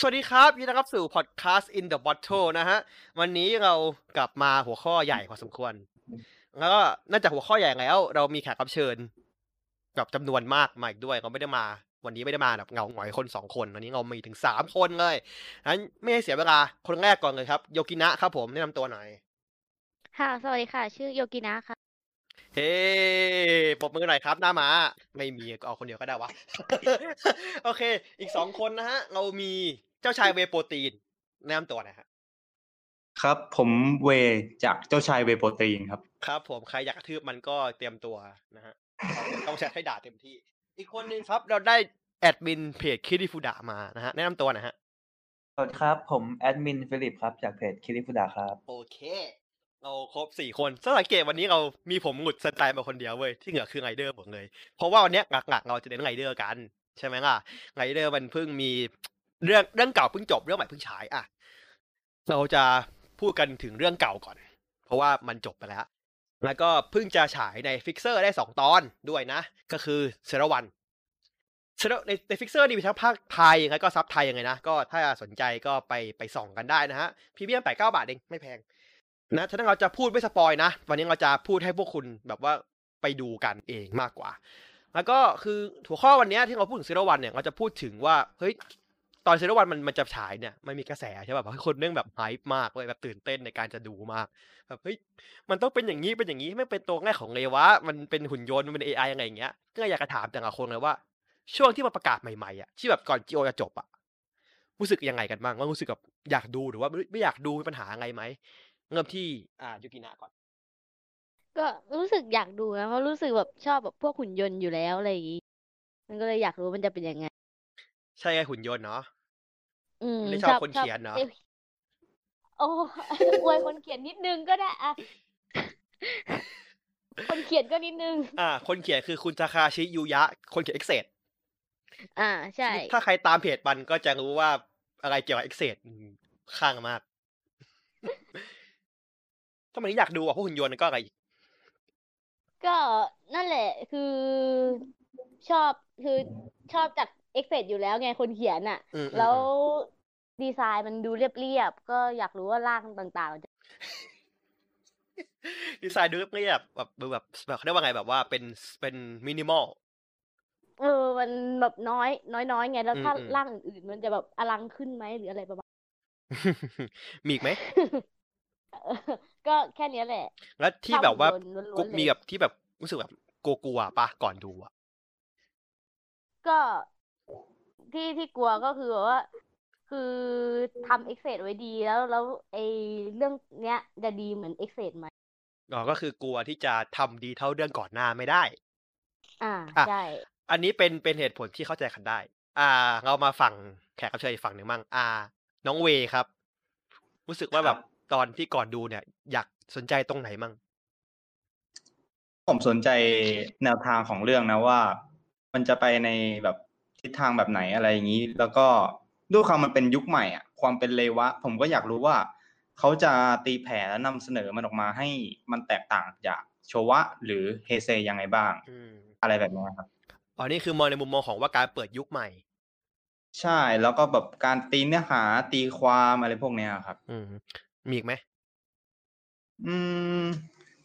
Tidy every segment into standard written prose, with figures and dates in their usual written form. สวัสดีครับยินดีต้อนรับสู่พอดคาสต์ In The Bottle นะฮะวันนี้เรากลับมาหัวข้อใหญ่พอสมควรแล้วก็น่าจะหัวข้อใหญ่แล้วเรามีแขกรับเชิญกับจำนวนมากมาอีกด้วยเขาไม่ได้มาวันนี้ไม่ได้มาแบบเงาหงอยคน2คนวันนี้เรามีถึง3คนเลยงั้นไม่ให้เสียเวลาคนแรกก่อนเลยครับโยกินะครับผมแนะนำตัวหน่อยค่ะสวัสดีค่ะชื่อโยกินะค่ะเฮ้ปรบมือหน่อยครับหน้าม้าไม่มีเอาคนเดียวก็ได้วะ โอเคอีก2คนนะฮะเรามีเจ้าชายเวโปรตีนแนะนำตัวนะฮะครับผมเวจากเจ้าชายเวโปรตีนครับครับผมใครอยากกระทืบมันก็เตรียมตัวนะฮะ ต้องใช้ให้ด่าเต็มที่อีกคนนึงครับเราได้แอดมินเพจคิริฟูดะมานะฮะแนะนำตัวนะฮะสวัสดีครับผมแอดมินฟิลิปครับจากเพจคิริฟูดะครับโอเคเราครบ4คนสังเกตวันนี้เรามีผมหงุดสไตล์มาคนเดียวเว้ยที่เหลือคือไรเดอร์หมดเลยเพราะว่าวันนี้หลักๆเราจะเน้นไรเดอร์กันใช่ไหมล่ะไรเดอร์มันเพิ่งมีเรื่องเก่าเพิ่งจบเรื่องใหม่เพิ่งฉายอ่ะเราจะพูดกันถึงเรื่องเก่าก่อนเพราะว่ามันจบไปแล้วแล้วก็เพิ่งจะฉายใน Fixer ได้2ตอนด้วยนะก็คือ Zero-One ใน Fixer นี่มีทั้งภาคไทยแล้วก็ซับไทยยังไงนะก็ถ้าสนใจก็ไปส่องกันได้นะฮะพรีเมียม89 บาทเองไม่แพงนะฉะนั้นเราจะพูดไม่สปอยนะวันนี้เราจะพูดให้พวกคุณแบบว่าไปดูกันเองมากกว่าแล้วก็คือหัวข้อวันนี้ที่เราพูดถึงZero-Oneเนี่ยเราจะพูดถึงว่าเฮ้ยตอนZero-Oneมันจะฉายเนี่ยมันมีกระแสใช่ป่ะคนเรื่องแบบไฮป์มากเลยแบบตื่นเต้นในการจะดูมากแบบเฮ้ยมันต้องเป็นอย่างนี้เป็นอย่างนี้ไม่เป็นตัวแรกของเลวะมันเป็นหุ่นยนต์มันเป็น AI อะไรอย่างเงี้ยก็อยากจะถามแต่ละคนเลยว่าช่วงที่มันประกาศใหม่ๆอ่ะที่แบบก่อนGOจะจบอ่ะรู้สึกยังไงกันบ้างว่ารู้สึกแบบอยากดูหรือว่าไม่อยากดูมีปัญหาอะไรไหมเริ่มที่ยูกินะก่อนก็รู้สึกอยากดูนะเพราะรู้สึกแบบชอบแบบพวกหุ่นยนต์อยู่แล้วอะไรอย่างงี้มันก็เลยอยากรู้มันจะเป็นยังไงใช่ไงหุ่นยนต์เนาะไม่ชอบคนเขียนเนาะโอ้อวยคนเขียนนิดนึงก็ได้อ่ะคนเขียนก็นิดนึงคนเขียนคือคุณทาคาชิยูยะคนเขียน Exit ใช่ถ้าใครตามเพจมันก็จะรู้ว่าอะไรเกี่ยวกับ Exit ข้างมากทำไมอยากดูอ่ะพวกหุ่นยนต์ก็อะไรก็นั่นแหละคือชอบจาก Exit อยู่แล้วไงคนเขียนอ่ะแล้วดีไซน์มันดูเรียบๆก็อยากรู้ว่าร่างต่างๆจะดีไซน์ดูเรียบๆแบบเขาเรียกว่าไงแบบว่าเป็นมินิมอลมันแบบน้อยไงแล้วถ้าร่างอื่นๆมันจะแบบอลังขึ้นไหมหรืออะไรประมาณมีอีกไหมก็แค่นี้แหละแล้วที่แบบว่ากุ๊กมีแบบที่แบบรู้สึกแบบกลัวๆป่ะก่อนดูอ่ะก็ที่กลัวก็คือแบบว่าคือทำเอ็กเซดไว้ดีแล้วไอ้เรื่องเนี้ยจะดีเหมือนเอ็กเซดไหมก็คือกลัวที่จะทำดีเท่าเรื่องก่อนหน้าไม่ได้ใช่อันนี้เป็นเหตุผลที่เข้าใจกันได้เรามาฝั่งแขกรับเชิญอีกฝั่งหนึ่งมั่งน้องเวครับรู้สึกว่าแบบตอนที่ก่อนดูเนี่ยอยากสนใจตรงไหนมั่งผมสนใจแนวทางของเรื่องนะว่ามันจะไปในแบบทิศทางแบบไหนอะไรอย่างนี้แล้วก็ด้วยความมันเป็นยุคใหม่อ่ะความเป็นเลวะผมก็อยากรู้ว่าเขาจะตีแผ่และนำเสนอมันออกมาให้มันแตกต่างจากโชวะหรือเฮเซยังไงบ้างอะไรแบบนี้ครับอ๋อนี่คือมองในมุมมองของว่าการเปิดยุคใหม่ใช่แล้วก็แบบการตีเนื้อหาตีความอะไรพวกนี้ครับมีอีกไหม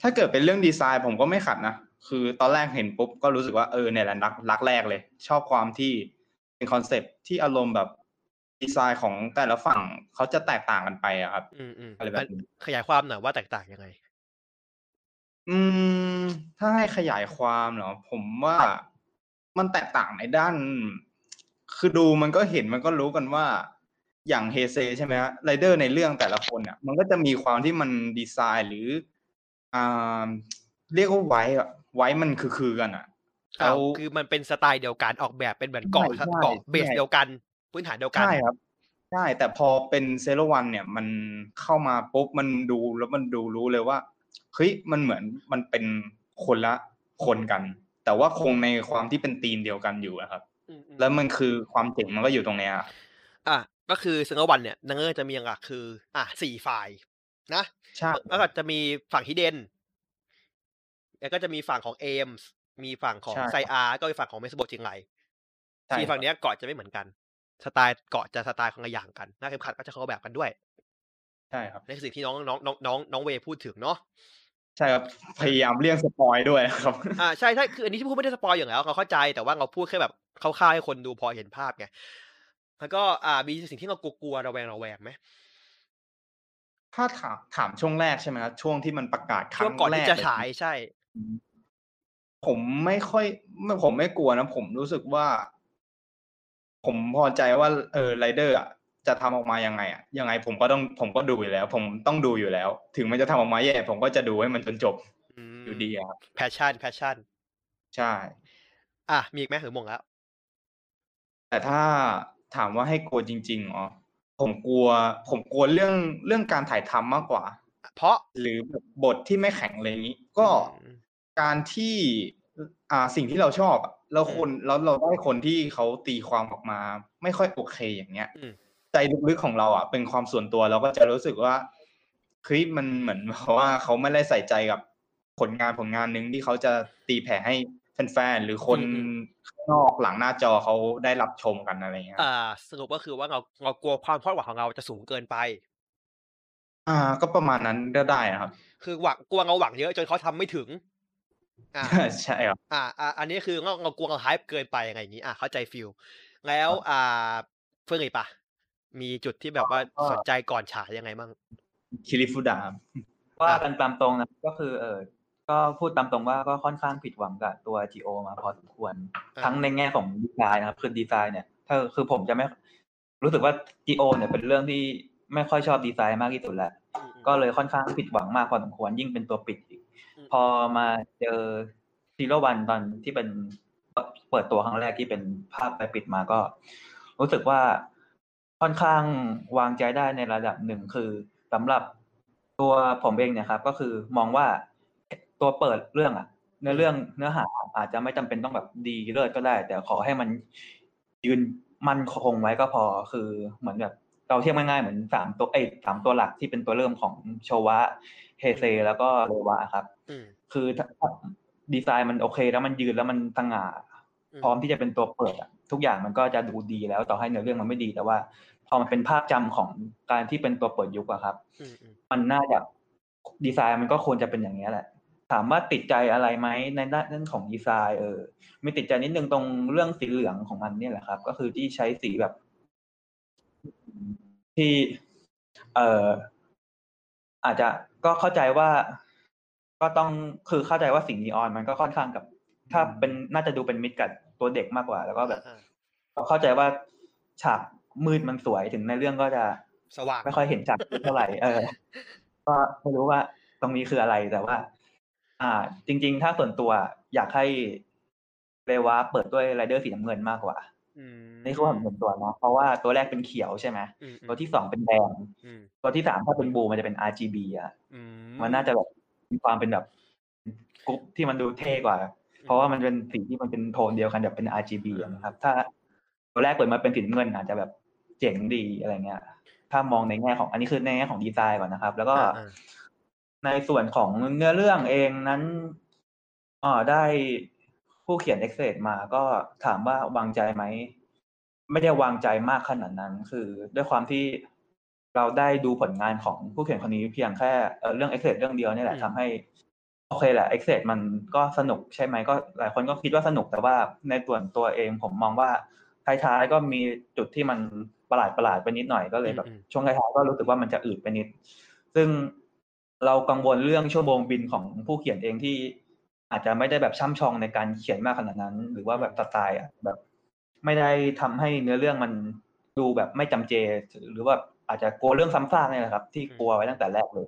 ถ้าเกิดเป็นเรื่องดีไซน์ผมก็ไม่ขัดนะคือตอนแรกเห็นปุ๊บก็รู้สึกว่าเนี่ยแหละรักแรกเลยชอบความที่เป็นคอนเซ็ปต์ที่อารมณ์แบบดีไซน์ของแต่ละฝั่งเขาจะแตกต่างกันไปอะครับอะไรแบบนี้ขยายความหน่อยว่าแตกต่างยังไงถ้าให้ขยายความเหรอผมว่ามันแตกต่างในด้านคือดูมันก็เห็นมันก็รู้กันว่าอย่างเฮเซใช่ไหมฮะไรเดอร์ในเรื่องแต่ละคนเนี่ยมันก็จะมีความที่มันดีไซน์หรือเรียกว่าไว้มันคือกันอ่ะเอาคือมันเป็นสไตล์เดียวกันออกแบบเป็นเหมือนเกาะเบสเดียวกันพื้นฐานเดียวกันใช่ครับใช่แต่พอเป็นZero-Oneเนี่ยมันเข้ามาปุ๊บมันดูแล้วมันดูรู้เลยว่าเฮ้ยมันเหมือนมันเป็นคนละคนกันแต่ว่าคงในความที่เป็นธีมเดียวกันอยู่นะครับแล้วมันคือความเจ๋งมันก็อยู่ตรงเนี้ยก็คือZero-Oneเนี่ยนังเออจะมีหลักคือ4ฝ่ายนะแล้วก็จะมีฝั่งฮิเดนแล้วก็จะมีฝั่งของเอมส์มีฝั่งของไซอาร์ก็มีฝั่งของเมสโบจิงไล4ฝั่งเนี้ยเกาะจะไม่เหมือนกัน สไตล์เกาะจะสไตล์คนละอย่างกันหน้าเข็มขัดก็จะเข้าแบบกันด้วยใช่ครับนี่คือสิ่งที่น้องเวพูดถึงเนาะใช่ครับพยายามเลี่ยงสปอยด้วยครับใช่ใช่คืออันนี้ที่พูดไม่ได้สปอยอย่างแล้วเราเข้าใจแต่ว่าเราพูดแค่แบบคร่าวๆให้คนดูพอเห็นภาพไงแล้วก็มีสิ่งที่เรากลัวระแวงไหมถ้าถามช่วงแรกใช่ไหมครับช่วงที่มันประกาศครั้งแรกช่วงก่อนที่จะฉายใช่ผมไม่กลัวนะผมรู้สึกว่าผมพอใจว่าไรเดอร์อ่ะจะทำออกมายังไงอ่ะยังไงผมก็ดูอยู่แล้วผมต้องดูอยู่แล้วถึงมันจะทำออกมาแย่ผมก็จะดูให้มันจนจบอยู่ดีครับแพชชั่นใช่มีอีกไหมหรือหมดแล้วแต่ถ้าถามว่าให้กลัวจริงๆอ๋อผมกลัวเรื่องการถ่ายทำมากกว่าเพราะหรือบทที่ไม่แข็งอะไรนี้ก็การที่สิ่งที่เราชอบแล้วเราได้คนที่เขาตีความออกมาไม่ค่อยโอเคอย่างเงี้ยใจลึกๆของเราเป็นความส่วนตัวเราก็จะรู้สึกว่าคลิปมันเหมือนว่าเขาไม่ได้ใส่ใจกับผลงานนึงที่เขาจะตีแผ่ให้แฟนๆหรือคนข้างนอกหลังหน้าจอเขาได้รับชมกันอะไรเงี้ยสรุปก็คือว่าเรากลัวความคาดหวังของเราจะสูงเกินไปก็ประมาณนั้นก็ได้ครับคือกลัวเราหวังเยอะจนเขาทำไม่ถึงใช่ครับอันนี้คือเรากลัวเราไฮป์เกินไปอะไรอย่างนี้เข้าใจฟิลแล้วเฟื่องไงปะมีจุดที่แบบว่าสนใจก่อนฉายยังไงบ้างคิริฟุดะว่ากันตามตรงนะก็คือก็พูดตามตรงว่าก็ค่อนข้างผิดหวังกับตัว GO มาพอสมควรทั้งในแง่ของดีไซน์นะครับคือดีไซน์เนี่ยถ้าคือผมจะไม่รู้สึกว่า GO เนี่ยเป็นเรื่องที่ไม่ค่อยชอบดีไซน์มากที่สุดแหละก็เลยค่อนข้างผิดหวังมากพอสมควรยิ่งเป็นตัวปิดอีกพอมาเจอ Zero-One ตอนที่เป็นเปิดตัวครั้งแรกที่เป็นภาพไปปิดมาก็รู้สึกว่าค่อนข้างวางใจได้ในระดับหนึ่งคือสำหรับตัวผมเองเนี่ยครับก็คือมองว่าตัวเปิดเรื่องเนื้อหาอาจจะไม่จำเป็นต้องแบบดีเลิศก็ได้แต่ขอให้มันยืนมั่นคงไว้ก็พอคือเหมือนแบบเราเทียบง่ายๆเหมือน3ตัวหลักที่เป็นตัวเริ่มของโชวะเฮเซแล้วก็เรวะครับคือดีไซน์มันโอเคแล้วมันยืนแล้วมันสง่าพร้อมที่จะเป็นตัวเปิดทุกอย่างมันก็จะดูดีแล้วต่อให้เนื้อเรื่องมันไม่ดีแต่ว่าพอมันเป็นภาพจำของการที่เป็นตัวเปิดยุคอะครับมันน่าจะดีไซน์มันก็ควรจะเป็นอย่างนี้แหละถามว่าติดใจอะไรไหมในด้านนั้นของดีไซน์มีติดใจนิดนึงตรงเรื่องสีเหลืองของมันนี่แหละครับก็คือที่ใช้สีแบบที่อาจจะก็เข้าใจว่าก็ต้องคือเข้าใจว่าสีนีออนมันก็ค่อนข้างกับถ้าเป็นน่าจะดูเป็นมิตรกับตัวเด็กมากกว่าแล้วก็แบบเข้าใจว่าฉากมืดมันสวยถึงในเรื่องก็จะสว่างไม่ค่อยเห็นฉากเท่าไหร่ก็ไม่รู้ว่าตรงนี้คืออะไรแต่ว่าจริงๆถ้าส่วนตัวอยากให้เรวะเปิดด้วยไรเดอร์สีน้ำเงินมากกว่านี่คือความส่วนตัวเนาะเพราะว่าตัวแรกเป็นเขียวใช่ไหมตัวที่สองเป็นแดงตัวที่สามถ้าเป็นบลูมันจะเป็น RGB มันน่าจะแบบมีความเป็นแบบกรุ๊ปที่มันดูเท่กว่าเพราะว่ามันเป็นสีที่มันเป็นโทนเดียวกันแบบเป็น RGB นะครับถ้าตัวแรกเปิดมาเป็นสีน้ำเงินอาจจะแบบเจ๋งดีอะไรเงี้ยถ้ามองในแง่ของอันนี้คือในแง่ของดีไซน์ก่อนนะครับแล้วก็ในส่วนของเนื้อเรื่องเองนั้นได้ผู้เขียนเอ็กเซสมาก็ถามว่าวางใจไหมไม่ได้วางใจมากขนาดนั้นคือด้วยความที่เราได้ดูผลงานของผู้เขียนคนนี้เพียงแค่เรื่องเอ็กเซสเรื่องเดียวนี่แหละทำให้โอเคแหละเอ็กเซสมันก็สนุกใช่ไหมก็หลายคนก็คิดว่าสนุกแต่ว่าในส่วนตัวเองผมมองว่าท้ายๆก็มีจุดที่มันประหลาดไปนิดหน่อยก็เลยแบบช่วงท้ายๆก็รู้สึกว่ามันจะอืดไปนิดซึ่งเรากังวลเรื่องชั่วโมงบินของผู้เขียนเองที่อาจจะไม่ได้แบบช่ำชองในการเขียนมากขนาดนั้นหรือว่าแบบสไตล์แบบไม่ได้ทำให้เนื้อเรื่องมันดูแบบไม่จำเจหรือว่าอาจจะกลัวเรื่องซ้ำซากนี่แหละครับที่กลัวไว้ตั้งแต่แรกเลย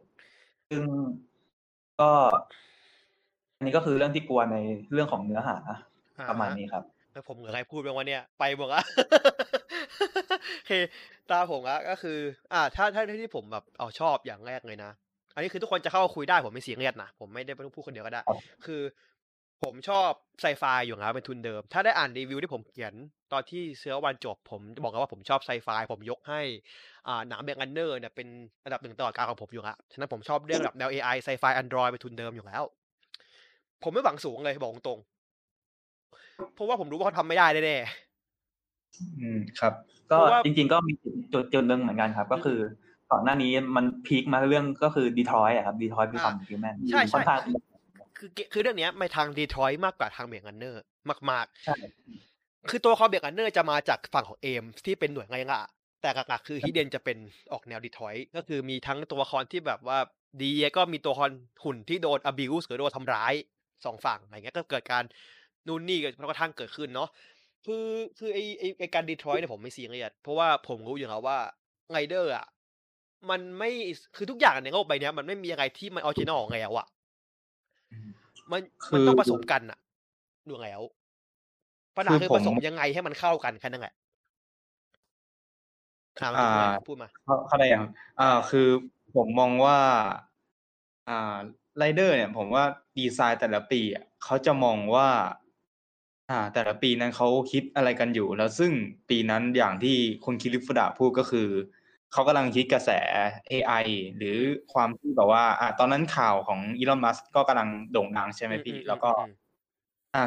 ซึ่งก็อันนี้ก็คือเรื่องที่กลัวในเรื่องของเนื้อหาประมาณนี้ครับแล้วผมเหลือใครพูดบ้างวะเนี่ยไปหมดละโอเคตาผมละก็คือถ้าที่ผมแบบชอบอย่างแรกเลยนะอันนี้คือทุกคนจะเข้าคุยได้ผมไม่เสียเงียดนะผมไม่ได้พูดคนเดียวก็ได้คือผมชอบไซไฟอยู่แล้วเป็นทุนเดิมถ้าได้อ่านรีวิวที่ผมเขียนตอนที่เซอร์วันจบผมจะบอกกันว่าผมชอบไซไฟผมยกให้หนังแบงค์อันเนอร์เนี่ยเป็นอันดับหนึ่งตลอดกาลของผมอยู่ละฉะนั้นผมชอบเรื่องแบบแนว AI ไซไฟแอนดรอยเป็นทุนเดิมอยู่แล้วผมไม่หวังสูงเลยบอกตรงเพราะว่าผมรู้ว่าเขาทำไม่ได้แน่ๆครับ ก็จริงๆก็มีจุดนึงเหมือนกันครับก็คือก่อนหน้านี้มันพีคมาเรื่องก็คือ Detroit อ่ะครับ Detroit เป็นความคิดแม่นค่อนข้างคือเรื่องเนี้ยไม่ทาง Detroit มากกว่าทางเบียร์กันเนอร์มากๆใช่คือตัวเขาเบียร์กันเนอร์จะมาจากฝั่งของเอมที่เป็นหน่วยงานแต่หลักๆคือฮิเดนจะเป็นออกแนว Detroit ก็คือมีทั้งตัวละครที่แบบว่าดีก็มีตัวละครหุ่นที่โดน abuse หรือโดนทำร้าย2ฝั่งอะไรเงี้ยก็เกิดการนู่นนี่ก็กระทั่งเกิดขึ้นเนาะคือไอการ Detroit เนี่ยผมไม่ซีเรียสเพราะว่าผมรู้อยู่แล้วว่าไรเดอร์อ่ะมันไม่คือทุกอย่างในโลกใบนี้มันไม่มีอะไรที่มันออริจินอลแล้วอ่ะมันต้องผสมกันอ่ะดูแล้วปัญหาคือผสมยังไงให้มันเข้ากันแค่นั้นแหละพูดมาเข้าได้ยังคือผมมองว่าไรเดอร์เนี่ยผมว่าดีไซน์แต่ละปีอ่ะเขาจะมองว่าแต่ละปีนั้นเขาคิดอะไรกันอยู่แล้วซึ่งปีนั้นอย่างที่คุณคิริฟุดะพูดก็คือเขากำลังคิดกระแส AI หรือความที่แบบว่าตอนนั้นข่าวของ Elon Musk ก็กำลังโด่งดังใช่ไหมพี่แล้วก็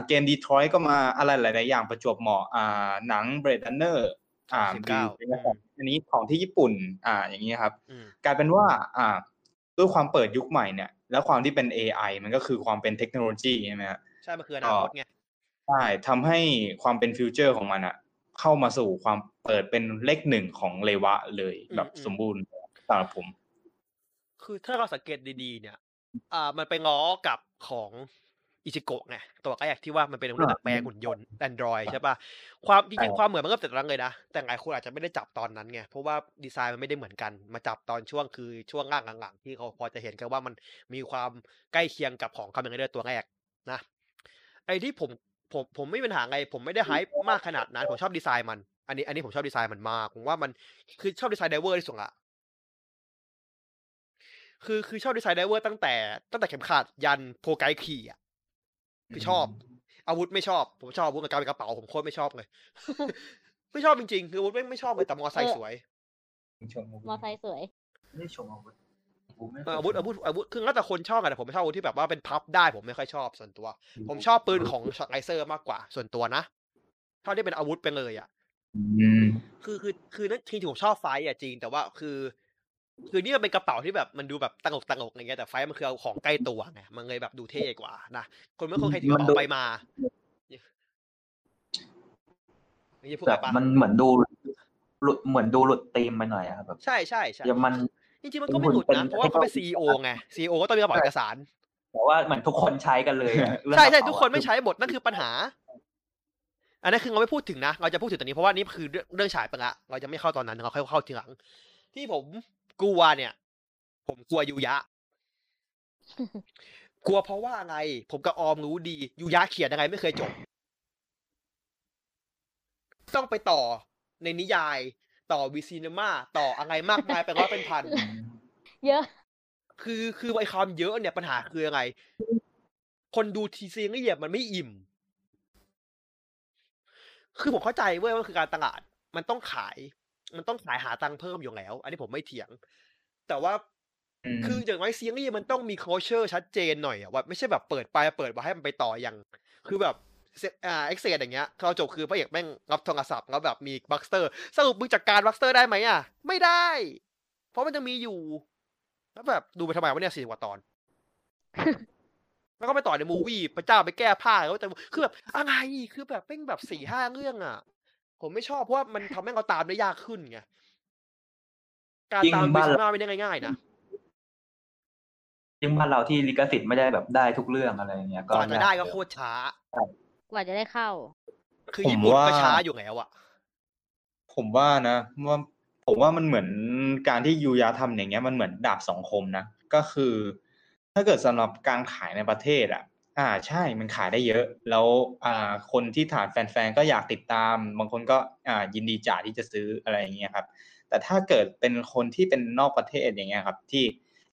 เกม Detroit ก็มาอะไรหลายๆอย่างประจวบเหมาะหนัง Predator อันนี้ของที่ญี่ปุ่นอย่างนี้ครับกลายเป็นว่าด้วยความเปิดยุคใหม่เนี่ยแล้วความที่เป็น AI มันก็คือความเป็นเทคโนโลยีใช่ไหมครับใช่มันคืออนาคตไงใช่ทำให้ความเป็นฟิวเจอร์ของมันอะเข้ามาสู่ความเปิดเป็นเลขหนึ่งของเลวะเลยแบบสมบูรณ์สำหรับผมคือถ้าเราสังเกตดีๆเนี่ยมันไปง้อกับของอิจิโกะไงตัวแรกที่ว่ามันเป็นหุ่นดัดแปลงหุ่นยนต์แอนดรอยใช่ป่ะความจริงๆความเหมือนมันก็แต่ละเลยนะแต่หลายคนอาจจะไม่ได้จับตอนนั้นไงเพราะว่าดีไซน์มันไม่ได้เหมือนกันมาจับตอนช่วงคือช่วงล่างหลังๆที่เขาพอจะเห็นกันว่ามันมีความใกล้เคียงกับของคาเมนไรเดอร์ตัวแรกนะไอ้ที่ผมไม่มีปัญหาไงผมไม่ได้ไฮป์มากขนาดนั้นผมชอบดีไซน์มันอันนี้ผมชอบดีไซน์มันมากผมว่ามันคือชอบดีไซน์ไดเวอร์ที่สุดละคือชอบดีไซน์ไดเวอร์ตั้งแต่เข็มขัดยันโพไกขี่อ่ะคือชอบอาวุธไม่ชอบผมชอบอาวุธกับการเป็นกระเป๋าผมโคตรไม่ชอบเลยไม่ชอบจริงๆคืออาวุธไม่ชอบเลยแต่มอไซค์สวยมอไซค์สวยไม่ชมอาวุธคือแล้วแต่คนชอบกันแต่ผมไม่ชอบอาวุธที่แบบว่าเป็นพับได้ผมไม่ค่อยชอบส่วนตัวผมชอบปืนของช็อตไลเซอร์มากกว่าส่วนตัวนะเท่าที่เป็นอาวุธไปเลยอ่ะคือนั่นจริงๆผมชอบไฟอ่ะจริงแต่ว่าคือนี่มันเป็นกระเป๋าที่แบบมันดูแบบตังกอะไรเงี้ยแต่ไฟมันคือเอาของใกล้ตัวไงมันเลยแบบดูเท่กว่านะคนไม่ค่อยใครถือกระเป๋าไปมาแบบมันเหมือนดูหลุดธีมไปหน่อยครับแบบใช่แต่มันจริงๆมันก็ไม่หลุดนะเพราะว่าเขาเป็น CEO ไง CEO ก็ต้องมีกระเป๋าเอกสารแต่ว่าเหมือนทุกคนใช้กันเลยใช่ทุกคนไม่ใช้บทนั่นคือปัญหาอันนั้นคือเราไม่พูดถึงนะเราจะพูดถึงตอนนี้เพราะว่านี่คือเรื่องฉายไปละเราจะไม่เข้าตอนนั้นเราค่อยเข้าทีหลังที่ผมกลัวเนี่ยผมกลัวยูยะกลัวเพราะว่าอะไรผมกับออมรู้ดียูยะเขียนยังไงไม่เคยจบต้องไปต่อในนิยายต่อวีซีเนม่าต่ออะไรมากมายไปว่าเป็นพันเยอะคือไอคอมเยอะเนี่ยปัญหาคืออะไรคนดูทีซีรีส์มันไม่อิ่มคือผมเข้าใจเว้ยว่าคือการตลาดมันต้องขายหาตังค์เพิ่มอยู่แล้วอันนี้ผมไม่เถียงแต่ว่าคืออย่างไรซีรีส์มันต้องมีโคลเชอร์ชัดเจนหน่อยอะว่าไม่ใช่แบบเปิดว่าให้มันไปต่ออย่างคือแบบเอ็กเซดอย่างเงี้ยเขาจบคือพระเอกแม่งรับโทรศัพท์แล้วแบบมีบัคสเตอร์สรุปมึงจัดการบัคสเตอร์ได้ไหมอ่ะไม่ได้เพราะมันจะมีอยู่แล้วแบบดูไปทำไมวะเนี่ย40 กว่าตอน แล้วก็ไปต่อในมูวี่พระเจ้าไปแก้ผ้าแล้วแต่คือแบบอะไรคือแบบแม่งแบบ 4-5 เรื่องอ่ะผมไม่ชอบเพราะว่ามันทำให้เราตามได้ยากขึ้นไงการตามวิสมาไม่ได้ง่ายๆนะยิ่งบ้านเราที่ลิขสิทธิ์ไม่ได้แบบได้ทุกเรื่องอะไรอย่างเงี้ยก่อนจะได้ก็โคตรช้ากว่าจะได้เข้าคือญี่ปุ่นก็ช้าอยู่แล้วอ่ะผมว่ามันเหมือนการที่ยูยาทำอย่างเงี้ยมันเหมือนดาบสองคมนะก็คือถ้าเกิดสำหรับการขายในประเทศอ่ะใช่มันขายได้เยอะแล้วคนที่ฐานแฟนๆก็อยากติดตามบางคนก็ยินดีจ่ายที่จะซื้ออะไรอย่างเงี้ยครับแต่ถ้าเกิดเป็นคนที่เป็นนอกประเทศอย่างเงี้ยครับที่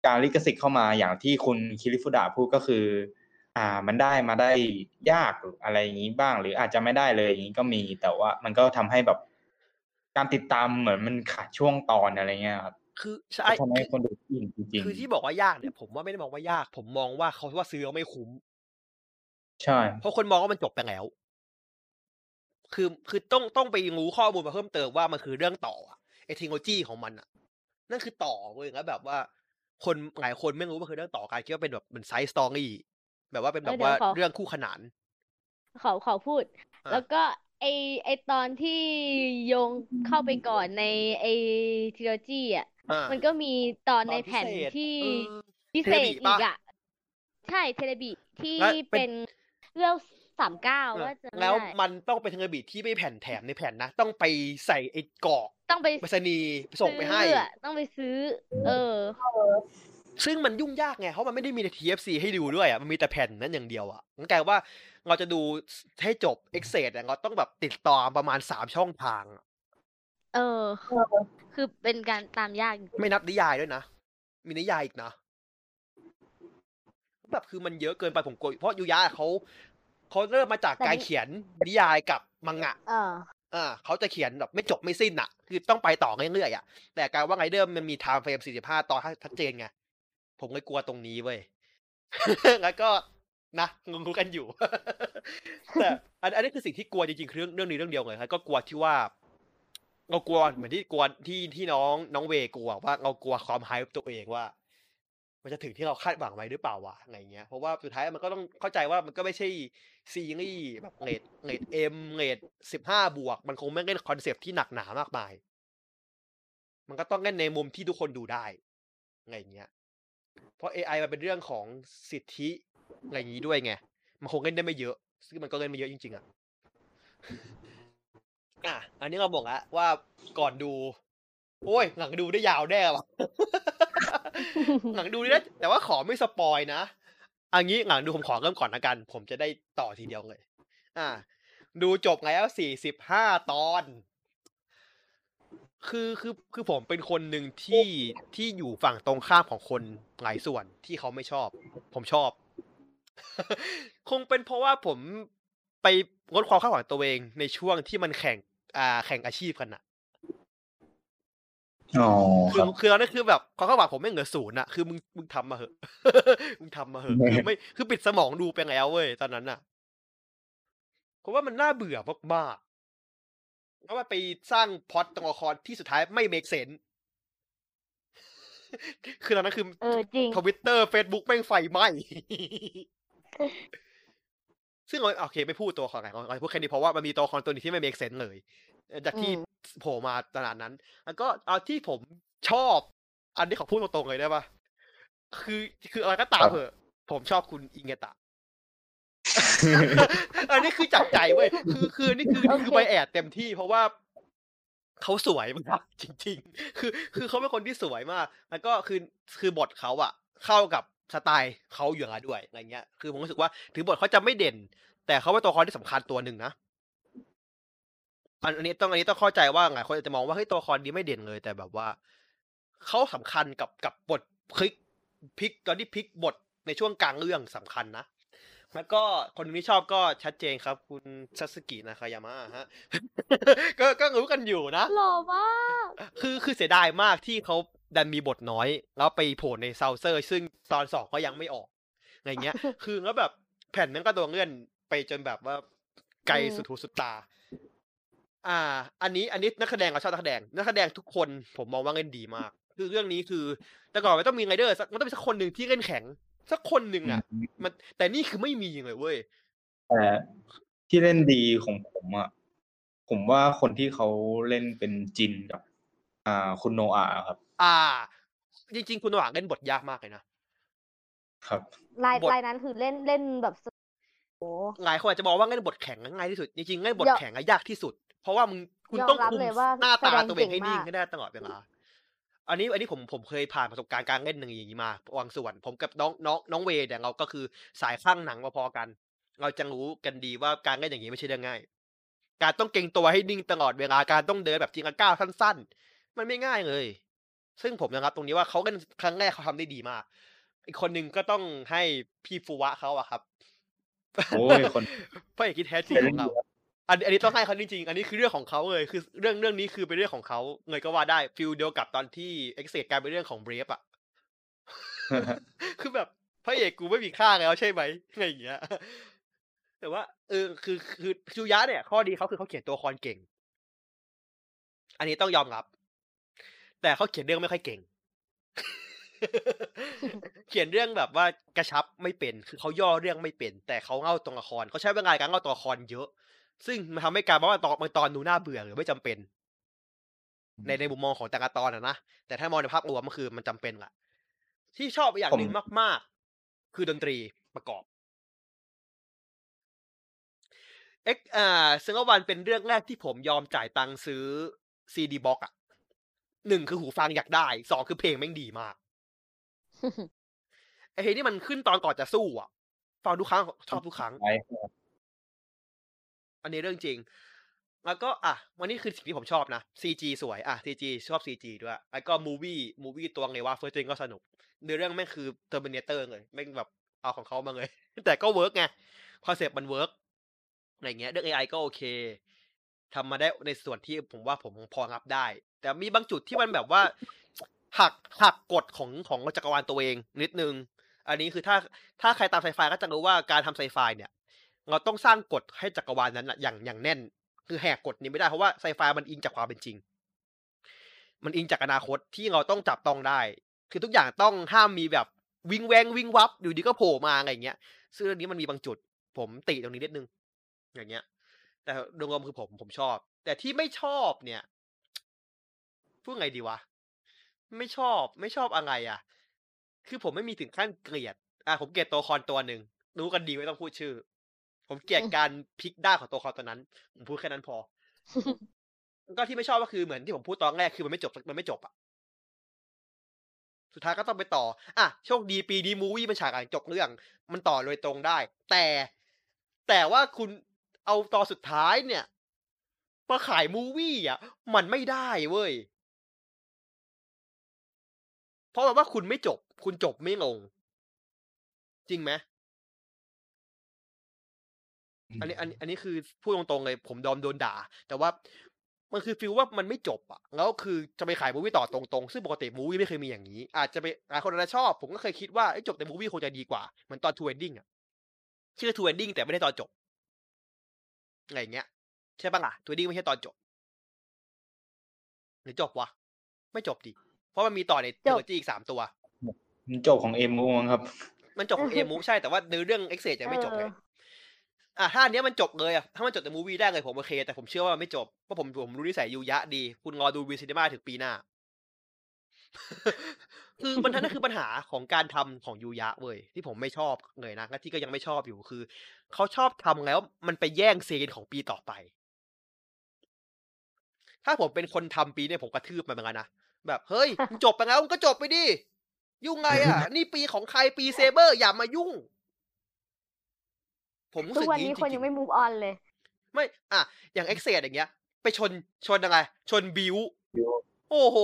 การลิขสิทธิ์เข้ามาอย่างที่คุณคิริฟุดะพูดก็คือมันได้มาได้ยากอะไรอย่างนี้บ้างหรืออาจจะไม่ได้เลยอย่างนี้ก็มีแต่ว่ามันก็ทำให้แบบการติดตามเหมือนมันขาดช่วงตอนอะไรเงี้ยครับคือใช่ทำให้คนดูอินจริงๆคือที่บอกว่ายากเนี่ยผมว่าไม่ได้มองว่ายากผมมองว่าเขาว่าซื้อไม่คุ้มใช่เพราะคนมองว่ามันจบไปแล้ว คือต้องไปรู้ข้อมูลมาเพิ่มเติมว่ามันคือเรื่องต่อไอ้เทคโนโลยีของมันอ่ะนั่นคือต่อเว้ยแล้วแบบว่าคนหลายคนไม่รู้ว่าคือเรื่องต่อการคิดว่าเป็นแบบมันไซส์สตอรี่แบบว่าเป็นแบบว่าเรื่องคู่ขนานเขาพูดแล้วก็ไอตอนที่โยงเข้าไปก่อนในไอทีโลจีอ่ะมันก็มีตอนในแผ่นที่พิเศษอีกอ่ะใช่เทเลบิที่เป็นเรื่อง39ว่าจะแล้วมันต้องเป็นเทเลบิที่ไม่แผ่นแถมในแผ่นนะต้องไปใส่ไอ้กรอกต้องไปไปรษณีย์ส่งไปให้ต้องไปซื้อซึ่งมันยุ่งยากไงเพราะมันไม่ได้มี TTFC ให้ดูด้วยอ่ะมันมีแต่แผ่นนั้นอย่างเดียวอ่ะงั้นแปลว่าเราจะดูให้จบ Exit อ่ะเราต้องแบบติดตามประมาณ3ช่องทางคือเป็นการตามยากไม่นับนิยายด้วยนะมีนิยายอีกนะแบบคือมันเยอะเกินไปผมกลัวเพราะยูยะเขาเริ่มมาจากการเขียนนิยายกับมังงะเขาจะเขียนแบบไม่จบไม่สิ้นอ่ะคือต้องไปต่อเรื่อยๆอ่ะแต่การว่าไงเดิมมันมี time frame 45 ตอนชัดเจนไงผมเลยกลัวตรงนี้เว้ย แล้วก็นะงงกันอยู่ แต่อันนี้คือสิ่งที่กลัวจริงๆเรื่องนี้เรื่องเดียวเลยครับก็กลัวที่ว่าเรากลัวเหมือนที่กลัวที่น้องเวกลัวว่าเรากลัวความไฮป์ตัวเองว่ามันจะถึงที่เราคาดหวังไว้หรือเปล่าวะอะไรเงี้ยเพราะว่าสุดท้ายมันก็ต้องเข้าใจว่ามันก็ไม่ใช่ซีรีส์แบบเรท M เรท 15 บวกมันคงไม่เล่นคอนเซปต์ที่หนักหนามากมายมันก็ต้องเล่นในมุมที่ทุกคนดูได้อะไรเงี้ยเพราะ AI มันเป็นเรื่องของสิทธิอะไรอย่างงี้ด้วยไงมันคงเล่นได้ไม่เยอะซึ่งมันก็เล่นไม่เยอะจริงๆอ่ะอันนี้เราบอกแล้วว่าก่อนดูโอ้ยหลังดูได้ยาวแน่ว่ะหลังดูได้แต่ว่าขอไม่สปอยนะอันนี้หลังดูผมขอเริ่มก่อนละกันผมจะได้ต่อทีเดียวเลยดูจบแล้ว45ตอนคือผมเป็นคนหนึ่งที่อยู่ฝั่งตรงข้ามของคนหลายส่วนที่เขาไม่ชอบผมชอบ คงเป็นเพราะว่าผมไปลดความคาดหวังตัวเองในช่วงที่มันแข่งอาชีพกันน่ะคือนั่นคือแบบความคาดหวังผมไม่เหลือศูนย์น่ะคือมึงทำมาเหอะ มึงทำมาเหอะคือไม่คือปิดสมองดูไปแล้วเว้ยตอนนั้นน่ะเพราะว่ามันน่าเบื่อมากเพราะว่าไปสร้างพล็อตตัวละครที่สุดท้ายไม่เมคเซนส์คือตอนนั้นคือ Twitter Facebook แม่งไฟไหม้ ซึ่งเราโอเคไม่พูดตัวละครไหนเราพูดแค่นี้เพราะว่ามันมีตัวละครตัวนึงที่ไม่เมคเซนส์เลยจากที่โผล่มาตลาดนั้นแล้วก็เอาที่ผมชอบอันนี้ขอพูดตรงๆเลยได้ป่ะคืออะไรก็ตามเถอะผมชอบคุณอิงเกตะอันนี้คือจับใจเว้ยคือนี่คือใบแอดเต็มที่เพราะว่าเขาสวยมากจริงๆคือเขาเป็นคนที่สวยมากแล้วก็คือบทเขาอ่ะเข้ากับสไตล์เขาอยู่แล้วด้วยอะไรเงี้ยคือผมรู้สึกว่าถึงบทเขาจะไม่เด่นแต่เขาเป็นตัวละครที่สำคัญตัวหนึ่งนะอันนี้ต้องเข้าใจว่าหลายคนอาจจะมองว่าเฮ้ยตัวละครนี้ไม่เด่นเลยแต่แบบว่าเขาสำคัญกับบทพลิกตอนที่พลิกบทในช่วงกลางเรื่องสำคัญนะแล้วก็คนที่ชอบก็ชัดเจนครับคุณซัตสึกินะคายามะฮะ ก็รู้กันอยู่นะหล่อมากคือเสียดายมากที่เขาดันมีบทน้อยแล้วไปโผล่ในเซาเซอร์ซึ่งตอน2ก็ยังไม่ออกอะไรเงี้ย คือแล้วแบบแผ่นนั้นก็ตัวเงื่อนไปจนแบบว่าไกลสุดหูสุดตาอันนี้นักแสดงเราชอบนักแสดงทุกคนผมมองว่าเล่นดีมากคือเรื่องนี้คือแต่ก่อนมันต้องมีไรเดอร์มันต้องมีสักคนหนึ่งที่เล่นแข็งสักคนหนึ่งอ่ะมันแต่นี่คือไม่มีอย่างเลยเว้ยแต่ที่เล่นดีของผมอ่ะผมว่าคนที่เขาเล่นเป็นจินกับคุณโนอาครับจริงๆคุณโนอาเล่นบทยากมากเลยนะครับลายนั้นคือเล่นแบบโอ้หลายคนอาจจะบอกว่าเล่นบทแข็งง่ายที่สุดจริงๆเล่นบทแข็งยากที่สุดเพราะว่ามึงคุณต้องคุมหน้าตาตัวเองให้นิ่งให้ได้ตลอดเวลาอันนี้ผมเคยผ่านประสบการณ์การเล่นหนึ่งอย่างนี้มาบางส่วนผมกับน้องเวเนี่ยเราก็คือสายข้างหนังพอๆกันเราจะรู้กันดีว่าการเล่นอย่างนี้ไม่ใช่เรื่องง่ายการต้องเก่งตัวให้นิ่งตลอดเวลาการต้องเดินแบบจริงก้าวสั้นๆมันไม่ง่ายเลยซึ่งผมนะครับตรงนี้ว่าเขากันครั้งแรกเขาทำได้ดีมากอีกคนนึงก็ต้องให้พี่ฟูวะเขาอะครับโอ้ยคนพระเอกที่แท้จริงของเราอันนี้ต้องให้เขาจริงๆอันนี้คือเรื่องของเขาเลยคือเรื่องนี้คือเป็นเรื่องของเขาเงยก็ว่าได้ฟิลเดียวกับตอนที่เอ็กเซกลายเป็นเรื่องของเบรฟอ่ะ คือแบบพระเอกกูไม่มีค่าแล้วใช่ไหมอะไรอย่างเงี้ย แต่ว่าคือชูยะเนี่ยข้อดีเขาคือเขาเขียนตัวละครเก่งอันนี้ต้องยอมรับแต่เขาเขียนเรื่องไม่ค่อยเก่ง เขียนเรื่องแบบว่ากระชับไม่เป็นคือเขาย่อเรื่องไม่เป็นแต่เขาเล่าตัวละครเขาใช้เวลาการเล่าตัวละครเยอะซึ่งมันทำให้การว่าตอนดูน่าเบื่อหรือไม่จำเป็นในมุมมองของแต่ละตอนนะแต่ถ้ามองในภาพรวมก็คือมันจำเป็นละที่ชอบอย่างหนึ่งมากๆคือดนตรีประกอบซึ่งวันเป็นเรื่องแรกที่ผมยอมจ่ายตังค์ซื้อซีดีบ็อกอะ1คือหูฟังอยากได้2คือเพลงแม่งดีมากไอ้เฮ้ยนี่มันขึ้นตอนก่อนจะสู้อ่ะฟังทุกครั้งชอบทุกครั้งอันนี้เรื่องจริงแล้วก็อ่ะวันนี้คือสิ่งที่ผมชอบนะ CG สวยอ่ะ CG ชอบ CG ด้วยแล้วก็มูวี่ตัวไงวะเฟิร์สตัวเองก็สนุกในเรื่องแม่งคือ Terminator เลยแม่งแบบเอาของเขามาเลยแต่ก็เวิร์คไงคอนเซ็ปต์มันเวิร์คอะไรเงี้ยเรื่อง AI ก็โอเคทำมาได้ในส่วนที่ผมว่าผมพอรับได้แต่มีบางจุดที่มันแบบว่าหักกฎของจักรวาลตัวเองนิดนึงอันนี้คือถ้าใครตามไซไฟก็จะรู้ว่าการทำไซไฟเนี่ยเราต้องสร้างกฎให้จักรวาลนั้นอย่างแน่นคือแหกกฎนี้ไม่ได้เพราะว่าไซไฟมันอิงจากความเป็นจริงมันอิงจากอนาคตที่เราต้องจับต้องได้คือทุกอย่างต้องห้ามมีแบบวิงแวงวิงวับอยู่ดีก็โผล่มาอะไรเงี้ยซึ่งเรื่องนี้มันมีบางจุดผมติตรงนี้นิดนึงอย่างเงี้ยแต่โดยรวมคือผมชอบแต่ที่ไม่ชอบเนี่ยพูดไงดีวะไม่ชอบอะไรอ่ะคือผมไม่มีถึงขั้นเกลียดผมเกลียดตัวละครตัวนึงรู้กันดีไม่ต้องพูดชื่อผมเกลียดการพลิกด้านของตัวละครตัวนั้นผมพูดแค่นั้นพอ ก็ที่ไม่ชอบก็คือเหมือนที่ผมพูดตอนแรกคือมันไม่จบอ่ะสุดท้ายก็ต้องไปต่ออ่ะโชคดีปีดีมูวี่มันฉากหลังจบเรื่องมันต่อโดยตรงได้แต่ว่าคุณเอาตอนสุดท้ายเนี่ยมาขายมูวี่อ่ะมันไม่ได้เว้ยเพราะว่าคุณไม่จบคุณจบไม่ลงจริงไหมอันนี้คือพูดตรงๆเลยผมยอมโดนด่าแต่ว่ามันคือฟีลว่ามันไม่จบอ่ะแล้วคือจะไปขายมูวี่ต่อตรงๆซึ่งปกติมูวี่ไม่เคยมีอย่างนี้อาจจะไปหลายคนอาจจะชอบผมก็เคยคิดว่าจบแต่มูวี่คงจะดีกว่าเหมือนตอนทูเอนดิ้งอ่ะชื่อทูเอนดิ้งแต่ไม่ได้ตอนจบอะไรอย่างเงี้ยใช่ป่ะล่ะทูเอนดิ้งไม่ใช่ตอนจบหรือจบวะไม่จบดิเพราะมันมีต่อในตัวจีอีก3ตัวมันจบของเอมูงครับมันจบของเอมูงใช่แต่ว่าเรื่องเอ็กเซจยังไม่จบเลยถ้าอันเนี้ยมันจบเลยถ้ามันจบแต่มูวี่ได้เลยผมโอเคแต่ผมเชื่อว่ามันไม่จบเพราะผมรู้นิสัยยูยะดีคุณรอดูวีซิเนม่าถึงปีหน้าคือมันนั่นคือปัญหาของการทำของยูยะเว้ยที่ผมไม่ชอบเลยนะและที่ก็ยังไม่ชอบอยู่คือเขาชอบทำแล้วมันไปแย่งซีนของปีต่อไปถ้าผมเป็นคนทำปีเนี่ยผมกระทืบมันเหมือนกันนะแบบเฮ้ยจบไปแล้วก็จบไปดิยุ่งไงนี่ปีของใครปีเซเบอร์อย่ามายุ่งผมรู้สึกนี้คนยังไม่ move on เลยไม่อย่างเอ็กเซดอย่างเงี้ยไปชนอะไรชนบิวโอ้โห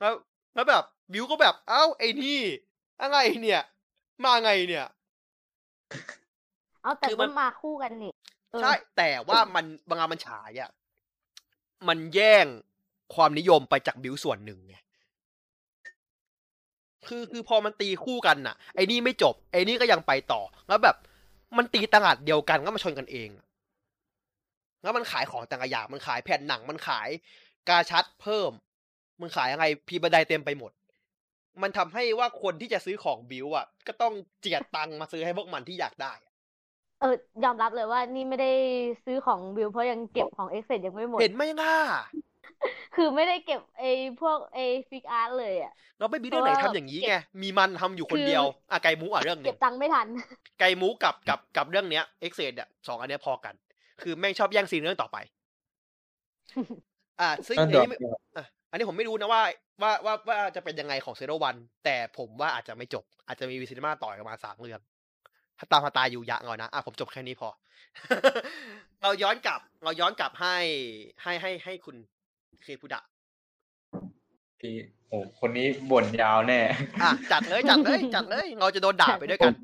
แล้วแบบบิวก็แบบเอ้าไอ้นี่อะไรเนี่ยมาไงเนี่ยเอาแต่มันมาคู่กันนี่ใช่แต่ว่ามันบางงานมันฉายมันแย่งความนิยมไปจากบิวส่วนหนึ่งไงคือพอมันตีคู่กันน่ะไอ้นี่ไม่จบไอ้นี่ก็ยังไปต่อแล้วแบบมันตีตลาดเดียวกันก็มาชนกันเองแล้วมันขายของแต่ละอย่างมันขายแผ่นหนังมันขายกาชัดเพิ่มมันขายอะไรพีบันไดเต็มไปหมดมันทำให้ว่าคนที่จะซื้อของบิวก็ต้องเจียดตังมาซื้อให้พวกมันที่อยากได้ยอมรับเลยว่านี่ไม่ได้ซื้อของบิวเพราะยังเก็บของเอ็กเซดยังไม่หมดเห็นไหมล่ะคือไม่ได้เก็บไอ้พวกไอ้ฟิกอาร์ตเลยเราไม่มีเรื่องไหนทำอย่างนี้ไงมีมันทำอยู่คนเดียวไก่มูเรื่องนี้เก็บตังค์ไม่ทันไก่มูกับเรื่องเนี้ยเอ็กเซดสองอันเนี้ยพอกันคือแม่งชอบแย่งซีนเรื่องต่อไปซึ่งอันนี้ผมไม่รู้นะว่าจะเป็นยังไงของ Zero-One แต่ผมว่าอาจจะไม่จบอาจจะมีวีซิเนม่าต่อประมาณ3เรื่องถ้าตามมาตายอยู่ยะเอานะผมจบแค่นี้พอ เราย้อนกลับให้คุณเคพุดะพี่โอ้คนนี้บ่นยาวแน่จัดเลยเราจะโดนด่าไปด้วยกัน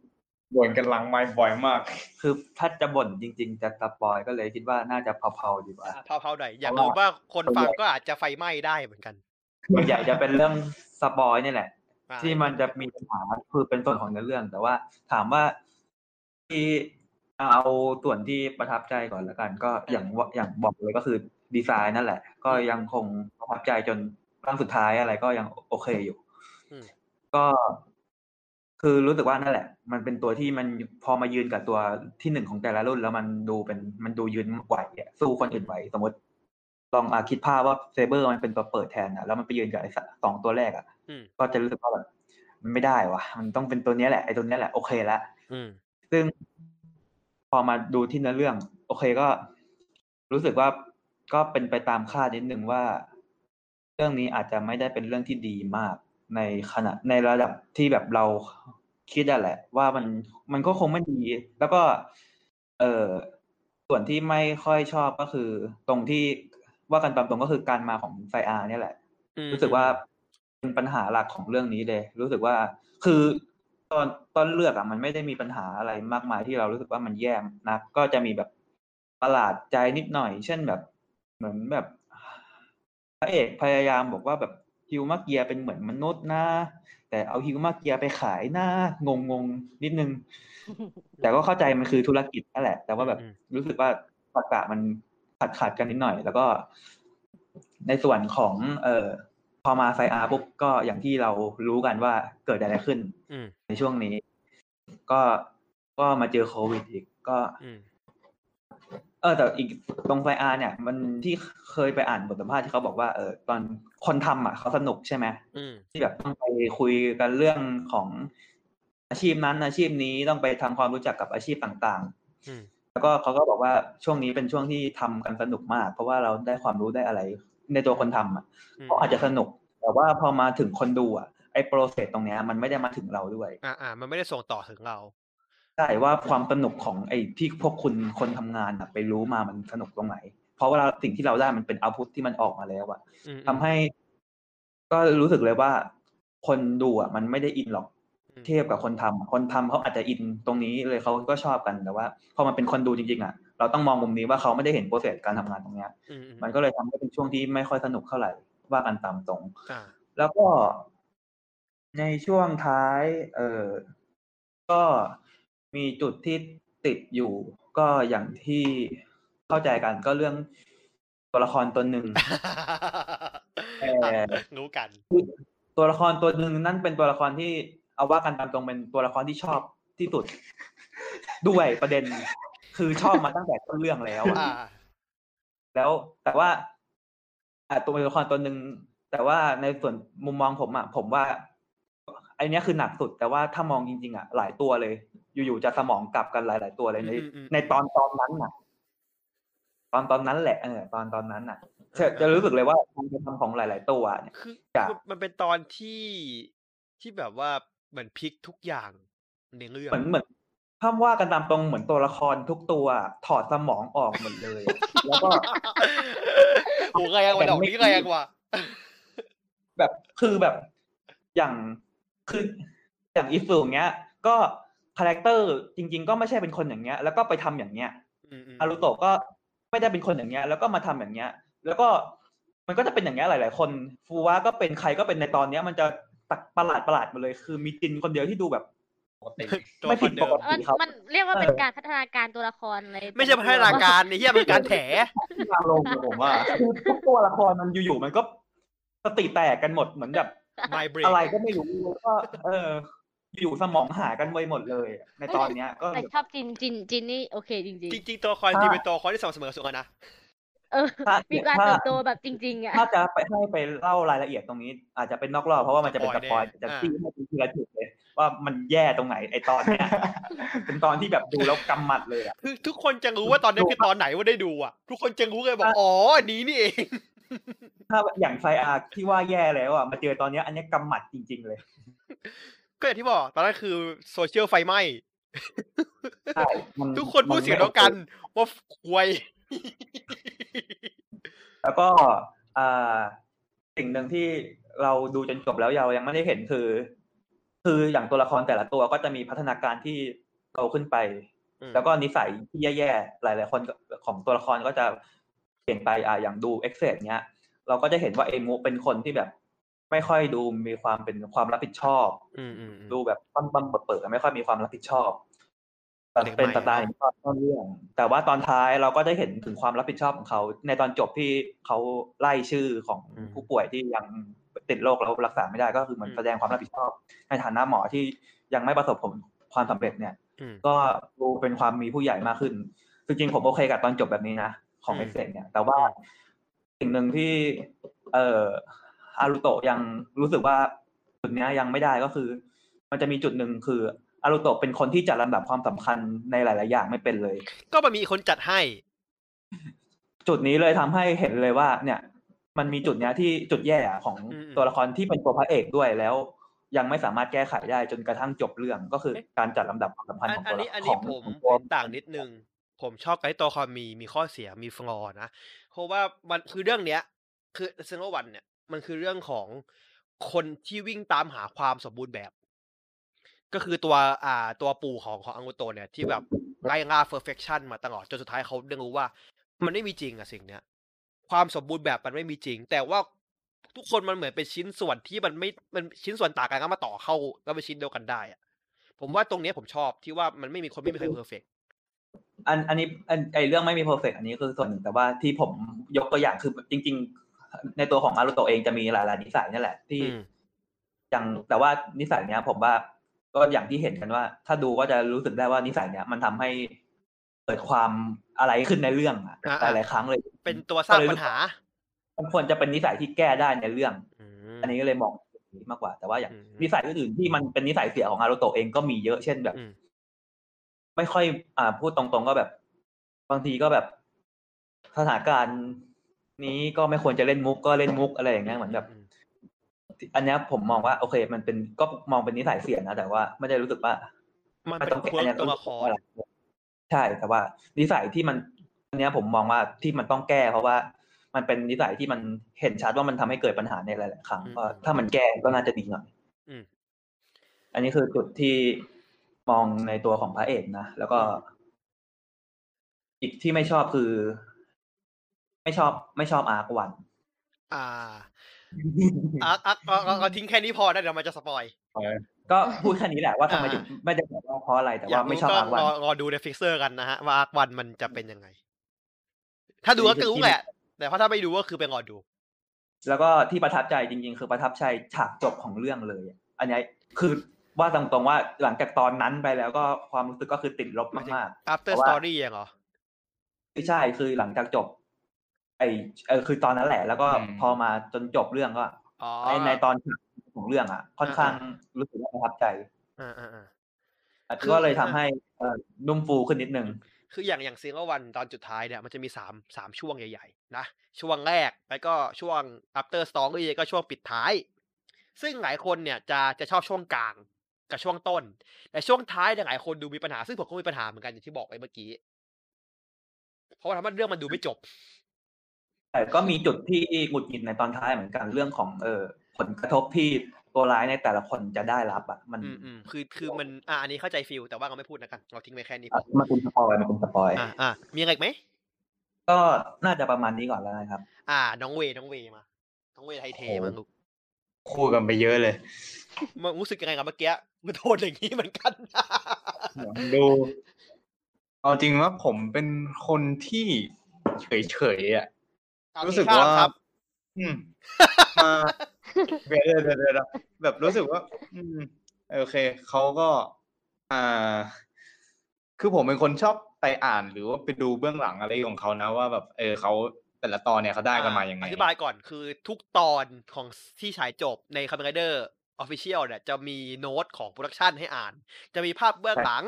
บ่นกันหลังไมค์บ่อยมากคือถ้าจะบ่นจริงๆจะสปอยก็เลยคิดว่าน่าจะเผาๆดีกว่าเผาๆหน่อยอยากรู้ว่าคนฟังก็อาจจะไฟไหม้ได้เหมือนกันส่วนใหญ่จะเป็นเรื่องสปอยนี่แหละที่มันจะมีปัญหาคือเป็นส่วนของเนื้อเรื่องแต่ว่าถามว่าที่ เอาส่วนที่ประทับใจก่อนละกันก็อย่างบอกเลยก็คือดีไซน์นั่นแหละก็ยังคงประทับใจจนครั้งสุดท้ายอะไรก็ยังโอเคอยู่ก็คือรู้สึกว่านั่นแหละมันเป็นตัวที่มันพอมายืนกับตัวที่หนึ่งของแต่ละรุ่นแล้วมันดูยืนไหวสู้คนอื่นไหวสมมติลองคิดภาพว่าเซเบอร์มันเป็นตัวเปิดแทนนะแล้วมันไปยืนกับไอ้สองตัวแรกอ่ะก็จะรู้สึกว่าแบบมันไม่ได้วะมันต้องเป็นตัวนี้แหละไอ้ตัวนี้แหละโอเคละซึ่งพอมาดูที่เนื้อเรื่องโอเคก็รู้สึกว่าก็เป็นไปตามคาดนิดนึงว่าเรื่องนี้อาจจะไม่ได้เป็นเรื่องที่ดีมากในขณะในระดับที่แบบเราคิดได้แหละว่ามันก็คงไม่ดีแล้วก็ส่วนที่ไม่ค่อยชอบก็คือตรงที่ว่ากันตามตรงก็คือการมาของไซอาร์เนี่ยแหละรู้สึกว่าเป็นปัญหาหลักของเรื่องนี้เลยรู้สึกว่าคือตอนเลือกอ่ะมันไม่ได้มีปัญหาอะไรมากมายที่เรารู้สึกว่ามันแย่นะก็จะมีแบบประหลาดใจนิดหน่อยเช่นแบบเหมือนแบบพระเอกพยายามบอกว่าแบบฮิวมาเกียเป็นเหมือนมนุษย์นะแต่เอาฮิวมาเกียไปขายนะงงนิดนึงแต่ก็เข้าใจมันคือธุรกิจนั่นแหละแต่ว่าแบบรู้สึกว่าตะกะมันขาดกันนิดหน่อยแล้วก็ในส่วนของพอมาไซอาร์ปุ๊บก็อย่างที่เรารู้กันว่าเกิดอะไรขึ้นในช่วงนี้ก็มาเจอโควิดอีกก็แต่อีกตรงไซอาร์เนี่ยมันที่เคยไปอ่านบทสัมภาษณ์ที่เขาบอกว่าตอนคนทำอ่ะเขาสนุกใช่ไหมที่แบบต้องไปคุยกันเรื่องของอาชีพนั้นอาชีพนี้ต้องไปทำความรู้จักกับอาชีพต่างๆแล้วก็เขาก็บอกว่าช่วงนี้เป็นช่วงที่ทำกันสนุกมากเพราะว่าเราได้ความรู้ได้อะไรในตัวคนทำอ่ะก็อาจจะสนุกแต่ว่าพอมาถึงคนดูอ่ะไอ้โปรเซสตรงเนี้ยมันไม่ได้มาถึงเราด้วยมันไม่ได้ส่งต่อถึงเราใช่ว่าความสนุกของไอ้ที่พวกคุณคนทำงานไปรู้มามันสนุกตรงไหนเพราะว่าสิ่งที่เราได้มันเป็นเอาท์พุตที่มันออกมาแล้วอ่ะทำให้ก็รู้สึกเลยว่าคนดูอ่ะมันไม่ได้อินหรอกเทียบกับคนทำเขาอาจจะอินตรงนี้เลยเขาก็ชอบกันแต่ว่าพอมันเป็นคนดูจริงๆอ่ะเราต้องมองมุมนี้ว่าเขาไม่ได้เห็นโปรเซสการทำงานตรงเนี้ยมันก็เลยทำให้เป็นช่วงที่ไม่ค่อยสนุกเท่าไหร่ว่ากันตามตรงแล้วก็ในช่วงท้ายก็มีจุดที่ติดอยู่ก็อย่างที่เข้าใจกันก็เรื่องตัวละครตัวหนึ่งรู้กันตัวละครตัวหนึ่งนั่นเป็นตัวละครที่เอาว่ากันตามตรงเป็นตัวละครที่ชอบที่สุดด้วยประเด็นคือชอบมาตั้งแต่ต้นเรื่องแล้วแล้วแต่ว่าตัวละครตัวหนึ่งแต่ว่าในส่วนมุมมองผมอ่ะผมว่าไอเนี้ยคือหนักสุดแต่ว่าถ้ามองจริงๆอ่ะหลายตัวเลยอยู่ๆจะสมองกลับกันหลายๆตัวเลยในตอนนั้นน่ะตอนนั้นแหละตอนนั้นน่ะจะรู้สึกเลยว่าการกระทำของหลายๆตัวเนี่ยคือมันเป็นตอนที่แบบว่าเหมือนพลิกทุกอย่างในเรื่องเหมือนถ้าว่ากันตามตรงเหมือนตัวละครทุกตัวถอดสมองออกหมดเลยแล้วก็โหไงอ่ะดอกนี้ไงกว่าแบบคือแบบอย่างอีฟูอย่างเงี้ยก็คาแรคเตอร์จริงๆก็ไม่ใช่เป็นคนอย่างเงี้ยแล้วก็ไปทำอย่างเงี้ยอารุโตะก็ไม่ได้เป็นคนอย่างเงี้ยแล้วก็มาทำอย่างเงี้ยแล้วก็มันก็จะเป็นอย่างเงี้ยหลายๆคนฟูวะก็เป็นใครก็เป็นในตอนเนี้ยมันจะประหลาดหมดเลยคือมีจินคนเดียวที่ดูแบบไม่ผิดปกติครับมันเรียกว่าเป็นการพัฒนาการตัวละครเลยไม่ใช่พัฒนาการในที่เป็นการแถทางลงผมว่าทุกตัวละครมันอยู่ๆมันก็สติแตกกันหมดเหมือนแบบอะไรก็ไม่รู้แล้วก็อยู่สมองหากันไว้หมดเลยในตอนเนี้ยก็แต่ชอบจินนี่โอเคจริงๆจริงๆตัวคอยดีเป็นตัวคอยที่สม่ำเสมอสุดนะมีการเติบโตแบบจริงๆอ่ะถ้าจะไปให้ไปเล่ารายละเอียดตรงนี้อาจจะเป็นนอกรอบเพราะว่ามันจะเป็นสปอยจะชี้ให้เป็นทีละจุดเลยว่ามันแย่ตรงไหนไอตอนเนี้ยเป็นตอนที่แบบดูแล้วกำหมัดเลยอ่ะคือทุกคนจะรู้ว่าตอนนี้คือตอนไหนว่าได้ดูอ่ะทุกคนจะรู้เลยบอกอ๋ออันนี้นี่เองถ้าอย่างไซอาร์ที่ว่าแย่แล้วอ่ะมาเจอตอนเนี้ยอันนี้กำหมัดจริงๆเลยก็อย่างที่บอกตอนนั้นคือโซเชียลไฟไหม้ทุกคนพูดเสียงเดียวกันว่าควยแล้วก็สิ่งหนึ่งที่เราดูจนจบแล้วเรายังไม่ได้เห็นคืออย่างตัวละครแต่ละตัวก็จะมีพัฒนาการที่โตขึ้นไปแล้วก็นิสัยที่แย่ๆหลายๆคนของตัวละครก็จะเปลี่ยนไปอย่างดูเอ็กเซสเนี้ยเราก็จะเห็นว่าเอมุเป็นคนที่แบบไม่ค่อยดูมีความเป็นความรับผิดชอบดูแบบปั๊มๆเปิดๆไม่ค่อยมีความรับผิดชอบ เป็นสไตล์ตอนต้นเรื่องแต่ว่าตอนท้ายเราก็ได้เห็นถึงความรับผิดชอบของเขาในตอนจบที่เขาไล่ชื่อของผู้ป่วยที่ยังติดโรคแล้วรักษาไม่ได้ก็คือมันแสดงความรับผิดชอบในฐานะหมอที่ยังไม่ประสบผลความสำเร็จเนี่ยก็ดูเป็นความมีผู้ใหญ่มากขึ้นจริงๆผมโอเคกับตอนจบแบบนี้นะของเอ็กเซนเนี่ยแต่ว่าสิ่งหนึ่งที่อารุโตะยังรู้สึกว่าจุดนี้ยังไม่ได้ก็คือมันจะมีจุดหนึ่งคืออารุโตะเป็นคนที่จัดลำดับความสำคัญในหลายๆอย่างไม่เป็นเลยก็มันมีคนจัดให้จุดนี้เลยทำให้เห็นเลยว่าเนี่ยมันมีจุดเนี้ยที่จุดแย่ของตัวละครที่เป็นตัวพระเอกด้วยแล้วยังไม่สามารถแก้ไขได้จนกระทั่งจบเรื่องก็คือการจัดลำดับความสำคัญของตัวละครอันนี้ผมต่างนิดนึงผมชอบไอ้ตัวคอมีข้อเสียมีฟลอนะเพราะว่ามันคือเรื่องเนี้ยคือเซนโนวันเนี่ยมันคือเรื่องของคนที่วิ่งตามหาความสมบูรณ์แบบก็คือตัวปู่ของอังโกโตเนี่ยที่แบบไล่ล่า perfection มาตลอดจนสุดท้ายเขาได้รู้ว่ามันไม่มีจริงอะสิ่งเนี้ยความสมบูรณ์แบบมันไม่มีจริงแต่ว่าทุกคนมันเหมือนเป็นชิ้นส่วนที่มันชิ้นส่วนต่างกันก็มาต่อเข้าแล้วเป็นชิ้นเดียวกันได้อะผมว่าตรงเนี้ยผมชอบที่ว่ามันไม่มีใคร perfectอันนี้ไอเรื่องไม่มีเพอร์เฟคอันนี้คือส่วนหนึ่งแต่ว่าที่ผมยกตัวอย่างคือจริงๆในตัวของอารุโตะเองจะมีหลายๆนิสัยนี่แหละที่อย่างแต่ว่านิสัยเนี้ยผมว่าก็อย่างที่เห็นกันว่าถ้าดูก็จะรู้สึกได้ว่านิสัยเนี้ยมันทำให้เกิดความอะไรขึ้นในเรื่องหลายๆครั้งเลยเป็นตัวสร้างปัญหามันควรจะเป็นนิสัยที่แก้ได้ในเรื่องอันนี้ก็เลยมองมากกว่าแต่ว่าอย่างนิสัยอื่นที่มันเป็นนิสัยเสียของอารุโตะเองก็มีเยอะเช่นแบบไม่ค่อยพูดตรงๆก็แบบบางทีก็แบบสถานการณ์นี้ก็ไม่ควรจะเล่นมุกก็เล่นมุกอะไรอย่างเงี้ยเหมือนแบบอันเนี้ยผมมองว่าโอเคมันเป็นก็มองเป็นนิสัยเสียนะแต่ว่าไม่ได้รู้สึกว่ามันเป็นตัวละครใช่แต่ว่านิสัยที่มันอันเนี้ยผมมองว่าที่มันต้องแก้เพราะว่ามันเป็นนิสัยที่มันเห็นชัดว่ามันทำให้เกิดปัญหาในหลายๆครั้งก็ถ้ามันแก้ก็น่าจะดีหน่อยอันนี้คือจุดที่มองในตัวของพระเอกนะแล้วก็อีกที่ไม่ชอบคือไม่ชอบอาร์ควันอาร์คทิ้งแค่นี้พอนะเดี๋ยวมันจะสปอยก็พูดแค่นี้แหละว่าทำไมถึงไม่ได้บอกว่าเพราะอะไรแต่ว่าไม่ชอบอาร์ควันรอดูใน Fixer กันนะฮะว่าอาร์ควันมันจะเป็นยังไงถ้าดูก็รู้แหละแต่ถ้าไม่ดูก็คือไปรอดูแล้วก็ที่ประทับใจจริงๆคือประทับใจฉากจบของเรื่องเลยอันนี้คือว่าตรงๆว่าหลังจากตอนนั้นไปแล้วก็ความรู้สึกก็คือติดลบมากๆ after story อย่างเหรอไม่ใช่คือหลังจากจบคือตอนนั้นแหละแล้วก็พอมาจนจบเรื่องก็ในตอนของเรื่องอ่ะค่อนข้างรู้สึกว่าประทับใจก็เลยทำให้นุ่มฟูขึ้นนิดนึงคืออย่างซีรีส์วันตอนจุดท้ายเนี่ยมันจะมี3ช่วงใหญ่ๆนะช่วงแรกแล้วก็ช่วง after story ก็ช่วงปิดท้ายซึ่งหลายคนเนี่ยจะชอบช่วงกลางกับช่วงต้นแต่ช่วงท้ายหลายคนดูมีปัญหาซึ่งผมก็มีปัญหาเหมือนกันอย่างที่บอกไปเมื่อกี้เพราะว่าทำให้เรื่องมันดูไม่จบแต่ก็มีจุดที่หงุดหงิดในตอนท้ายเหมือนกันเรื่องของผลกระทบที่ตัวร้ายในแต่ละคนจะได้รับอ่ะมันคือมันอันนี้เข้าใจฟิลแต่ว่าเราไม่พูดนะกันเราทิ้งไว้แค่นี้มาคุณสปอยมาคุณสปอยมีอะไรอีกไหมก็น่าจะประมาณนี้ก่อนแล้วนะครับน้องเวไทเทมาลูกคู่กันไปเยอะเลยมันรู้สึกยังไงกับเมื่อกี้มันโทษอย่างนี้เหมือนกันดูเอาจริงว่าผมเป็นคนที่เฉยๆอ่ะรู้สึกว่าแบบรู้สึกว่าโอเคเขาก็คือผมเป็นคนชอบไปอ่านหรือว่าไปดูเบื้องหลังอะไรของเขานะว่าแบบเขาแต่ละตอนเนี่ยเขาได้กันมาอย่างไรอธิบายก่อนคือทุกตอนของที่ฉายจบใน Kamen Rider Official เนี่ยจะมีโน้ตของโปรดักชันให้อ่านจะมีภาพเบื้องหลัง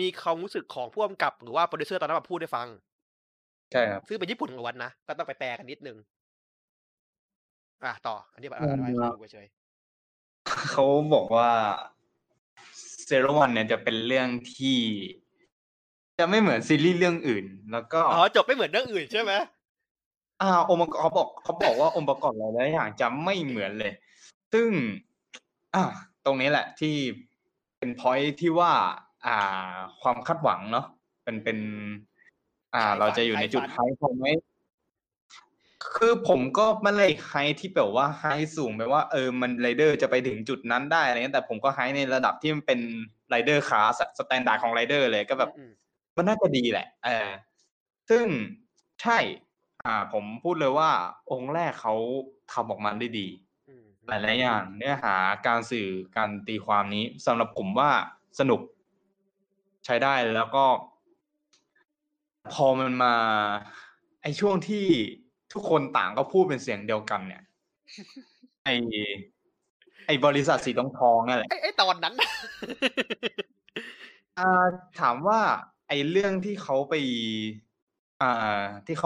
มีความรู้สึกของผู้กำกับหรือว่าโปรดิวเซอร์ตอนนั้นมาพูดให้ฟังใช่ครับซึ่งเป็นญี่ปุ่นล้วนนะก็ต้องไปแปลกันนิดนึงต่ออันนี้ไปเฉยเขาบอกว่าZero-Oneเนี่ยจะเป็นเรื่องที่จะไม่เหมือนซีรีส์เรื่องอื่นแล้วก็จบไม่เหมือนเรื่องอื่นใช่ไหมองค์ประกอบเขาบอกว่าองค์ประกอบหลายๆอย่างจะไม่เหมือนเลยซึ่งตรงนี้แหละที่เป็นพอยท์ที่ว่าความคาดหวังเนาะเป็นเราจะอยู่ในจุดไฮของไหม คือผมก็มันเลยไฮที่แบบว่าไฮสูงแบบว่ามันไรเดอร์จะไปถึงจุดนั้นได้อะไรเงี้ยแต่ผมก็ไฮในระดับที่มันเป็นไรเดอร์ขาสแตนดาร์ดของไรเดอร์เลยก็แบบมันน่าจะดีแหละซึ่งใช่ผมพูดเลยว่าองค์แรกเขาทำออกมาได้ดีหลายๆอย่างเนื้อหาการสื่อการตีความนี้สำหรับผมว่าสนุกใช้ได้แล้วก็พอมันมาไอ้ช่วงที่ทุกคนต่างก็พูดเป็นเสียงเดียวกันเนี่ยไอ้บริษัทสีทองนั่นแหละไอ้ตอนนั้นถามว่าไอ้เรื่องที่เขาไปที่เข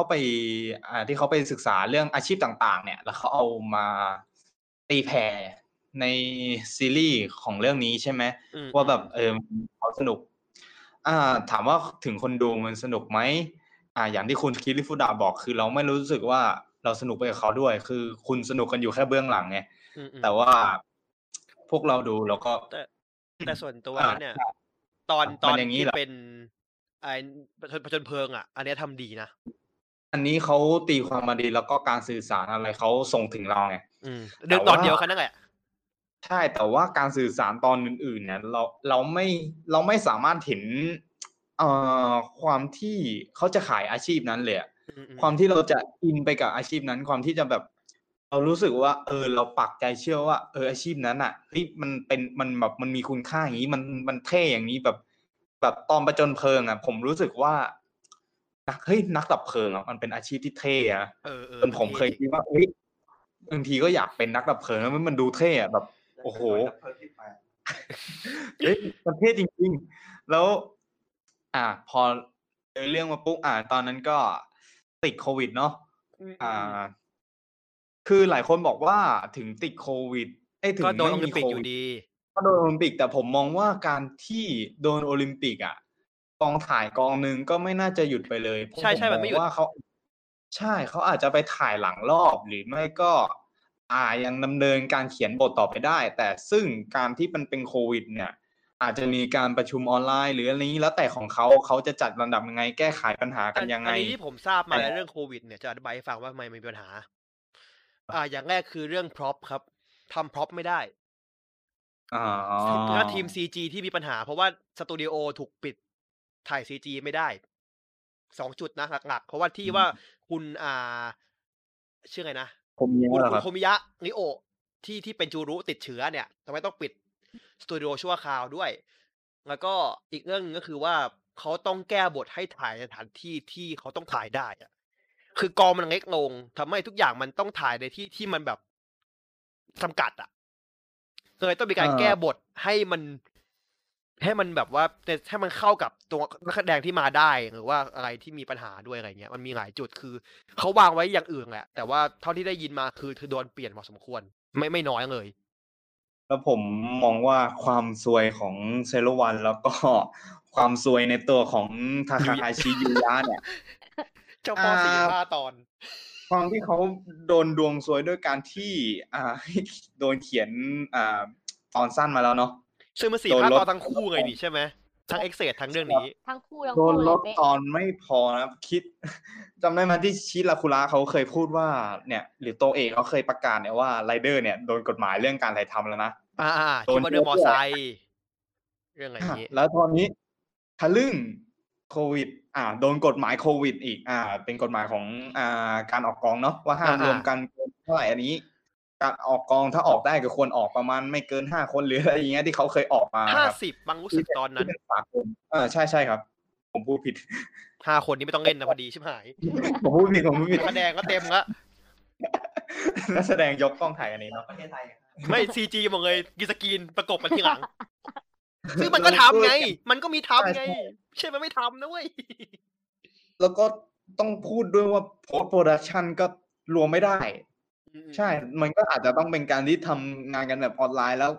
าไปศึกษาเรื่องอาชีพต่างๆเนี่ยแล้วเขาเอามาตีแผ่ในซีรีส์ของเรื่องนี้ใช่ไหมว่าแบบเขาสนุกถามว่าถึงคนดูมันสนุกไหมอย่างที่คุณคิริฟุดะบอกคือเราไม่รู้สึกว่าเราสนุกไปกับเขาด้วยคือคุณสนุกกันอยู่แค่เบื้องหลังไงแต่ว่าพวกเราดูแล้วก็แต่ส่วนตัวเนี่ยตอนที่เป็นไอ้ผจญเพลิงอ่ะอันนี้ทำดีนะอันนี้เขาตีความมาดีแล้วก็การสื่อสารอะไรเขาส่งถึงเราไงเดินตอนเดียวกันนั่นแหละใช่แต่ว่าการสื่อสารตอนอื่นๆเนี่ยเราไม่สามารถเห็นความที่เขาจะขายอาชีพนั้นเลยความที่เราจะอินไปกับอาชีพนั้นความที่จะแบบเรารู้สึกว่าเราปักใจเชื่อว่าอาชีพนั้นอ่ะเฮ้ยมันเป็นมันแบบมันมีคุณค่าอย่างนี้มันเท่อย่างนี้แบบตอนประจนเพลิงอ่ะผมรู้สึกว่านักดับเพลิงอ่ะมันเป็นอาชีพที่เท่อ่ะจนผมเคยคิดว่าเฮ้ยบางทีก็อยากเป็นนักดับเพลิงแล้วมันดูเท่อ่ะแบบโอ้โหเฮ้ยมันเท่จริงๆแล้วพอเรื่องมาปุ๊บตอนนั้นก็ติดโควิดเนาะคือหลายคนบอกว่าถึงติดโควิดถึงโดนโอลิมปิกอยู่ดีก็โดนโอลิมปิกแต่ผมมองว่าการที่โดนโอลิมปิกกองถ่ายกองนึงก็ไม่น่าจะหยุดไปเลยใช่ๆมันไม่หยุดว่าเขาอาจจะไปถ่ายหลังรอบหรือไม่ก็ยังดำเนินการเขียนบทต่อไปได้แต่ซึ่งการที่มันเป็นโควิดเนี่ยอาจจะมีการประชุมออนไลน์หรืออะไรนี้แล้วแต่ของเขาจะจัดลำดับยังไงแก้ไขปัญหากันยังไงอันนี้ที่ผมทราบมาเรื่องโควิดเนี่ยจะอธิบายให้ฟังว่าทำไมมันมีปัญหาอย่างแรกคือเรื่องพร็อพครับทำพร็อพไม่ได้แล้วทีม CG ที่มีปัญหาเพราะว่าสตูดิโอถูกปิดถ่าย CG ไม่ได้2จุดนะหลักๆเพราะว่าที่ว่าคุณชื่อไงนะคุณโคมิยะนิโอที่เป็นจูรุติดเชื้อเนี่ยทำไมต้องปิดสตูดิโอชั่วคราวด้วยแล้วก็อีกเรื่องนึงก็คือว่าเขาต้องแก้บทให้ถ่ายในสถานที่ที่เขาต้องถ่ายได้คือกองมันเล็กลงทำให้ทุกอย่างมันต้องถ่ายในที่ที่มันแบบจำกัดเลยต้องมีการแก้บทให้มันแบบว่าให้มันเข้ากับตัวนักแสดงที่มาได้หรือว่าอะไรที่มีปัญหาด้วยอะไรเงี้ยมันมีหลายจุดคือเขาวางไว้อย่างอื่นแหละแต่ว่าเท่าที่ได้ยินมาคือเธอโดนเปลี่ยนพอสมควรไม่น้อยเลยแล้วผมมองว่าความซวยของเซโรวันแล้วก็ความซวยในตัวของทาคาฮาชิยูยะเนี่ยเจ้าพ่อ45ตอนความที่เขาโดนดวงซวยด้วยการที่โดนเขียนตอนสั้นมาแล้วเนาะซึ่งมัน45ตอนทั้งคู่เลยนี่ใช่ไหมทั้งเอ็กเซสทั้งเรื่องนี้ทั้งคู่โดนลดตอนไม่พอนะคิดจำได้มาที่ชิราคุระเขาเคยพูดว่าเนี่ยหรือโตเอกเขาเคยประกาศเนี่ยว่าไรเดอร์เนี่ยโดนกฎหมายเรื่องการถ่ายทำแล้วนะโดนเรื่องมอไซค์เรื่องอะไรนี้แล้วตอนนี้ทะลึ่งโควิดโดนกฎหมายโควิดอีกเป็นกฎหมายของการออกกองเนาะว่าห้ามรวมกันเท่าไหร่อันนี้การออกกองถ้าออกได้ก็ควรออกประมาณไม่เกิน5คนหรืออะไรอย่างเงี้ยที่เขาเคยออกมา50บางรู้สึกตอนนั้นใช่ครับผมพูดผิด5คนนี้ไม่ต้องเล่นนะพอดีชิบหายผมพูดผิดนักแสดงก็เต็มละนักแสดงยกกล้องถ่ายอันนี้เนาะประเทศไทยไม่ CG หมดเลยกิสกรีนประกบกันทีหลังซึ่งมันก็ทำไงมันก็มีทำไงใช่มันไม่ทำนะเว้ยแล้วก็ต้องพูดด้วยว่าโพสต์โปรดักชันก็รวมไม่ได้ใช่มันก็อาจจะต้องเป็นการที่ทำงานกันแบบออนไลน์แล้ว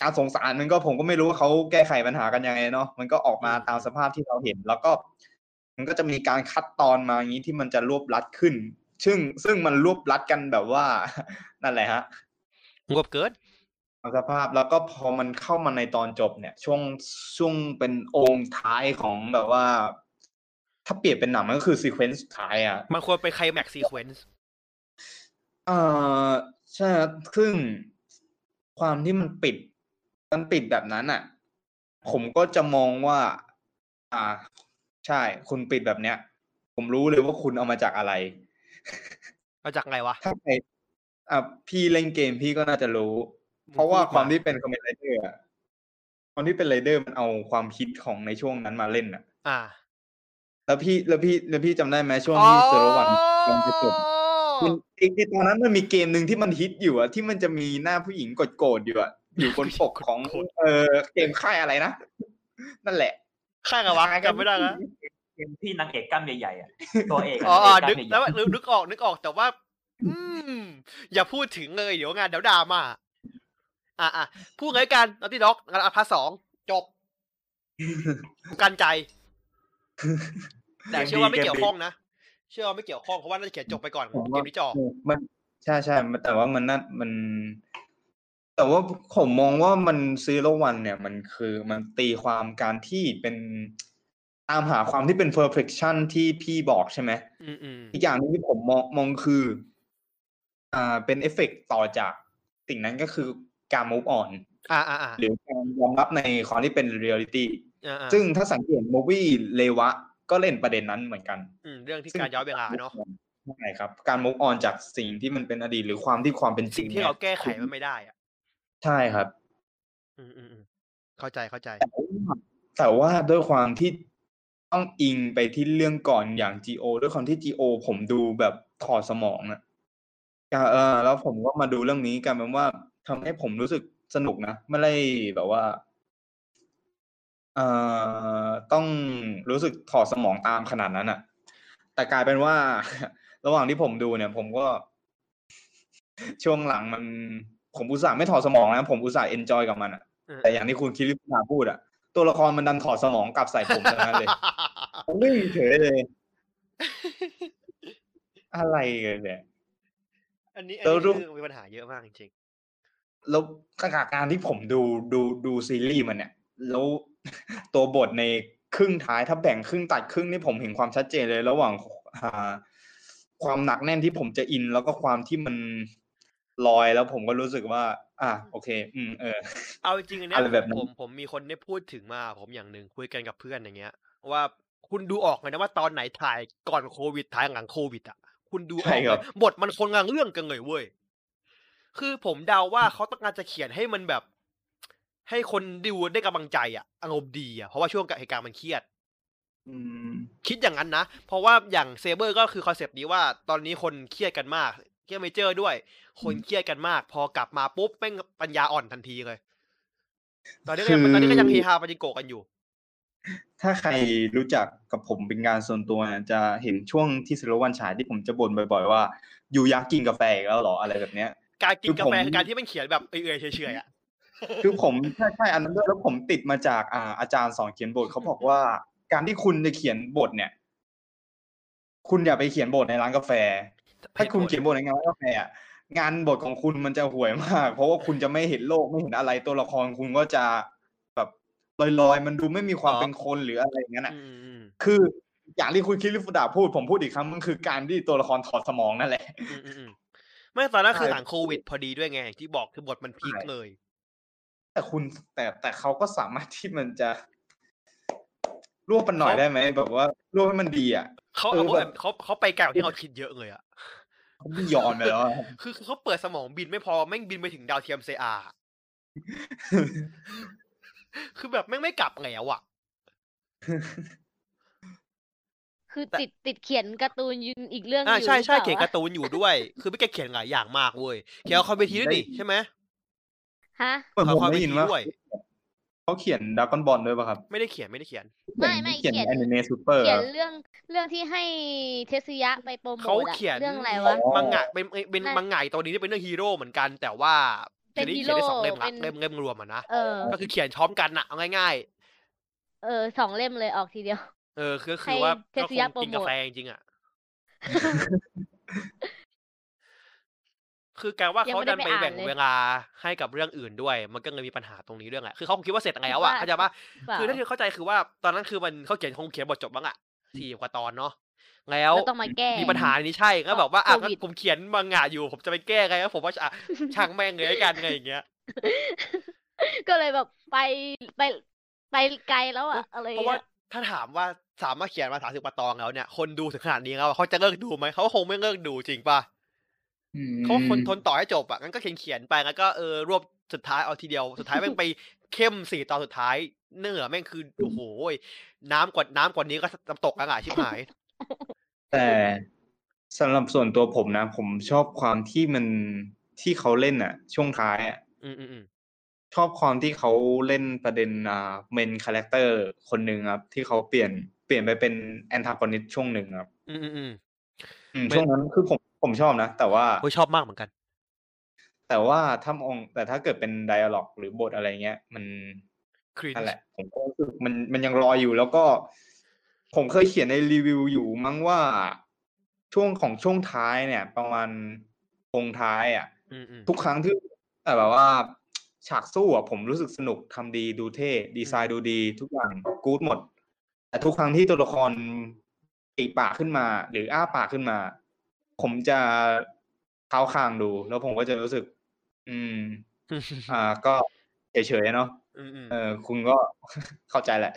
การสงสารมันก็ผมก็ไม่รู้ว่าเขาแก้ไขปัญหากันยังไงเนาะมันก็ออกมาตามสภาพที่เราเห็นแล้วก็มันก็จะมีการคัดตอนมาอย่างนี้ที่มันจะรวบรัดขึ้นซึ่งมันรวบรัดกันแบบว่านั่นแหละฮะรวบเกินสภาพแล้วก็พอมันเข้ามาในตอนจบเนี่ยช่วงเป็นองค์ท้ายของแบบว่าถ้าเปรียบเป็นหนังมันก็คือซีเควนซ์สุดท้ายมันควรเป็นไคลแม็กซ์ซีเควนซ์ ใช่ครับซึ่งความที่มันปิดแบบนั้นอ่ะผมก็จะมองว่าใช่คุณปิดแบบเนี้ยผมรู้เลยว่าคุณเอามาจากอะไรมาจากไงวะถ้าใครพี่เล่นเกมพี่ก็น่าจะรู้เพราะว่าความที่เป็นคอมเมนต์ไรเดอร์ความที่เป็นไรเดอร์มันเอาความคิดของในช่วงนั้นมาเล่นอ่ะแล้วพี่จำได้ไหมช่วงที่Zero-Oneมันจะจบตอนนั้นมันมีเกมหนึ่งที่มันฮิตอยู่อ่ะที่มันจะมีหน้าผู้หญิงโกรธๆอยู่อ่ะอยู่บนปกของเกมค่ายอะไรนะนั่นแหละค่ายอะไรวะจำไม่ได้นะเกมที่นางเอกกล้ามใหญ่ๆอ่ะตัวเอกนึกออกแต่ว่าอย่าพูดถึงเลยเดี๋ยวงานเดี๋ยวดราม่าพูดเลยกันเอาที่ด็อกงานอัพพาร์ท 2จบกันใจแต่เชื่อว่าไม่เกี่ยวข้องนะเชื่อว่าไม่เกี่ยวข้องเพราะว่าน่าจะเขียนจบไปก่อนเกมนี้จบมันใช่ๆแต่ว่ามันน่ามันแต่ว่าผมมองว่ามันZero-Oneเนี่ยมันคือมันตีความการที่เป็นตามหาความที่เป็น perfection ที่พี่บอกใช่ไหมอีกอย่างนึงที่ผมมองคือเป็นเอฟเฟกต์ต่อจากสิ่งนั้นก็คือการ move on หรือการยอมรับในความที่เป็น reality ซึ่งถ้าสังเกตมูฟวี่เลวะก็เล่นประเด็นนั้นเหมือนกันเรื่องที่การย้อนเวลาเนาะใช่ครับการ move on จากสิ่งที่มันเป็นอดีตหรือความเป็นจริงที่เราแก้ไขมันไม่ได้ใช่ครับเข้าใจแต่ว่าด้วยความที่ต้องอิงไปที่เรื่องก่อนอย่าง GO ด้วยความที่ GO ผมดูแบบถอดสมองนะแล้วผมก็มาดูเรื่องนี้กันเป็นว่าทำให้ผมรู้สึกสนุกนะไม่ได้แบบว่าต้องรู้สึกถอดสมองตามขนาดนั้นอ่ะแต่กลายเป็นว่าระหว่างที่ผมดูเนี่ยผมก็ช่วงหลังมันผมอุตส่าห์ไม่ถอดสมองนะผมอุตส่าห์เอนจอยกับมันอ่ะแต่อย่างที่คุณคิริคุณาพูดอ่ะตัวละครมันดันถอดสมองกลับใส่ผมซะงั้นเลยลื่นเฉยเลยอะไรกันเนี่ยอันนี้มีปัญหาเยอะมากจริงๆแล้วการที่ผมดูซีรีส์มันเนี่ยแล้วตัวบทในครึ่งท้ายถ้าแบ่งครึ่งตัดครึ่งนี่ผมเห็นความชัดเจนเลยระหว่างความหนักแน่นที่ผมจะอินแล้วก็ความที่มันลอยแล้วผมก็รู้สึกว่าโอเคเอาจริงๆเนี่ยผมมีคนได้พูดถึงมาผมอย่างนึงคุยกันกับเพื่อนอย่างเงี้ยว่าคุณดูออกเลยนะว่าตอนไหนถ่ายก่อนโควิดถ่ายหลังโควิดอ่ะคุณดูออกเลยบทมันคนละเรื่องกันเลยเว้ยคือผมเดาว่าเขาต้องการจะเขียนให้มันแบบให้คนดูได้กำลังใจอ่ะอารมณ์ดีอ่ะเพราะว่าช่วงเหตุการณ์มันเครียดคิดอย่างนั้นนะเพราะว่าอย่างเซเบอร์ก็คือคอนเซปต์นี้ว่าตอนนี้คนเครียดกันมากเกมเมเจอร์ด้วยคนเครียดกันมากพอกลับมาปุ๊บแม่งปัญญาอ่อนทันทีเลยตอนนี้ก็ยังเฮฮาปาจิโกะกันอยู่ถ้าใครรู้จักกับผมเป็นงานส่วนตัวจะเห็นช่วงที่Zero-Oneฉายที่ผมจะบ่นบ่อยๆว่าอยู่อยากกินกาแฟแล้วหรออะไรแบบเนี้ยการกินกาแฟคือการที่มันเขียนแบบเอื่อยๆเฉยๆอ่ะคือผมใช่อันนั้นด้วยแล้วผมติดมาจากอาจารย์สอนเขียนบทเขาบอกว่าการที่คุณจะเขียนบทเนี่ยคุณอย่าไปเขียนบทในร้านกาแฟถ้าคุณเขียนบทในงานกาแฟงานบทของคุณมันจะห่วยมากเพราะว่าคุณจะไม่เห็นโลกไม่เห็นอะไรตัวละครคุณก็จะแบบลอยๆมันดูไม่มีความเป็นคนหรืออะไรอย่างนั้นอ่ะคืออย่างที่คุณคิริฟุดะพูดผมพูดอีกครั้งมันคือการที่ตัวละครถอดสมองนั่นแหละไม่ตอนนั้นคือหลังโควิดพอดีด้วยไงที่บอกคือบทมันพีคเลยแต่คุณแต่เขาก็สามารถที่มันจะรวบมันหน่อยได้ไหมแบบว่ารวบให้มันดีอ่ะเขาไปไกลที่เราคิดเยอะเลยอ่ะเขาไม่ยอมเลยหรอคือเขาเปิดสมองบินไม่พอแม่งบินไปถึงดาวเทียมเซอาคือแบบแม่งไม่กลับแล้วอ่ะคือติดเขียนการ์ตูนอีกเรื่องอยู่ใช่เขียนการ์ตูนอยู่ด้วยคือไม่แกเขียนหลายอย่างมากเว้ยเขียนคอมเมดี้ด้วยดิใช่ไหมฮะผมได้ยินว่าเขาเขียนดราก้อนบอลด้วยป่ะครับไม่ได้เขียนไม่เขียนอนิเมะซูเปอร์เขียนเรื่องที่ให้เทสึยะไปโปรโมทเรื่องอะไรวะมังงะเป็นมังงะตัวนี้ที่เป็นเรื่องฮีโร่เหมือนกันแต่ว่าเป็นฮีโร่2เล่มรวมอ่ะนะก็คือเขียนพร้อมกันน่ะเอาง่ายๆ2เล่มเลยออกทีเดียวคือว่าเทสึยะโปรโมทกินกาแฟจริงๆอ่ะคือการว่าเขาดันไปแบ่งเวลาให้กับเรื่องอื่นด้วยมันก็เลยมีปัญหาตรงนี้เรื่องแหละคือเขาคงคิดว่าเสร็จแล้วอ่ะเข้าใจป่ะคือถ้าเข้าใจคือว่าตอนนั้นคือมันเขาเขียนบทจบบ้างอ่ะ4 กว่าตอนเนาะ แล้วต้องมาแก้มีปัญหานี้ใช่ก็แบบว่าอ่ะผมเขียนมังงะอยู่ผมจะไปแก้ไงแล้วผมว่าช่างแม่งเลยกันไงอย่างเงี้ยก็เลยแบบไปไกลแล้วอ่ะอะไรเพราะว่าถ้าถามว่าสามารถเขียนมา30กว่าตอนแล้วเนี่ยคนดูถึงขนาดนี้แล้วเขาจะเลิกดูมั้ยเขาคงไม่เลิกดูจริงป่ะเขาคนทนต่อให้จบอ่ะงั้นก็เขียนไปแล้วก็รวบสุดท้ายเอาทีเดียวสุดท้ายแม่งไปเข้ม4ตอนสุดท้ายเนื้อแม่งคือโอ้โหน้ำกว่านี้ก็น้ำตกอ่ะชิบหายแต่สำหรับส่วนตัวผมนะผมชอบความที่มันที่เขาเล่นอ่ะช่วงท้ายอ่ะชอบความที่เขาเล่นประเด็นเมนคาแรคเตอร์คนนึงครับที่เขาเปลี่ยนไปเป็นแอนทากอนิสต์ช่วงนึงครับช่วงนั้นคือผมชอบนะแต่ว่าชอบมากเหมือนกันแต่ว่าถ้ามองแต่ถ้าเกิดเป็นไดอะล็อกหรือบทอะไรเงี้ยมันนั่นแหละผมก็รู้สึกมันยังรออยู่แล้วก็ผมเคยเขียนในรีวิวอยู่มั้งว่าช่วงท้ายเนี่ยประมาณตรงท้ายอ่ะทุกครั้งที่แบบว่าฉากสู้อ่ะผมรู้สึกสนุกทำดีดูเท่ดีไซน์ดูดีทุกอย่างกู๊ดหมดแต่ทุกครั้งที่ตัวละครตีปากขึ้นมาหรืออ้าปากขึ้นมาผมจะเท้าคางดูแล้วผมก็จะรู้สึกก็เฉยๆเนาะคุณก็เข้าใจแหละ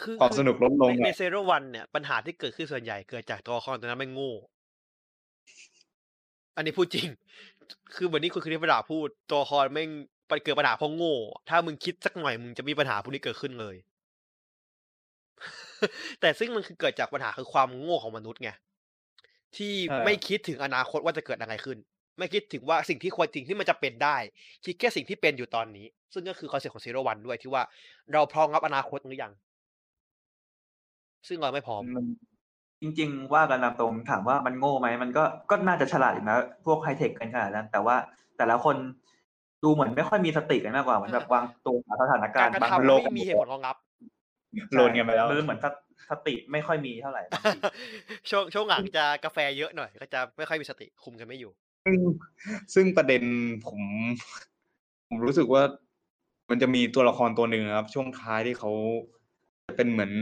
คือความสนุกลดลงใน Zero-One เนี่ยปัญหาที่เกิดขึ้นส่วนใหญ่เกิดจากตัวละครตัวนั้นไม่โง่อันนี้พูดจริงคือเหมือนนี่คุณคณิษฐ์ประดาพูดตัวละครไม่เกิดปัญหาเพราะโง่ถ้ามึงคิดสักหน่อยมึงจะมีปัญหาพวกนี้เกิดขึ้นเลยแต่ซึ่งมันคือเกิดจากปัญหาคือความโง่ของมนุษย์ไงที่ไม่คิดถึงอนาคตว่าจะเกิดอะไรขึ้นไม่คิดถึงว่าสิ่งที่ควรจริงที่มันจะเป็นได้คิดแค่สิ่งที่เป็นอยู่ตอนนี้ซึ่งก็คือคอนเซ็ปต์ของ Zero-One ด้วยที่ว่าเราพร้อมรับอนาคตหรือยังซึ่งเราไม่พร้อมจริงๆว่ากันตรงถามว่ามันโง่ไหมมันก็น่าจะฉลาดอยู่นะพวกไฮเทคกันขนาดนั้นแต่ว่าแต่ละคนดูเหมือนไม่ค่อยมีสติกันมากกว่าเหมือนแบบวางตัวสถานการณ์บางโลกไม่มีเหตุผลรองรับโลนกันไปแล้วเหมือนสติไม่ค่อยมีเท่าไหร่ช่วงหลังจะกาแฟเยอะหน่อยก็จะไม่ค่อยมีสติคุมกันไม่อยู่ซึ่งประเด็นผมรู้สึกว่ามันจะมีตัวละครตัวหนึ่งครับช่วงท้ายที่เขาเป็นเหมือน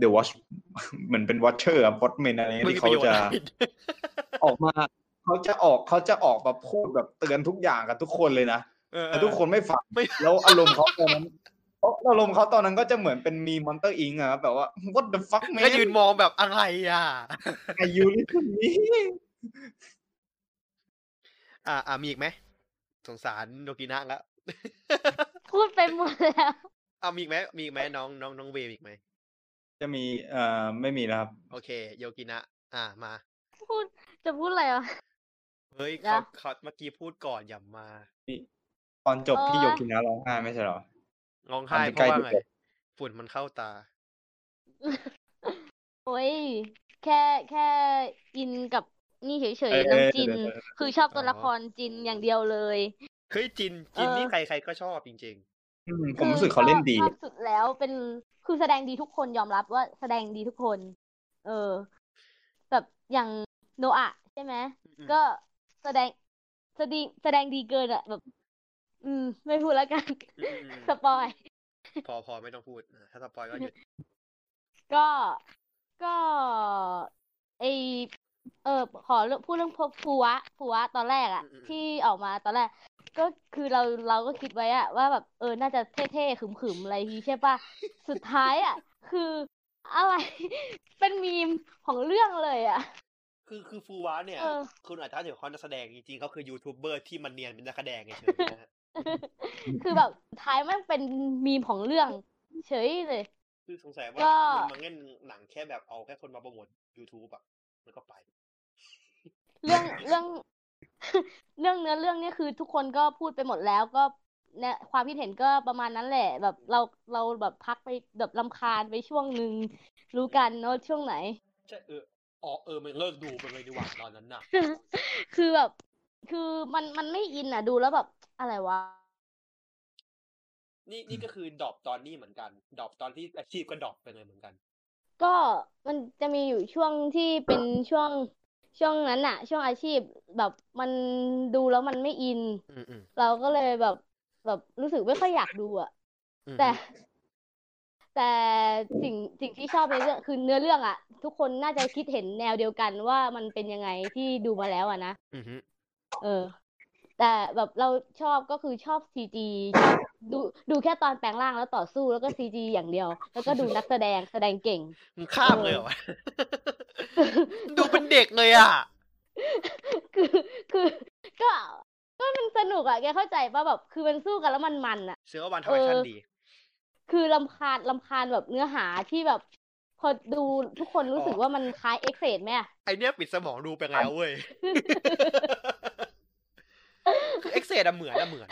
The Watch เหมือนเป็น Watcher อ่ะ Watchman อะไรที่เขาจะออกมาเขาจะออกมาพูดแบบเตือนทุกอย่างกับทุกคนเลยนะแต่ทุกคนไม่ฟังแล้วอารมณ์เขาตอนนั้นก็จะเหมือนเป็นมีมอนเตอร์อิงอ่ะแบบว่า what the fuck man ก็ยืนมองแบบอะไรอ่ะอายุลิขึ้นนี้มีอีกไหมสงสารโนกินะแล้วพูดไปหมดแล้วมีอีกไหมน้องเวอีกไหมจะมีไม่มีแล้วครับโอเคโยกินะมาพูดจะพูดอะไรอ่ะเฮ้ยเขาเมื่อกี้พูดก่อนอย่ามาตอนจบพี่โยกินะร้องไห้ไม่ใช่หรอร้องไห้เพราะว่าไงฝุ่นมันเข้าตาโอ้ยแค่อินกับนี่เฉยๆเรื่องจินคือชอบตัวละครจินอย่างเดียวเลยเฮ้ยจินนี่ใครๆก็ชอบจริงๆผมรู้สึกเขาเล่นดีสุดแล้วเป็นคือแสดงดีทุกคนยอมรับว่าแสดงดีทุกคนแบบอย่างโนอาใช่ไหมก็แสดงดีเกินอะแบบไม่พูดแล้วกันสปอยพอไม่ต้องพูดถ้าสปอยก็หยุดก็ไอขอพูดเรื่องพวกฟัวตอนแรกอะที่ออกมาตอนแรกก็คือเราก็คิดไว้อะว่าแบบน่าจะเท่ๆขึ้มๆอะไรทีใช่ป่ะสุดท้ายอะคืออะไรเป็นมีมของเรื่องเลยอะคือฟัวเนี่ยคุณอาจจะเห็นเขาจะแสดงจริงๆเขาคือยูทูบเบอร์ที่มันเนียนเป็นนักแสดงเฉยๆนะฮะคือแบบท้ายมันเป็นมีมของเรื่องเฉยเลยคือสงสัยว่ามันเล่นหนังแค่แบบเอาแค่คนมาโปรโมท YouTube อ่ะแล้วก็ไปเรื่องเนื้อเรื่องเนี่ยคือทุกคนก็พูดไปหมดแล้วก็เนี่ยความคิดเห็นก็ประมาณนั้นแหละแบบเราแบบพักไปแบบรำคาญไปช่วงนึงรู้กันเนาะช่วงไหนจะมันเลิกดูไปเลยดีกว่าตอนนั้นน่ะคือแบบคือมันไม่อินอ่ะดูแล้วแบบอะไรวะนี่ก็คือดรอปตอนนี้เหมือนกันดรอปตอนที่อาชีพก็ดรอปไปเลยเหมือนกันก็มันจะมีอยู่ช่วงที่เป็นช่วงนั้นน่ะช่วงอาชีพแบบมันดูแล้วมันไม่อินเราก็เลยแบบรู้สึกไม่ค่อยอยากดูอ่ะแต่ แต่สิ่งที่ชอบในเรื่องคือเนื้อเรื่องอ่ะทุกคนน่าจะคิดเห็นแนวเดียวกันว่ามันเป็นยังไงที่ดูมาแล้วอ่ะนะแต่แบบเราชอบก็คือชอบ CG ดูแค่ตอนแปลงร่างแล้วต่อสู้แล้วก็ CG อย่างเดียวแล้วก็ดูนักแสดงเก่งข้ามเลยเหรอ ดูเป็นเด็กเลยอ่ะ คือก็มันสนุกอ่ะแกเข้าใจป่ะแบบคือมันสู้กันแล้วมันอ่ะเสือวันทำไมชั้นดีคือรำคาญแบบเนื้อหาที่แบบพอดูทุกคนรู้สึกว่ามันคล้ายเอ็กเซดไหมไอเนี้ยปิดสมองดูไปแล้วเว้ยคือเอ็กเซดเหมือน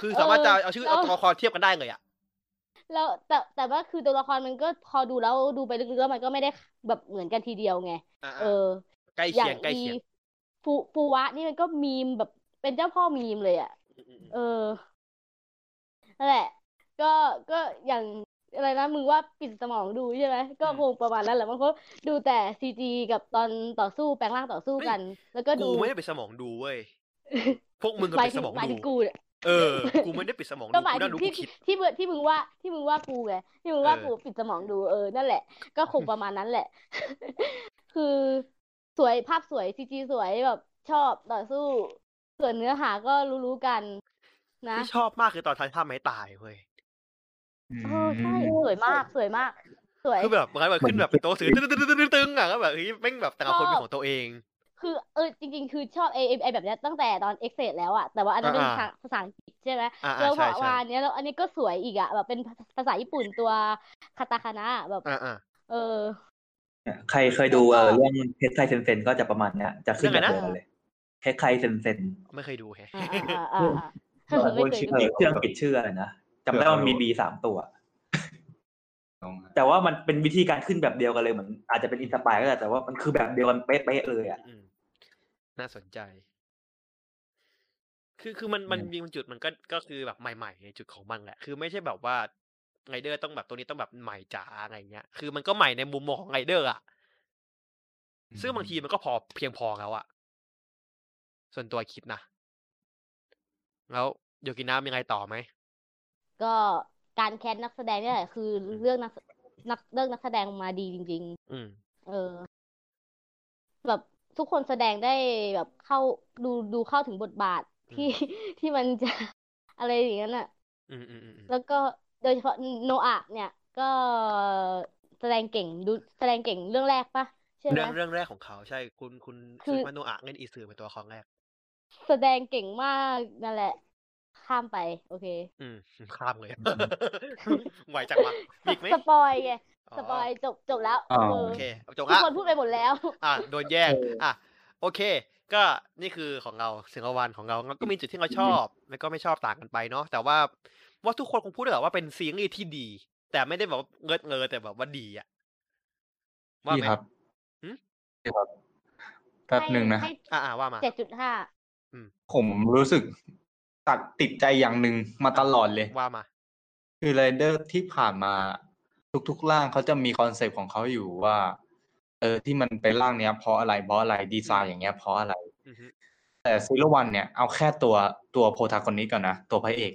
คือสามารถจะเอาชื่อเอาตัวละครเทียบกันได้เลยอะแล้วแต่ว่าคือตัวละครมันก็พอดูแล้วดูไปลึกๆแล้วมันก็ไม่ได้แบบเหมือนกันทีเดียวไงใกล้เคียงฟูวะนี่มันก็มีมแบบเป็นเจ้าพ่อมีมเลยอะนั่นแหละก็อย่างอะไรนะมึงว่าปิดสมองดูใช่ไหมก็คงประมาณนั้นแหละบางคนดูแต่ซีจีกับตอนต่อสู้แปลงร่างต่อสู้กันแล้วก็ดูกูไม่ได้ปิดสมองดูเว้ยพวกมึงก็ปิดสมองดูกูเนี่ยกูไม่ได้ปิดสมองดูกูนั่งดูคิดที่มึงว่ากูไงที่มึงว่ากูปิดสมองดูนั่นแหละก็คงประมาณนั้นแหละคือสวยภาพสวยซีจีสวยแบบชอบต่อสู้ส่วนเนื้อหาก็รู้ๆกันนะที่ชอบมากคือตอนท้ายท่าไม้ตายเว้ยใช่สวยมากสวยคือแบบมันขึ้นแบบเป็นโต๊ะสื่อตึ้งๆอ่ะก็แบบเฮ้ยแม่งแบบแต่ละคนเป็นของตัวเองคือจริงๆคือชอบไอแบบนี้ตั้งแต่ตอน Exit แล้วอ่ะแต่ว่าอันนั้นเป็นภาษาอังกฤษใช่ไหมแล้วพอวานเนี้ยแล้วอันนี้ก็สวยอีกอ่ะแบบเป็นภาษาญี่ปุ่นตัวคาตาคานะแบบใครเคยดูเรื่องเทสไคเซนเซนก็จะประมาณเนี้ยจะขึ้นแบบเดียวกันเลยเทสไคเซนเซนไม่เคยดูแค่เครื่องปิดชื่ออะไรนะจำได้ว่ามี B 3 ตัวแต่ว่ามันเป็นวิธีการขึ้นแบบเดียวกันเลยเหมือนอาจจะเป็นอินสปายก็ได้แต่ว่ามันคือแบบเดียวกันเป๊ะๆเลยอ่ะน่าสนใจคือมันมีจุดมันก็คือแบบใหม่ๆในจุดของมันแหละคือไม่ใช่แบบว่าไรเดอร์ต้องแบบตัวนี้ต้องแบบใหม่จ๋าอะไรเงี้ยคือมันก็ใหม่ในมุมมองของไรเดอร์อ่ะซึ่งบางทีมันก็พอเพียงพอแล้วอ่ะส่วนตัวคิดนะแล้วโยกินะมีอะไรต่อไหมก็การแคสนักแสดงนี่แหละคือเรื่องนักแสดงมาดีจริงๆแบบทุกคนแสดงได้แบบเข้าดูเข้าถึงบทบาทที่มันจะอะไรอย่างนั้นอ่ะแล้วก็โดยเฉพาะโนอาเนี่ยก็แสดงเก่งเรื่องแรกปะใช่ไหมเรื่องแรกของเขาใช่คุณคือโนอาเงินอีสือเป็นตัวของแรกแสดงเก่งมากนั่นแหละข้ามไปโอเคข้ามเลยไหวจังวะมีไหมสปอยไงสปอยจบแล้วโอเคจบแล้วทุกคนพูดไปหมดแล้วโดนแยกโอเคก็นี่คือของเราเสียงวันของเราก็มีจุดที่เราชอบแล้วก็ไม่ชอบต่างกันไปเนาะแต่ว่าทุกคนคงพูดได้ว่าเป็นซีรีส์ที่ดีแต่ไม่ได้แบบเงิดแต่แบบว่าดีอ่ะว่าไหมครับแป๊บนึงนะว่ามา 7.5 ผมรู้สึกติดใจอย่างหนึ่งมาตลอดเลยว่ามาคือไรเดอร์ที่ผ่านมาทุกๆร่างเขาจะมีคอนเซปต์ของเขาอยู่ว่าที่มันเป็นร่างเนี้ยเพราะอะไรดีไซน์อย่างเงี้ยเพราะอะไรแต่ซีโร่วันเนี่ยเอาแค่ตัวโพทากอนิสต์ก่อนนะตัวพระเอก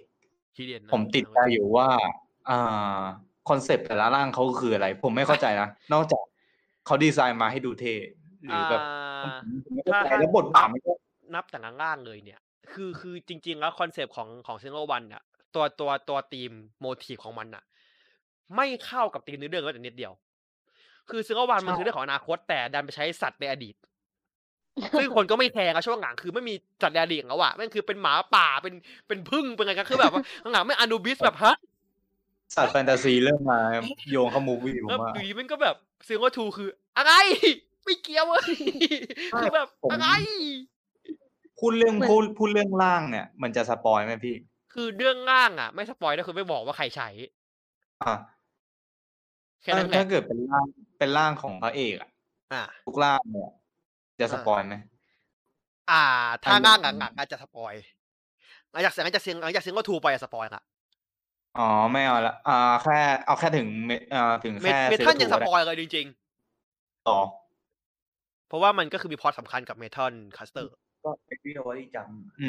ผมติดใจอยู่ว่าคอนเซปต์แต่ละร่างเขาคืออะไรผมไม่เข้าใจนะนอกจากเขาดีไซน์มาให้ดูเท่หรือแบบแล้วบทบาทไม่ได้นับแต่ละร่างเลยเนี่ยคือจริงๆแล้วคอนเซปต์ของซิงเกิลวันน่ะตัวธีมโมทีฟของมันน่ะไม่เข้ากับธีมในเรื่องแต่นิดเดียวคือซิงเกิลวันมันคือเรื่องของอนาคตแต่ดันไปใช้สัตว์ในอดีตซึ่งคนก็ไม่แทงอ่ะช่วงหลังคือไม่มีสัตว์ในอดีตแล้วอ่ะมันคือเป็นหมาป่าเป็นผึ้งเป็นอะไรก็คือแบบว่าหลังๆไม่อนูบิสแบบฮะสัตว์แฟนตาซีเรื่องมาโยงเข้ามูฟวี่ผมว่าอยู่มันก็แบบซิงเกิล2คืออะไรไม่เกี่ยวเว้ยคือแบบอะไรพูดเรื่องล่างเนี่ยมันจะสปอยไหมพี่คือเรื่องล่างอ่ะไม่สปอยนะคือไม่บอกว่าใครใช้แค่นั้นแหละถ้าเกิดเป็นล่างของพระเอกอ่ะทุกล่างเนี่ยจะสปอยไหมถ้าล่างหนักๆอาจจะสปอยอยากเสียงก็ทูไปสปอยละไม่เอาละแค่เอาแค่ถึงแค่เมทัลยังสปอยเลยจริงๆเพราะว่ามันก็คือมีพอร์ตสำคัญกับเมทัลคัสเตอร์ก็เป็นวิวอรี่จ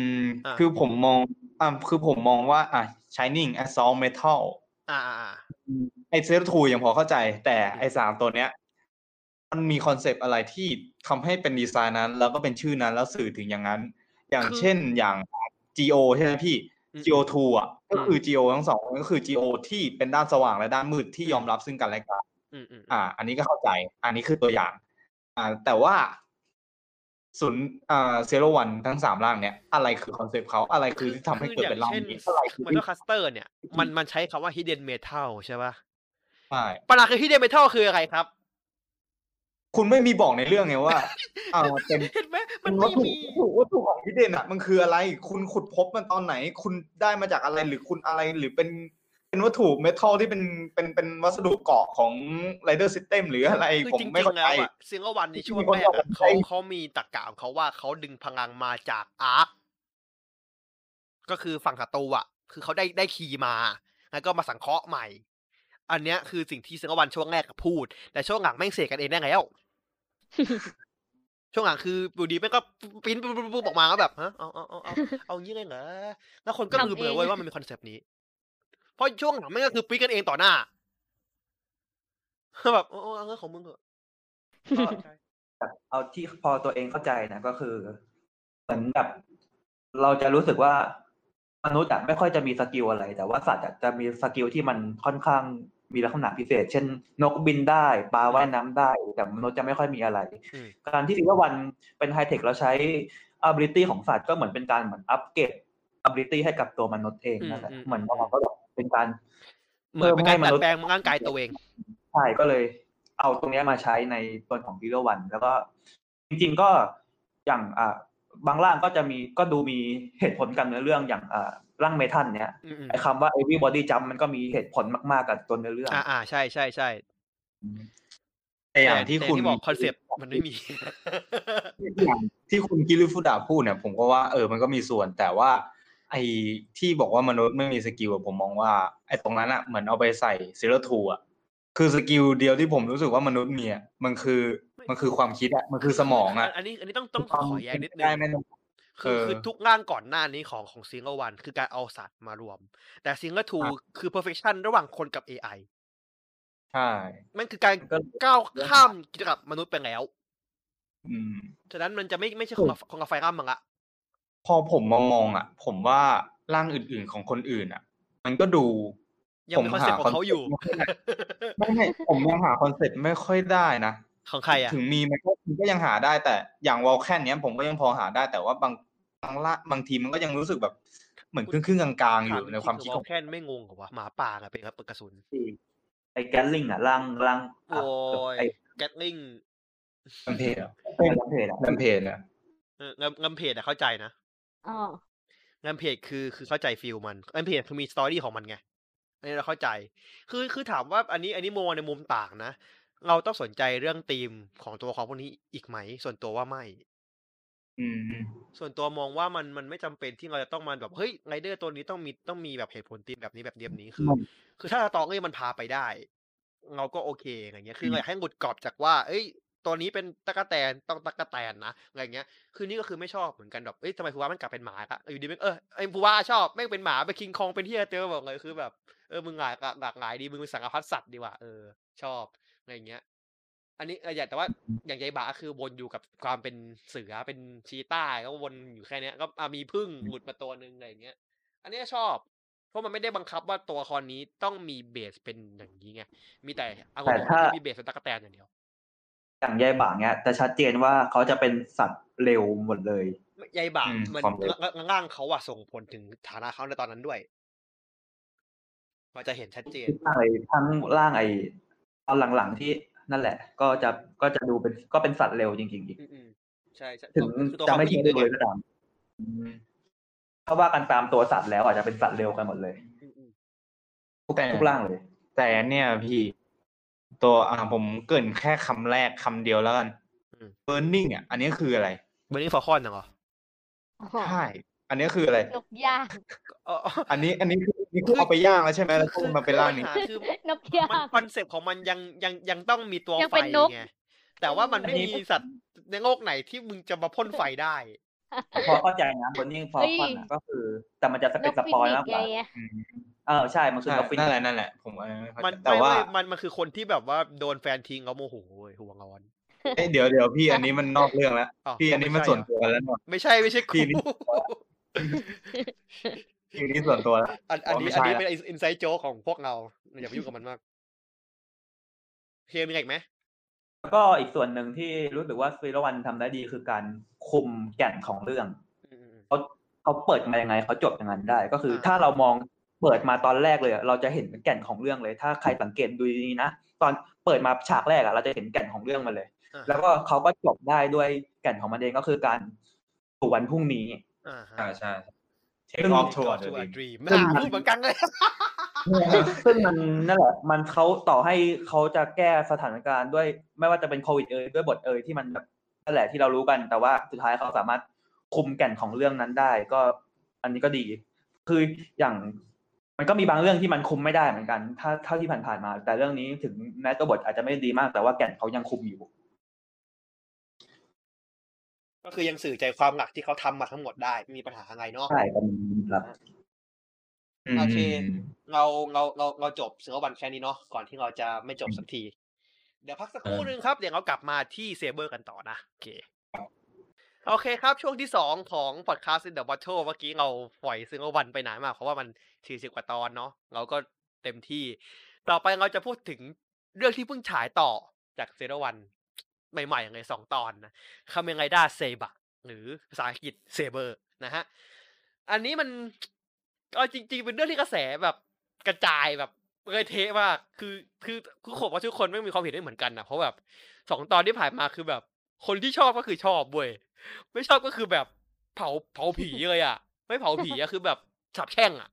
ำคือผมมองว่าShining Assault Metalไอ ไอ้เซลล์ทูยังพอเข้าใจแต่ไอ้3ตัวเนี้ยมันมีคอนเซปต์อะไรที่ทำให้เป็นดีไซน์นั้นแล้วก็เป็นชื่อนั้นแล้วสื่อถึงอย่างนั้นอย่างเช่นอย่าง GO ใช่ไหมพี่ GO2 อ่ะก็คือ GO ทั้ง2ก็คือ GO ที่เป็นด้านสว่างและด้านมืดที่ยอมรับซึ่งกันและกันอันนี้ก็เข้าใจอันนี้คือตัวอย่างแต่ว่าZero-One ทั้ง3ร่างเนี่ยอะไรคือคอนเซปต์เขาอะไรคือที่ทำให้เกิดเป็นร่างนี้อะไรคือมันก็คัสเตอร์เนี่ยมันใช้คำว่า hidden metal ใช่ป่ะใช่ปัญหาคือ hidden metal คืออะไรครับคุณไม่มีบอกในเรื่องไงว่าเป็นเห็นไหมมันไม่มีวัตถุของ hidden อ่ะมันคืออะไรคุณขุดพบมันตอนไหนคุณได้มาจากอะไรหรือคุณอะไรหรือเป็นวัตถุเมทัลที่เป็นวัสดุเกาะของ Rider System หรืออะไรผมไม่เข้าใจซิงเกิลวันในช่วงแรกเขามีตะกาวเขาว่าเขาดึงพลังมาจากอาร์คก็คือฝั่งศัตรูอ่ะคือเขาได้คีย์มาแล้วก็มาสังเคราะห์ใหม่อันเนี้ยคือสิ่งที่ซิงเกิลวันช่วงแรกพูดแต่ช่วงหลังแม่งเสกกันเองได้ไงเอ้าช่วงหลังคืออยู่ดีแม่งก็ปิ้นปุ๊บออกมาก็แบบฮะเอางี้เลยเหรอแล้วคนก็ลืมไปเลยว่ามันมีคอนเซปต์นี้เพราะช่วงหลังมันก็คือปิ๊กกันเองต่อหน้าแบบโอ้เรื่องของมึงเหรอเอาที่พอตัวเองเข้าใจนะก็คือเหมือนแบบเราจะรู้สึกว่ามนุษย์อ่ะไม่ค่อยจะมีสกิลอะไรแต่ว่าสัตว์จะมีสกิลที่มันค่อนข้างมีลักษณะพิเศษเช่นนกบินได้ปลาว่ายน้ำได้แต่มนุษย์จะไม่ค่อยมีอะไรการที่ศิลปะวันเป็นไฮเทคเราใช้ ability ของสัตว์ก็เหมือนเป็นการเหมือนอัปเกรด ability ให้กับตัวมนุษย์เองนะครับเหมือนเราก็เป็นการเหมือนเป็นการดัดแปลงร่างกายตัวเองใช่ก็เลยเอาตรงนี้มาใช้ในตัวของ Zero-One แล้วก็จริงๆก็อย่างบางร่างก็จะมีก็ดูมีเหตุผลกันในเรื่องอย่างร่างเมทัลเนี่ยไอ้คำว่า everybody jump มันก็มีเหตุผลมากๆกับตัวในเรื่องใช่ใช่ใช่แต่อย่างที่คุณบอกคอนเซ็ปต์มันไม่มีที่คุณกิริฟุดาพูดเนี่ยผมก็ว่ามันก็มีส่วนแต่ว่าไอ้ที่บอกว่ามนุษย์ไม่มีสกิลผมมองว่าไอ้ตรงนั้นอ่ะเหมือนเอาไปใส่ซีรีส์ทูอ่ะคือสกิลเดียวที่ผมรู้สึกว่ามนุษย์มีอ่ะมันคือความคิดอ่ะมันคือสมองอ่ะอันนี้ต้องขอแย้งนิดนึงคือทุกร่างก่อนหน้านี้ของซิงเกิลวันคือการเอาสัตว์มารวมแต่ซิงเกิลทูคือ perfection ระหว่างคนกับ AI ใช่มันคือการก้าวข้ามกิจกรรมมนุษย์ไปแล้วฉะนั้นมันจะไม่ใช่ของกับไฟร่ำมั้งละพอผมมองอ่ะผมว่าร่างอื่นๆของคนอื่นอ่ะมันก็ดูผมหาคอนเซ็ปต์ของเขาอยู่ไม่ผมยังหาคอนเซ็ปต์ไม่ค่อยได้นะของใครอ่ะถึงมีมันก็ยังหาได้แต่อย่างวอลแคนเนี้ยผมก็ยังพอหาได้แต่ว่าบางทีมันก็ยังรู้สึกแบบเหมือนครึ่งๆกลางๆอยู่ในความคิดของวอลแคนไม่งงกับว่าหมาป่าอ่ะเป็นครับกระสุนไอ้แกลลิงอ่ะร่างโอ้ยแกลลิงลำเพจอ่ะงำเพจอ่ะเข้าใจนะงานเพจคือเข้าใจฟิลมันงานเพจคือมีสตอรี่ของมันไงอันนี้เราเข้าใจคือถามว่าอันนี้มองในมุมต่างนะเราต้องสนใจเรื่องธีมของตัวของพวกนี้อีกไหมส่วนตัวว่าไม่ส่วนตัวมองว่ามันไม่จำเป็นที่เราจะต้องมาแบบเฮ้ยไรเดอร์ตัวนี้ต้องมีแบบเหตุผลธีมแบบนี้แบบเดียบนี้คือถ้าตองมันพาไปได้เราก็โอเคอะไรเงี้ยคือเราอยากให้หลุดกรอบจากว่าเอ้ยตัวนี้เป็นตะกะแตนต้องตะกะแตนนะอะไรเงี้ยคือนี่ก็คือไม่ชอบเหมือนกันแบบเอ้ยทำไมภูวามันกลับเป็นหมาอ่ะอยู่ดีมันไอ้ภูวาชอบแม่งเป็นหมาไปคิงคองเป็นเหี้ยเจอบอกเลยคือแบบมึงหลากหลายดีมึงเป็นสังฆพัฒสัตว์ดีว่ะชอบอะไรเงี้ยอันนี้อย่างแต่ว่าอย่างยายบาคือวนอยู่กับความเป็นเสือเป็นชีต้าก็วนอยู่แค่เนี้ยก็มีผึ้งหลุดมาตัวนึงอะไรเงี้ยอันนี้ชอบเพราะมันไม่ได้บังคับว่าตัวคอนี้ต้องมีเบสเป็นอย่างนี้ไงมีแต่เอาคนที่มีเบสเป็นตะกะแตนอย่างเดียวอย่างยายบ่างเนี้ยจะชัดเจนว่าเขาจะเป็นสัตว์เร็วหมดเลยยายบ่างมันร่างเขาอะส่งผลถึงฐานะเขาในตอนนั้นด้วยมันจะเห็นชัดเจนทั้งร่างไอ้ตอนหลังๆที่นั่นแหละก็จะดูเป็นก็เป็นสัตว์เร็วจริงๆอีกใช่ถึงจะไม่ทิ้งเลยก็ตามเพราะว่ากันตามตัวสัตว์แล้วอาจจะเป็นสัตว์เร็วกันหมดเลยทุกร่างเลยแต่เนี่ยพี่ตัวผมเกินแค่คำแรกคำเดียวแล้วกัน burning อ่ะอันนี้คืออะไร burning falcon เหรอใช่อันนี้คืออะไรนกย่างอันนี้คือเอาไปย่างแล้วใช่ไหมแล้วมันเป็นร่างนี้คือนกย่างคอนเซ็ปต์ของมันยังต้องมีตัวไฟไงแต่ว่ามันไม่มีสัตว์ในโลกไหนที่มึงจะมาพ่นไฟได้พอเข้าใจนะ burning falcon ก็คือแต่มันจะเป็นสปอยล์มากกว่า ใช่มันคือกราฟิกนั่นแหละผมแต่ว่ามันคือคนที่แบบว่าโดนแฟนทิ้งเขาโมโหหัวร้อนเดี๋ยวพี่อันนี้มันนอกเรื่องแล้วพี่อันนี้มันส่วนตัวแล้วไม่ใช่ครูพี่นี่ส่วนตัวแล้วอันนี้เป็นอินไซต์โจ๊กของพวกเราอย่าไปยุ่งกับมันมากเคมีอีกไหมก็อีกส่วนหนึ่งที่รู้สึกว่าZero-Oneทำได้ดีคือการคุมแก่นของเรื่องเขาเปิดมายังไงเขาจบยังไงได้ก็คือถ้าเรามองเปิดมาตอนแรกเลยเราจะเห็นแก่นของเรื่องเลยถ้าใครสังเกตดูดีนะตอนเปิดมาฉากแรกเราจะเห็นแก่นของเรื่องมันเลยแล้วก็เขาก็จบได้ด้วยแก่นของมันเองก็คือการสู่วันพรุ่งนี้ใช่เทคออฟทัวร์ซึ่งพูดเหมือนกันเลยซึ่งมันนั่นแหละมันเขาต่อให้เขาจะแก้สถานการณ์ด้วยไม่ว่าจะเป็นโควิดด้วยบทที่มันแบบนั่นแหละที่เรารู้กันแต่ว่าสุดท้ายเขาสามารถคุมแก่นของเรื่องนั้นได้ก็อันนี้ก็ดีคืออย่างมันก็มีบางเรื่องที่มันคุมไม่ได้เหมือนกันถ้าเท่าที่ผ่านๆมาแต่เรื่องนี้ถึงแม้ตัวบทอาจจะไม่ดีมากแต่ว่าแก่นเขายังคุมอยู่ก็คือยังสื่อใจความหลักที่เขาทำมาทั้งหมดได้มีปัญหาอะไรเนาะใช่ครับโอเคเราจบZero-Oneแค่นี้เนาะก่อนที่เราจะไม่จบสักทีเดี๋ยวพักสักครู่นึงครับเดี๋ยวเรากลับมาที่Saberกันต่อนะโอเคครับช่วงที่2ของ Podcast In The Bottle เมื่อกี้เราปล่อยZero-Oneไปนานมากเพราะว่ามัน40กว่าตอนเนาะเราก็เต็มที่ต่อไปเราจะพูดถึงเรื่องที่เพิ่งฉายต่อจากZero-Oneใหม่ๆอย่างไร2ตอนนะ Kamen Rider Saber หรือภาษาอังกฤษ Saber นะฮะอันนี้มันจริงๆเป็นเรื่องที่กระแสแบบกระจายแบบเลยเทมากคือผมว่าทุกคนไม่มีความเห็นเหมือนกันนะเพราะแบบ2ตอนที่ผ่านมาคือแบบคนที่ชอบก็คือชอบเว้ยไม่ชอบก็คือแบบเผาผีเลยอ่ะไม่เผาผีอ่ะคือแบบสาปแช่งอ่ะ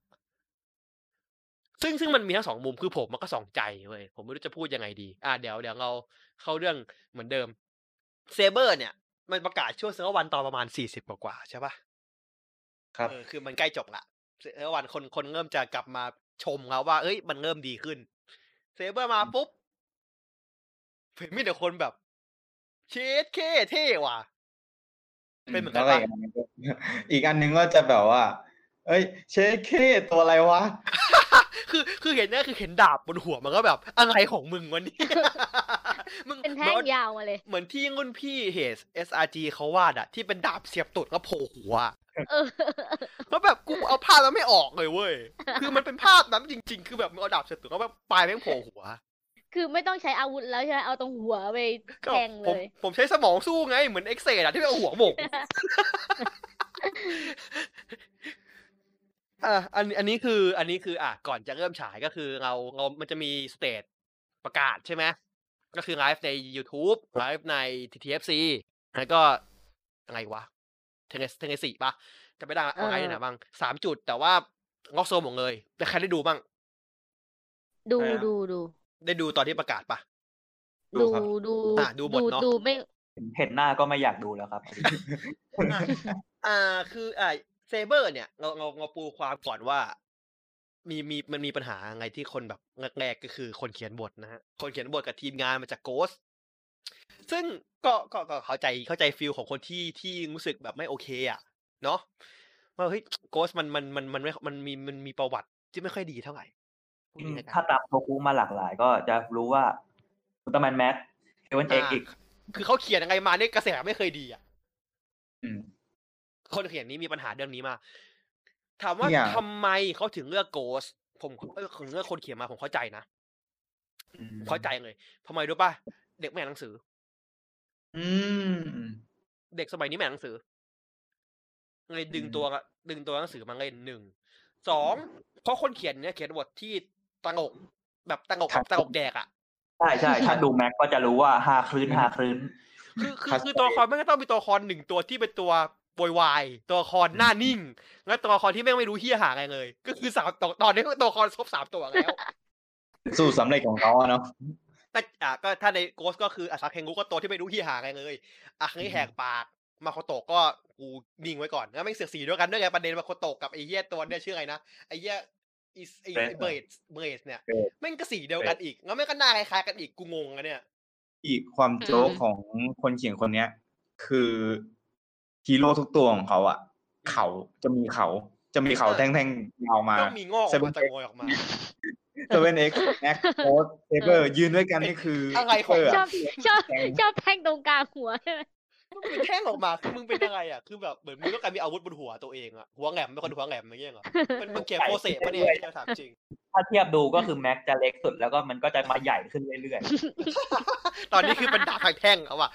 ซึ่งมันมีทั้ง2มุมคือผมมันก็2ใจเว้ยผมไม่รู้จะพูดยังไงดีเดี๋ยวเราเข้าเรื่องเหมือนเดิมเซเบอร์เนี่ยมันประกาศช่วงZero-Oneตอนประมาณ40กว่าๆใช่ป่ะครับคือมันใกล้จบละZero-Oneคนเริ่มจะกลับมาชมแล้วว่าเอ้ยมันเริ่มดีขึ้นเซเบอร์มาปุ๊บมีแต่คนแบบเช็ดเคเท่ว่ะเป็นเหมือนกันป่ะอีกอันนึงก็จะแบบว่าเอ้ยเช็ดเคตัวอะไรวะคือเห็นเนี่ยคือเห็นดาบบนหัวมันก็แบบอะไรของมึงวะเนี่ยมึงเป็นแท่งยาวมาเลยเหมือนที่รุ่นพี่เฮส SRG เขาวาดอะที่เป็นดาบเสียบตุดแล้วโผล่หัวแล้วแบบกูเอาภาพแล้วไม่ออกเลยเว้ยคือมันเป็นภาพนั้นจริงๆคือแบบเอาดาบเสียบตุดแล้วแบบปลายแม่งโผล่หัวคือไม่ต้องใช้อาวุธแล้วใช่ไหมเอาตรงหัวไปแทงเลยผมใช้สมองสู้ไงเหมือนเอ็กเซดอะที่เอาหัวโบกอันนี้คือก่อนจะเริ่มฉายก็คือเรามันจะมีสเตจประกาศใช่ไหมก็คือไลฟ์ใน YouTube ไลฟ์ใน TTFC แล้วก็อะไรวะเทงเอสี่ป่ะจะไปได้อะไรนะบ้าง3จุดแต่ว่าล็อกโซมหมดเลยแต่ใครได้ดูบ้างดูได้ดูตอนที่ประกาศป่ะดูหมดเนาะเห็นหน้าก็ไม่อยากดูแล้วครับคือเซเบอร์เนี่ยเราปูความก่อนว่ามันมีปัญหาไงที่คนแบบแรกๆก็คือคนเขียนบทนะฮะคนเขียนบทกับทีมงานมาจาก Ghost ซึ่งก็เข้าใจฟีลของคนที่รู้สึกแบบไม่โอเคอ่ะเนาะว่าเฮ้ย Ghost มันมีประวัติที่ไม่ค่อยดีเท่าไหร่ถ้าตามโทคุมาหลากหลายก็จะรู้ว่าอุลตร้าแมนแมทเอเวนเอ็กซ์อีกคือเขาเขียนยังไงมาเนี่ยกระแสไม่เคยดีอ่ะคนเขียนนี้มีปัญหาเรื่องนี้มากถามว่าทำไมเขาถึงเลือกโกสผมเลือกคนเขียนมาผมเข้าใจนะเข้าใจเลยทำไมรู้ป่ะเด็กไม่อ่านหนังสือเด็กสมัยนี้ไม่อ่านหนังสือเลยดึงตัวหนังสือมาเล่น1 2เพราะคนเขียนเนี่ยเขียนบทที่ตังอกแดกอ่ะใช่ถ้าดูแม็กก็จะรู้ว่า5 คลื่นคือตัวละครมันก็ต้องมีตัวละคร1ตัวที่เป็นตัวโวยวายตัวละครหน้านิ่งและตัวละครที่แม่งไม่รู้เหี้ยหาอะไรเลยก็คือ3ตอนนี้ตัวละครครบ3ตัวแล้วสู้สำเร็จของเขาเนาะก็ถ้าในโกสก็คืออาซาเคงุก็ตัวที่ไม่รู้เหี้ยหาอะไรเลยอ่ะนี่แหกปากมาโคโตะก็กูนิ่งไว้ก่อนแล้วแม่งเสือกสีด้วยกันประเด็นมาโคโตะกับไอ้เหี้ยตัวเนี่ยชื่ออะไรนะไอ้เหี้ยไอ้เบรดเนี่ยแม่งก็สีเดียวกันอีกแล้วแม่งก็หน้าคล้ายๆกันอีกกูงงอ่ะเนี่ยอีกความโจ๊กของคนเขียนคนเนี้ยคือฮีโร่ทุกตัวของเขาอ่ะเขาจะมีเขา จะมีเขาแท่งๆเอามาต้องมีงอกจะงอยออกมา7X Max Ghost Saber ยืนด้วยกันนี่คืออะไรของชอบแท่งตรงกลางหัวใช่มั้ยมึงเป็นแท่งออกมาคือมึงเป็นอะไรอ่ะคือแบบเหมือนมึงก็กลายมีอาวุธบนหัวตัวเองอ่ะหัวแหลมเป็นคนหัวแหลมอย่างเงี้ยเหรอมันมึงเก็บโปรเซสป่ะเนี่ยถามจริงถ้าเทียบดูก็คือแม็กจะเล็กสุดแล้วก็มันก็จะมาใหญ่ขึ้นเรื่อยๆตอนนี้คือเป็นดาบทางแท่งเอาว่ะ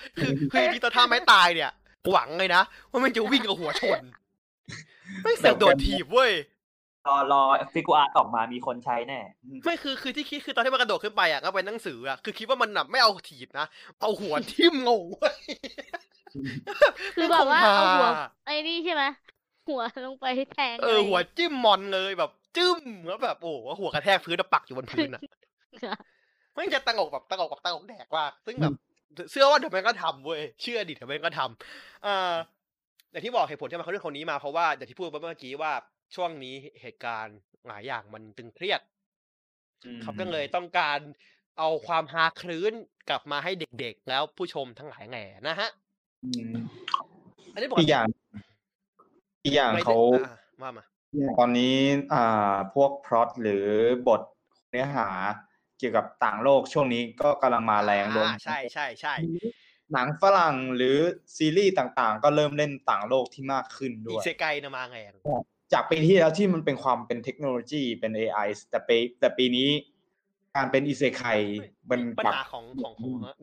คือที่ตัวท่าไม้ตายเนี่ยหวังเลยนะว่ามันจะวิ่งกับหัวชนไม่เสือกโดดถีบเว้ยรอฟิกูอาร์ออกมามีคนใช้แน่ไม่คือที่คิดคือตอนที่มันกระโดดขึ้นไปอ่ะก็เป็นหนังสืออ่ะคือคิดว่ามันหนับไม่เอาถีบนะเอาหัวทิ่มงงเว้ยคือแบบว่าเอาหัวไอ้นี่ใช่ไหมหัวลงไปแทงหัวจิ้มมอนเลยแบบจิ้มแล้วแบบโอ้หัวกระแทกพื้นแล้วปักอยู่บนพื้นอ่ะไม่จะตังอกแบบตังอกกับตังอกแดกว่าซึ่งแบบเชื่อว่าเดี๋ยวมันก็ทำเว้ยเชื่อดิเดี๋ยวมันก็ทำแต่ที่บอกเหตุผลที่มาเขาเรื่องคนนี้มาเพราะว่าอย่างที่พูดเมื่อกี้ว่าช่วงนี้เหตุการณ์หลายอย่างมันตึงเครียดเขาก็เลยต้องการเอาความฮาครื้นกลับมาให้เด็กๆแล้วผู้ชมทั้งหลายแง่นะฮะอันนี้บอกอีกอย่างเขาว่ามาตอนนี้พวกพล็อตหรือบทเนื้อหาเกี่ยวกับต่างโลกช่วงนี้ก็กำลังมาแรงลงใช่ใช่ใช่หนังฝรั่งหรือซีรีส์ต่างๆก็เริ่มเล่นต่างโลกที่มากขึ้นด้วยอิเซไกนะมาแรงจากปีที่แล้วที่มันเป็นความเป็นเทคโนโลยีเป็น AI แต่ปีนี้การเป็นอิเซไกมันปัญหาของ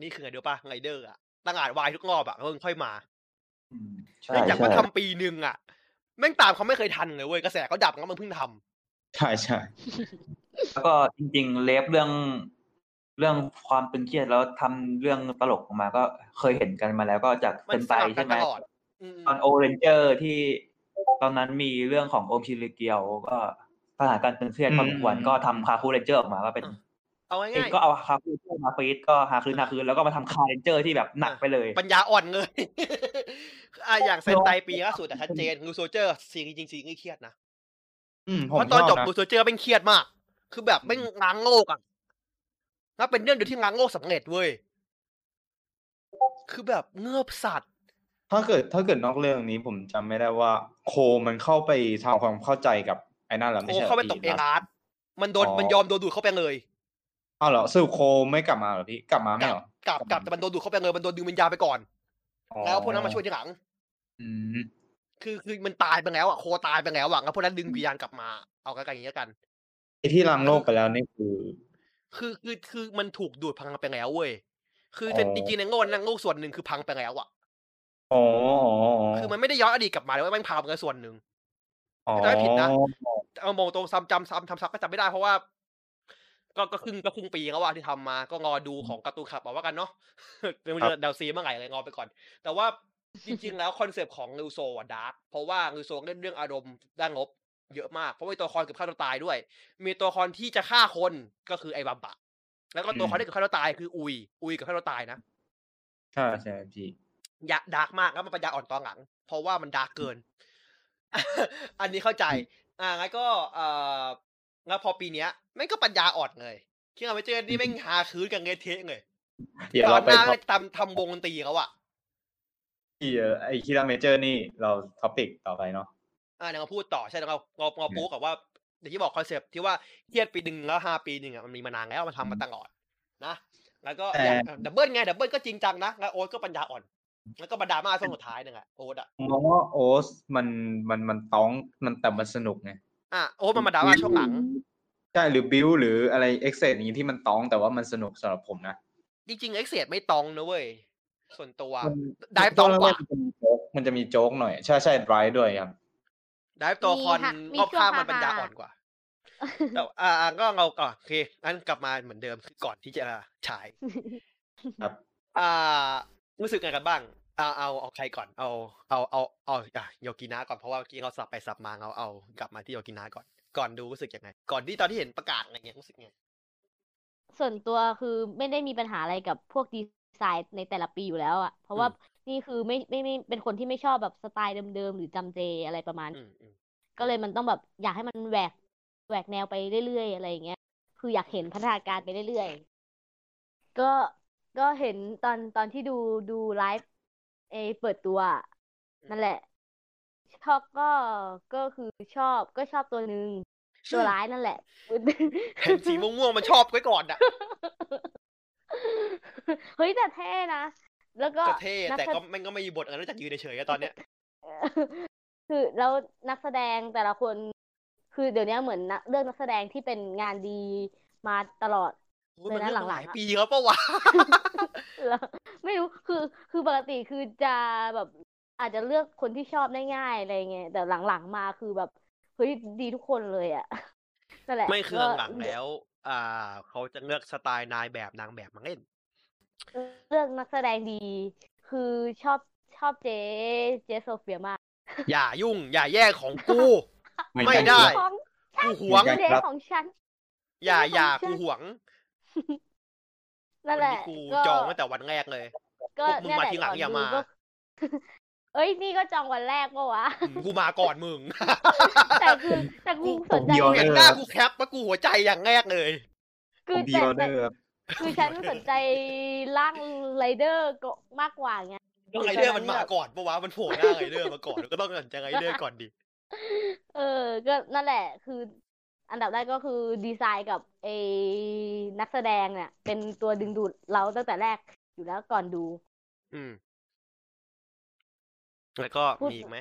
นี่คือไงเดี๋ยวป่ะไงเดอร์อะต่างหากวายทุกรอบอะเพิ่งค่อยมาใช่จากว่าทำปีนึงอะแม่งตามเขาไม่เคยทันเลยเว้ยกระแสเขาดับแล้วมันเพิ่งทำใช่ใช่แล้วก็จริงๆเล็บเรื่องความตึงเครียดแล้วทำเรื่องตลกออกมาก็เคยเห็นกันมาแล้วก็จากเป็นไปใช่ไหมตอนโอเรนเจอร์ที่ตอนนั้นมีเรื่องของโอมชิริเกียวก็สถานการณ์ตึงเครียดพอสมควรก็ทำคาคูเรนเจอร์ออกมาก็เป็นเอาง่ายๆก็เอาคาคูเรนเจอร์มาฟีดก็หาคืนแล้วก็มาทำคาเรนเจอร์ที่แบบหนักไปเลยปัญญาอ่อนเลยอย่างเซนไตปีล่าสุดแต่ชัดเจนงูโซเจอร์ซีรีส์จริงๆเครียดนะเพราะตอนจบงูโซเจอร์เป็นเครียดมากคือแบบไม่ง้างโลกอ่ะแล้วเป็นเรื่องเดียวที่ง้างโลกสำเร็จเว้ยคือแบบเงือบสัตว์ถ้าเกิดนอกเรื่องนี้ผมจำไม่ได้ว่าโคมันเข้าไปทำความเข้าใจกับไอ้นั่นหรอไม่ใช่โคเข้าไปตกเอลาร์ดมันยอมโดนดูดเข้าไปเลยอ้าวเหรอสรุปโคไม่กลับมาเหรอพี่กลับมาไม่หรอกลับแต่มันโดนดูดเข้าไปเลยมันโดนดึงวิญญาณไปก่อนแล้วพวกนั้นมาช่วยทีหลังคือมันตายไปแล้วอ่ะโคตายไปแล้วอ่ะแล้วพวกนั้นดึงวิญญาณกลับมาเอากันอย่างเงี้ยกันไอ้ที่ล้างโลกไปแล้วนี่คือมันถูกดูดพังไปแล้วเว้ยคือจริงๆในโลกนั้นโลกส่วนหนึ่งคือพังไปแล้วอ่ะอ๋อคือมันไม่ได้ย้อนอดีตกลับมาเลยว่ามันพังไปแล้วส่วนหนึ่งแต่ไม่ผิดนะเอามองตรงซ้ำก็จำไม่ได้เพราะว่าก็ครึ่งปีแล้วว่าที่ทำมาก็รอดูของการ์ตูนขับเอาว่ากันเนาะเรื่องดาวซีเมื่อไหร่อะไรงอไปก่อนแต่ว่าจริงๆแล้วคอนเซปต์ของลูโซดาร์กเพราะว่าลูโซเล่นเรื่องอารมณ์ด้านลบเยอะมากเพราะว่าตัวละครเกือบฆ่าตัวตายด้วยมีตัวละครที่จะฆ่าคนก็คือไอ้บัมบะแล้วก็ตัวละครที่เกือบฆ่าตัวตายคืออุยเกือบฆ่าตัวตายนะใช่ใช่พี่ยะดาร์กมากแล้วมันปัญญาอ่อนตอนหลังเพราะว่ามันดาร์กเกิน อันนี้เข้าใจงั้นก็แล้วพอปีเนี้ยแม่งก็ปัญญาอ่อนเลยคิดเอาไว้เจอนี่แม่งหาคืนกับเงเทะเลยตอนหน้าทำวงตีเขาอ่ะไอ้คิราเมเจอร์นี่เราท็อปิกต่อไปเนาะเดี๋ยวเราพูดต่อใช่แล้วเราปูกับว่าอย่างที่บอกคอนเซปต์ที่ว่าเครียดปีหนึ่งแล้ว5ปีหนึ่งอ่ะมันมีมานานแล้วมันทำมาตลอดนะแล้วก็ดับเบิลก็จริงจังนะแล้วโอ๊ตก็ปัญญาอ่อนแล้วก็บรรดามาช่วงสุดท้ายนึงอ่ะโอ๊ตอ่ะมองว่าโอ๊ตมันต้องมันแต่มันสนุกไงโอ๊ตมันมาดราม่าช่วงหลังใช่หรือบิวหรืออะไรเอ็กเซดอย่างนี้ที่มันต้องแต่ว่ามันสนุกสำหรับผมนะจริงๆเอ็กเซดไม่ต้องนะเว้ยส่วนตัวได้ต้องกว่ามันจะมีโจ๊กหน่อยใช่ใช่ไรด้วยครับได้ตัวคอนรอบข้างมันปัญญาอ่อนกว่าแต่ก็เราก่อนโอเคงั้นกลับมาเหมือนเดิมก่อนที่จะฉายครับรู้สึกไงกันบ้างเอาใครก่อนเอาโยกินะก่อนเพราะว่าเมื่อกี้เราสับไปสับมาเอากลับมาที่โยกินะก่อนดูรู้สึกยังไงก่อนที่ตอนที่เห็นประกาศอะไรเงี้ยรู้สึกไงส่วนตัวคือไม่ได้มีปัญหาอะไรกับพวกดีไซน์ในแต่ละปีอยู่แล้วอ่ะเพราะว่านี่คือไม่เป็นคนที่ไม่ชอบแบบสไตล์เดิมๆหรือจำเจอะไรประมาณก็เลยมันต้องแบบอยากให้มันแหวกแนวไปเรื่อยๆอะไรอย่างเงี้ยคืออยากเห็นพัฒนาการไปเรื่อยๆก็เห็นตอนที่ดูไลฟ์เปิดตัวนั่นแหละ ชอบก็คือชอบตัวนึงตัวร้ายนั่นแหละแผ่นสีม่วงๆมันชอบไว้ก่อนอ่ะเฮ้ยแต่เท่นะแล้วก็เท่แต่ก็มันก็ไม่มีบทอะไรนอกจากยืนเฉยๆตอนเนี้ยคือแล้วนักแสดงแต่ละคนคือเดี๋ยวนี้เหมือนเรื่องนักแสดงที่เป็นงานดีมาตลอดเลยนะหลังๆปีเยอะปะวะไม่รู้คือปกติคือจะแบบอาจจะเลือกคนที่ชอบได้ง่ายอะไรเงี้ยแต่หลังๆมาคือแบบเฮ้ยดีทุกคนเลยอ่ะนั่นแหละไม่คือหลังๆแล้วเขาจะเลือกสไตล์นายแบบนางแบบมาเล่นเลือกนักแสดงดีคือชอบเจ๊โซเฟียมากอย่ายุ่งอย่าแย่ของกูไม่ได้กูหวงเจ๊ของฉันอย่ากูหวงนั่นแหละกูจองตั้งแต่วันแรกเลยก็มึงมาทีหลังอย่ามาเอ้ยนี่ก็จองวันแรกปะวะกูมาก่อนมึงแต่กูสนใจเห็นหน้ากูแคปว่ากูหัวใจอย่างแรกเลยคือฉันสนใจร่างไรเดอร์มากกว่าไงไรเดอร์มันมาก่อนปะวะมันโผล่หน้าไรเดอร์มาก่อนก็ต้องสนใจไรเดอร์ก่อนดิก็นั่นแหละคืออันดับแรกก็คือดีไซน์กับไอ้นักแสดงเนี่ยเป็นตัวดึงดูดเราตั้งแต่แรกอยู่แล้วก่อนดูแล้วก็มีอีกไหม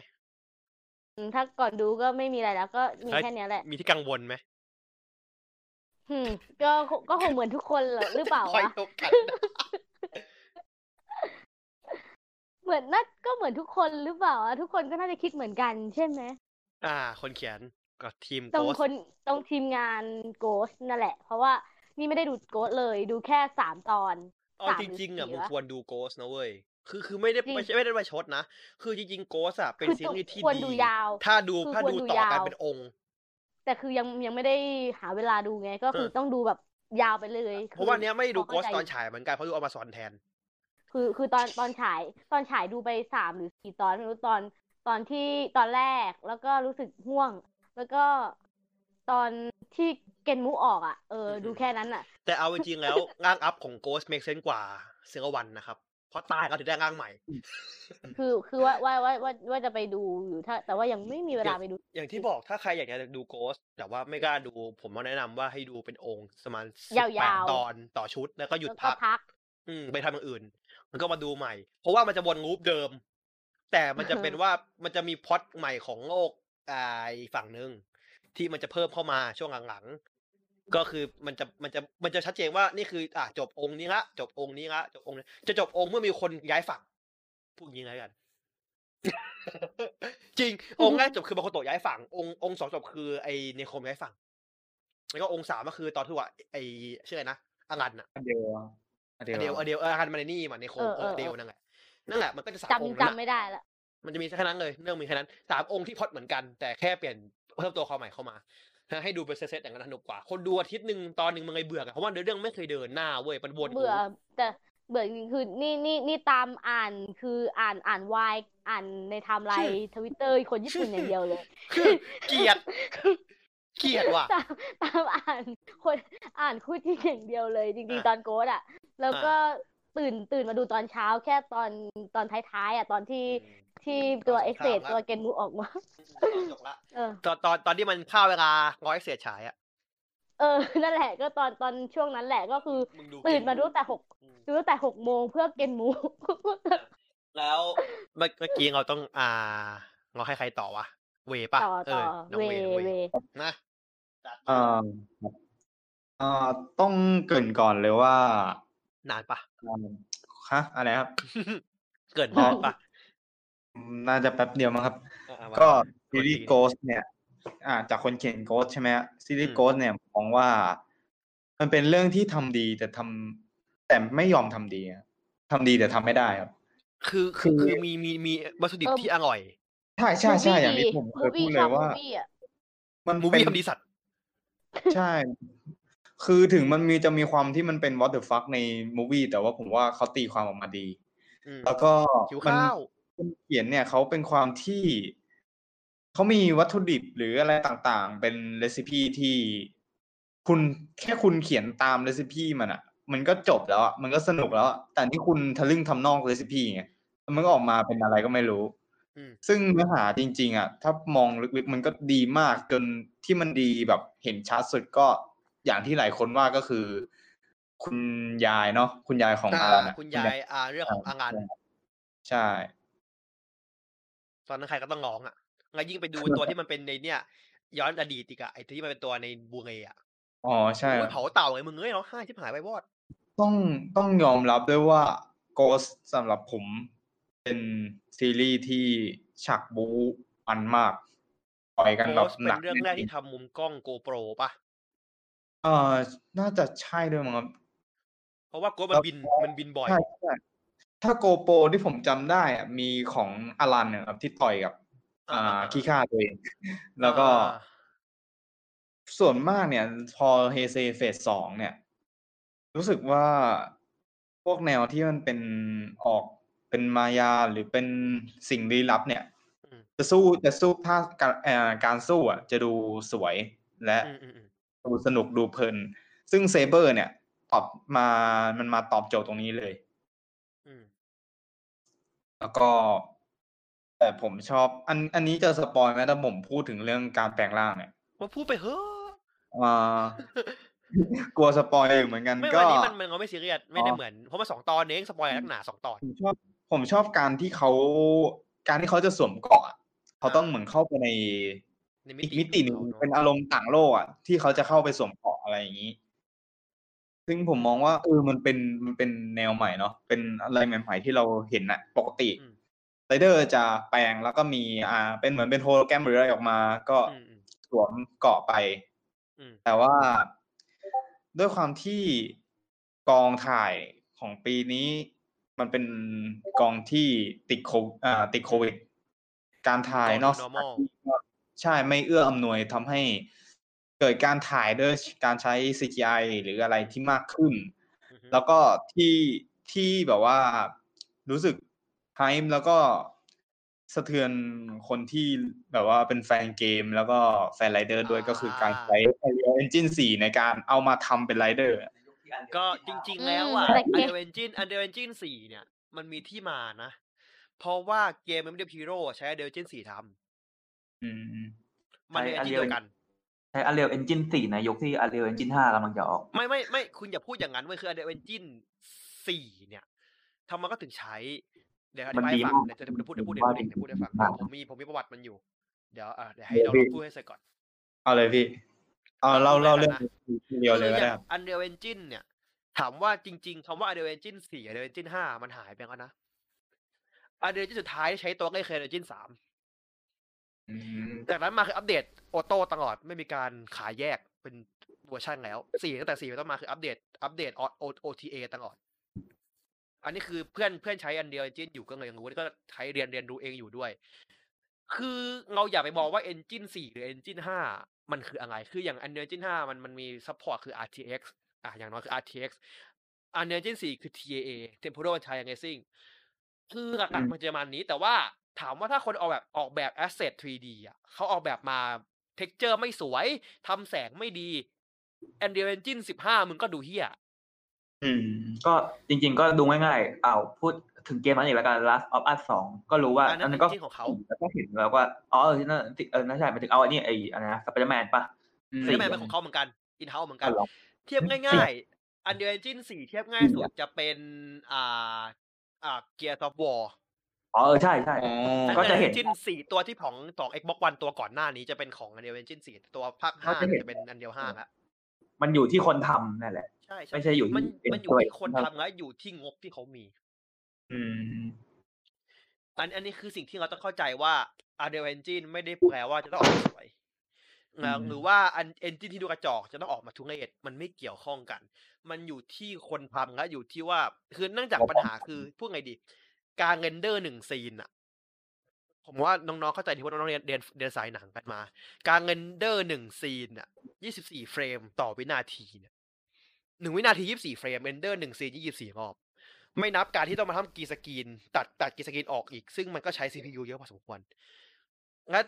ถ้าก่อนดูก็ไม่มีอะไรแล้วก็มีแค่นี้แหละมีที่กังวลไหมก็คงเหมือนทุกคนหรือเปล่าวะเหมือนนั่นก็เหมือนทุกคนหรือเปล่าทุกคนก็น่าจะคิดเหมือนกันใช่ไหมคนเขียนกับทีมโกสต้องทีมงานโกสนั่นแหละเพราะว่านี่ไม่ได้ดูโกสเลยดูแค่3ตอนจริงๆอ่ะมึงควรดูโกสนะเว้ยคือไม่ได้ไปชดนะคือจริงๆโกสอ่ะเป็นซีรีส์ที่ดีถ้าดูต่อกันเป็นองค์แต่คือยังไม่ได้หาเวลาดูไงก็คือต้องดูแบบยาวไปเลยเพราะว่าเนี้ยไม่ดูโกสตอนฉายเหมือนกันเพราะดูเอามาสอนแทนคือตอนฉายดูไป3หรือ4ตอนไม่รู้ตอนที่ตอนแรกแล้วก็รู้สึกห่วงแล้วก็ตอนที่เกนมุออกอ่ะดูแค่นั้นอ่ะแต่เอาจริงๆแล้วร่างอัพของโกสเมคเซนส์กว่าZero-Oneนะครับเพราะตายเขาถึงได้ร่างใหม่คือว่าจะไปดูอยู่ถ้าแต่ว่ายังไม่มีเวลาไปดูอย่างที่บอกถ้าใครอยากจะดูโกสแต่ว่าไม่กล้าดูผมแนะนำว่าให้ดูเป็นองค์ประมาณ18ตอนต่อชุดแล้วก็หยุดพักไปทำอย่างอื่นมันก็มาดูใหม่เพราะว่ามันจะวนลูปเดิมแต่มันจะเป็นว่ามันจะมีพล็อตใหม่ของโลกอีกฝั่งนึงที่มันจะเพิ่มเข้ามาช่วงหลังๆก็คือมันจะชัดเจนว่านี่คือจบองค์นี้ละจบองค์นี้ละจบองค์นี้จะจบองค์เมื่อมีคนย้ายฝั่งพูดอย่างไรกัน จริง องค์แรกจบคือบาโคโตะย้ายฝั่งองค์2จบคือไอเนโคมย้ายฝั่งแล้วก็องค์3ก็คือตอนที่ว่าไอชื่ออะไรนะอารันน่ะเดียวอารันมาในนี่มาเนโคมเดียวนั่นแหละมันก็จะ3องค์จำไม่ได้ละมันจะมีแค่นั้นเลยเรื่องมีแค่นั้น3องค์ที่พล็อตเหมือนกันแต่แค่เปลี่ยนเพิ่มตัวข้อใหม่เข้ามาให้ดูเป็นเซตๆอย่างนั้นสนุกกว่าคนดูอาทิตย์นึงตอนนึงมันเลยเบื่อเพราะว่าเรื่องไม่เคยเดินหน้าเว้ยมันวนเบื่อแต่เบื่อจริงคือนี่ตามอ่านคืออ่านวายอ่านในไทม์ไลน์ Twitter คนญี่ปุ่นอย่างเดียวเลยคือเกลียดว่ะตามอ่านคนอ่านคู่ที่อย่างเดียวเลยจริงๆตอนโกสอ่ะแล้วก็ตื่นมาดูตอนเช้าแค่ตอนท้ายๆอ่ะตอนที่ตัวเอ็กเซสตัวเกนมูออกมาตอนที่มันฆ่าเวลาร้อยเอ็กเซสฉายอ่ะนั่นแหละก็ตอนช่วงนั้นแหละก็คือตื่นมาดูแต่6 โมงเพื่อเกนมูแล้วเมื่อกี้เราต้องเราให้ใครต่อวะเวป่ะเวนะต้องเกริ่นก่อนเลยว่านานปะฮะอะไรครับเกิดนานปะน่าจะแป๊บเดียวมั้งครับก็ซีรีส์โกสเนี่ยจากคนเขียนโกสใช่ไหมซีรีส์โกสเนี่ยมองว่ามันเป็นเรื่องที่ทำดีแต่ไม่ยอมทำดีแต่ทำไม่ได้ครับคือมีวัตถุดิบที่อร่อยใช่อย่างนี้ผมเคยพูดเลยว่ามันมูวี่ทำดีสัตว์ใช่คือถึงมันจะมีความที่มันเป็น what the fuck ในมูฟวี่แต่ว่าผมว่าเขาตีความออกมาดีแล้วก็มันเขียนเนี่ยเขาเป็นความที่เขามีวัตถุดิบหรืออะไรต่างๆเป็นรีซิปี้ที่คุณแค่คุณเขียนตามรีซิปี้มันอ่ะมันก็จบแล้วอ่ะมันก็สนุกแล้วแต่ที่คุณทะลึ่งทำนอกรีซิปี้ไงมันก็ออกมาเป็นอะไรก็ไม่รู้ ซึ่งเนื้อหาจริงๆอ่ะถ้ามองลึกๆมันก็ดีมากจนที่มันดีแบบเห็นชัดสุดก็อย่างที่หลายคนว่าก็คือคุณยายเนาะคุณยายของอานะคุณยายเรื่องของอางานใช่ตอนนั้นใครก็ต้องร้องอ่ะแล้วยิ่งไปดูตัวที่มันเป็นในเนี่ยย้อนอดีตอีกอ่ะไอ้ที่มันเป็นตัวในบูเรอ่ะอ๋อใช่เผาเต่าไอ้มึงเอ้ยร้องไห้ชิบหายไปวอดต้องยอมรับด้วยว่า Ghost สำหรับผมเป็นซีรีส์ที่ฉากบู๊มันมากปล่อยกันแบบหนักเป็นเรื่องแรกที่ทำมุมกล้อง GoPro ป่ะน่าจะใช่ด้วยมั้งครับเพราะว่า Ghost มันบินบ่อยถ้า GoPro ที่ผมจำได้อ่ะมีของอลันนะครับที่ต่อยกับขี้ข้าตัวเองแล้วก็ส่วนมากเนี่ยพอเฮเซเฟส2เนี่ยรู้สึกว่าพวกแนวที่มันเป็นออกเป็นมายาหรือเป็นสิ่งลี้ลับเนี่ยจะสู้ถ้าการสู้อ่ะจะดูสวยและดูสนุกดูเพลินซึ่งเซเบอร์เนี่ยมันมาตอบโจทย์ตรงนี้เลยแล้วก็แต่ผมชอบอันนี้จะสปอยไหมถ้าผมพูดถึงเรื่องการแปลงร่างเนี่ยว่าพูดไปเฮ้อ กลัวสปอยอยู่เหมือนกันก็ไม่วันนี้มันก็ไม่ซีเรียสไม่ได้เหมือนเพราะมัน2ตอนเองสปอยลักษณะ2ตอนผมชอบการที่เขาจะสวมเกราะเขาต้องเหมือนเข้าไปในอีกมิติหนึ่งเป็นอารมณ์ต่างโลกอ่ะที่เขาจะเข้าไปสวมเกราะอะไรอย่างนี้ซึ่งผมมองว่ามันเป็นแนวใหม่เนาะเป็นอะไรใหม่ๆที่เราเห็นน่ะปกติไรเดอร์จะแปลงแล้วก็มีเป็นเหมือนเป็นโฮโลแกรมหรืออะไรออกมาก็สวมเกราะไปแต่ว่าด้วยความที่กองถ่ายของปีนี้มันเป็นกองที่ติดโควิดการถ่ายนอกใช่ไม่เอื้ออำนวยทำให้เกิดการถ่ายด้วยการใช้ CGI หรืออะไรที่มากขึ้นแล้วก็ที่แบบว่ารู้สึกไฮป์แล้วก็สะเทือนคนที่แบบว่าเป็นแฟนเกมแล้วก็แฟนไรเดอร์ด้วยก็คือการใช้ Unreal Engine 4ในการเอามาทำเป็นไรเดอร์ก็จริงๆแล้วอ่ะ Unreal Engine 4เนี่ยมันมีที่มานะเพราะว่าเกม Metal Hero ใช้ Unreal Engine 4ทำมันเป็นอันเดียวกันใช้ Unreal Engine 4ในยุคที่ Unreal Engine 5กำลังจะออกไม่คุณอย่าพูดอย่างนั้นเว้ยคือ Unreal Engine 4เนี่ยทำมันก็ถึงใช้เดี๋ยวอธิบายให้ฟังเดี๋ยวจะพูดให้ฟังผมมีประวัติมันอยู่เดี๋ยวให้เราพูดให้เสร็จก่อนเอาเลยพี่เราเรื่องเดียวเลยก็ได้ครับ Unreal Engine เนี่ยถามว่าจริงๆคำว่า Unreal Engine 4 Unreal Engine 5มันหายไปแล้วนะ Unreal Engine สุดท้ายใช้ตัวใกล้เคียง Unreal Engine 3จากนั้นมาคืออัปเดตออโต้ตลอดไม่มีการขายแยกเป็นเวอร์ชั่นแล้ว4ตั้งแต่4ต้องมาคืออัปเดต OTA ตลอดอันนี้คือเพื่อนใช้อันเดียวเอนจินอยู่ก็เลยรู้ก็ใช้เรียนรู้เองอยู่ด้วยคือเราอย่าไปมองว่าเอนจิน4หรือเอนจิน5มันคืออะไรคืออย่างอันเดียวเอนจิน5มันมีซัพพอร์ตคือ RTX อย่างน้อยคือ RTX อันเดียวเอนจิน4คือ TAA Temporal Time Racing คือหลักๆมันจะประมาณนี้แต่ว่าถามว่าถ้าคนออกแบบ Asset 3D อ่ะเขาออกแบบมาเท็กเจอร์ไม่สวยทำแสงไม่ดีอันเดียวเอนจิน15มึงก็ดูเหี้ยก็จริงๆก็ดูง่ายๆพูดถึงเกมนั้นอีกแล้วกัน Last of Us 2ก็รู้ว่าอันนั้นก็ของเขาแล้วก็เห็นแล้วว่านั่นใช่หมายถึงเอาอันนี้ไอ้อะไรนะ Spider-Man ป่ะ Spider-Man เป็นของเขาเหมือนกัน In-house เหมือนกันเทียบง่ายๆ Unreal Engine 4 เทียบง่ายสุดจะเป็นGear of War ใช่ๆก็จะเห็น Engine 4ตัวที่ของ Xbox One ตัวก่อนหน้านี้จะเป็นของ Unreal Engine 4ตัวภาค5จะเป็น Unreal 5ละมันอยู่ที่คนทำนั่นแหละใช่ไม่ใช่อยู่มันอยู่ที่คนทำแล้วอยู่ที่งบที่เขามีอันนี้คือสิ่งที่เราต้องเข้าใจว่า Unreal Engine ไม่ได้แปลว่าจะต้องออกสวยหรือว่า Engine ที่ดูกระจอกจะต้องออกมาทุเรศมันไม่เกี่ยวข้องกันมันอยู่ที่คนทำและอยู่ที่ว่าคือเนื่องจากปัญหาคือพวกไงดีการเรนเดอร์1ซีนอ่ะผมว่าน้องๆเข้าใจที่ว่าน้องๆเรียนสายหนังกันมาการเรนเดอร์1ซีนน่ะ24เฟรมต่อวินาทีเนี่ย1วินาที24เฟรมเรนเดอร์1ซีน24รอบไม่นับการที่ต้องมาทำกรีนสกรีนตัดกรีนสกรีนออกอีกซึ่งมันก็ใช้ CPU เยอะพอสมควรและ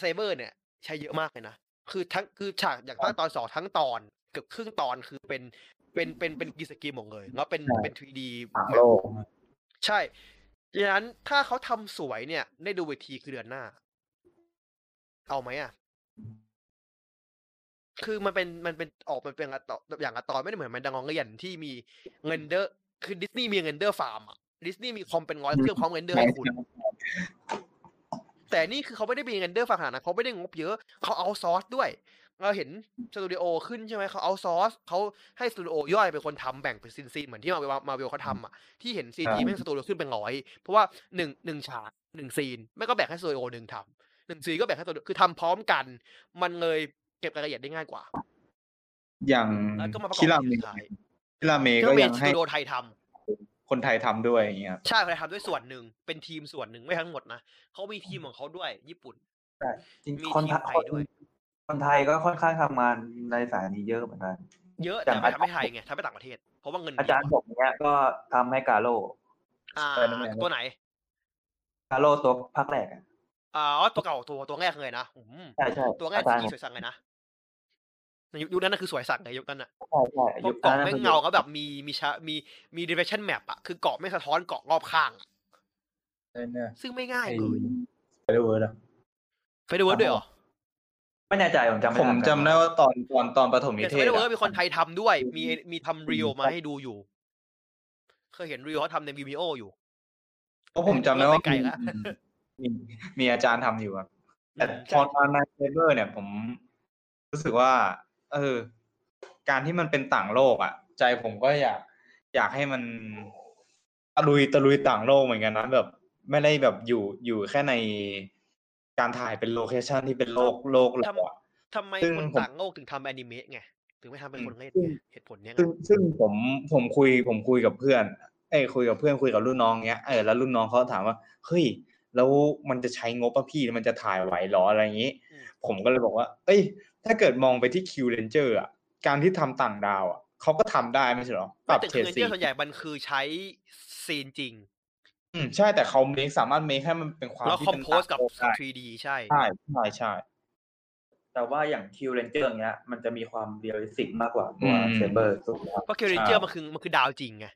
ไซเบอร์เนี่ยใช้เยอะมากเลยนะคือฉากอย่างภาคตอน2ทั้งตอนเกือบครึ่งตอนคือเป็นกรีนสกรีนหมดเลยแล้วเป็น 3D ใช่ ดังนั้นถ้าเขาทำสวยเนี่ยได้ดูเวทีคือเดือนหน้าเอาไหมอ่ะคือมันเป็นออกมันเป็นอย่างอะตอนไม่ได้เหมือนมันดังงเรียนที่มีเงินเดอร์คือดิสนีย์มีเงินเดอร์ฟาร์มอ่ะดิสนีย์มีคอมเป็นร้อยเครื่องพร้อมเงินเดอร์ให้คุณแต่นี่คือเขาไม่ได้มีเงินเดอร์ฟาร์มนะเขาไม่ได้งบเยอะเขาเอาซอสด้วยเราเห็นสตูดิโอขึ้นใช่ไหมเขาเอาซอสเขาให้สตูดิโอย่อยเป็นคนทำแบ่งเป็นซีนๆเหมือนที่มาเวลเขาทำอ่ะที่เห็นซีทีแม่งสตูดิโอขึ้นเป็นร้อยเพราะว่าหนึ่งฉากหนึ่งซีนแม่ก็แบ่งให้สตูดิโอหนึ่งทำหนึ่งซีนก็แบ่งให้สตูดิโอคือทำพร้อมกันมันเลยเก็บรายละเอียดได้ง่ายกว่าอย่างคิราเมะก็ยังให้สตูดิโอไทยทำคนไทยทำด้วยอย่างเงี้ยใช่คนไทยทำด้วยส่วนหนึ่งเป็นทีมส่วนหนึ่งไม่ทั้งหมดนะเขามีทีมของเขาด้วยญี่ปุ่นมีทีมไทยด้วยคนไทยก็ค่อนข้างทำงานในสายนี้เยอะเหมือนกันเยอะแต่ไม่ทำให้ไทยไงทำให้ต่างประเทศเพราะว่าเงินอาจารย์ผมเนี้ยก็ทำให้กาโร่ตัวไหนกาโร่ตัวภาคแรกอ๋อตัวเก่าตัวแรกเลยนะใช่ใช่ตัวแรกที่สวยสังเลยนะยุคนั้นน่ะคือสวยสังเลยยุคนั้นน่ะใช่ยุคเกาะแม่งเงาก็แบบมี direction map อ่ะคือเกาะไม่สะท้อนเกาะรอบข้างซึ่งไม่ง่ายเลยPredator ด้วยเหรอไม่แน่ใจผมจำได้ว่าตอนประถมนิเทศมีคนไทยทำด้วยมีทำรีลมาให้ดูอยู่เคยเห็นรีลเขาทำใน Vimeo อยู่เพราะผมจำได้ว่ามีอาจารย์ทำอยู่ครับแต่ตอนมาในSaberเนี่ยผมรู้สึกว่าการที่มันเป็นต่างโลกอ่ะใจผมก็อยากให้มันตะลุยต่างโลกเหมือนกันนะแบบไม่ได้แบบอยู่แค่ในการถ่ายเป็นโลเคชั่นที่เป็นโลกหรอกทำไมคนต่างโลกถึงทำแอนิเมะไงถึงไม่ทำเป็นคนเล่นเหตุผลเนี้ยซึ่งผมคุยกับเพื่อนคุยกับรุ่นน้องเนี้ยแล้วรุ่นน้องเขาถามว่าเฮ้ยแล้วมันจะใช้งบป่ะพี่มันจะถ่ายไหวหรออะไรอย่างนี้ผมก็เลยบอกว่าถ้าเกิดมองไปที่คิวเรนเจอร์อ่ะการที่ทำต่างดาวอ่ะเขาก็ทำได้ไม่ใช่หรอปรับเฉดสีส่วนใหญ่มันคือใช้ซีนจริงใช่แต่เขาสามารถเมคให้มันเป็นความแล้วคอมโพสกับ 3D ใช่แต่ว่าอย่างคิวเรนเจอร์เนี้ยมันจะมีความเรียลลิสติกมากกว่าเซเบอร์เพราะคิวเรนเจอร์มันคือดาวจริงไง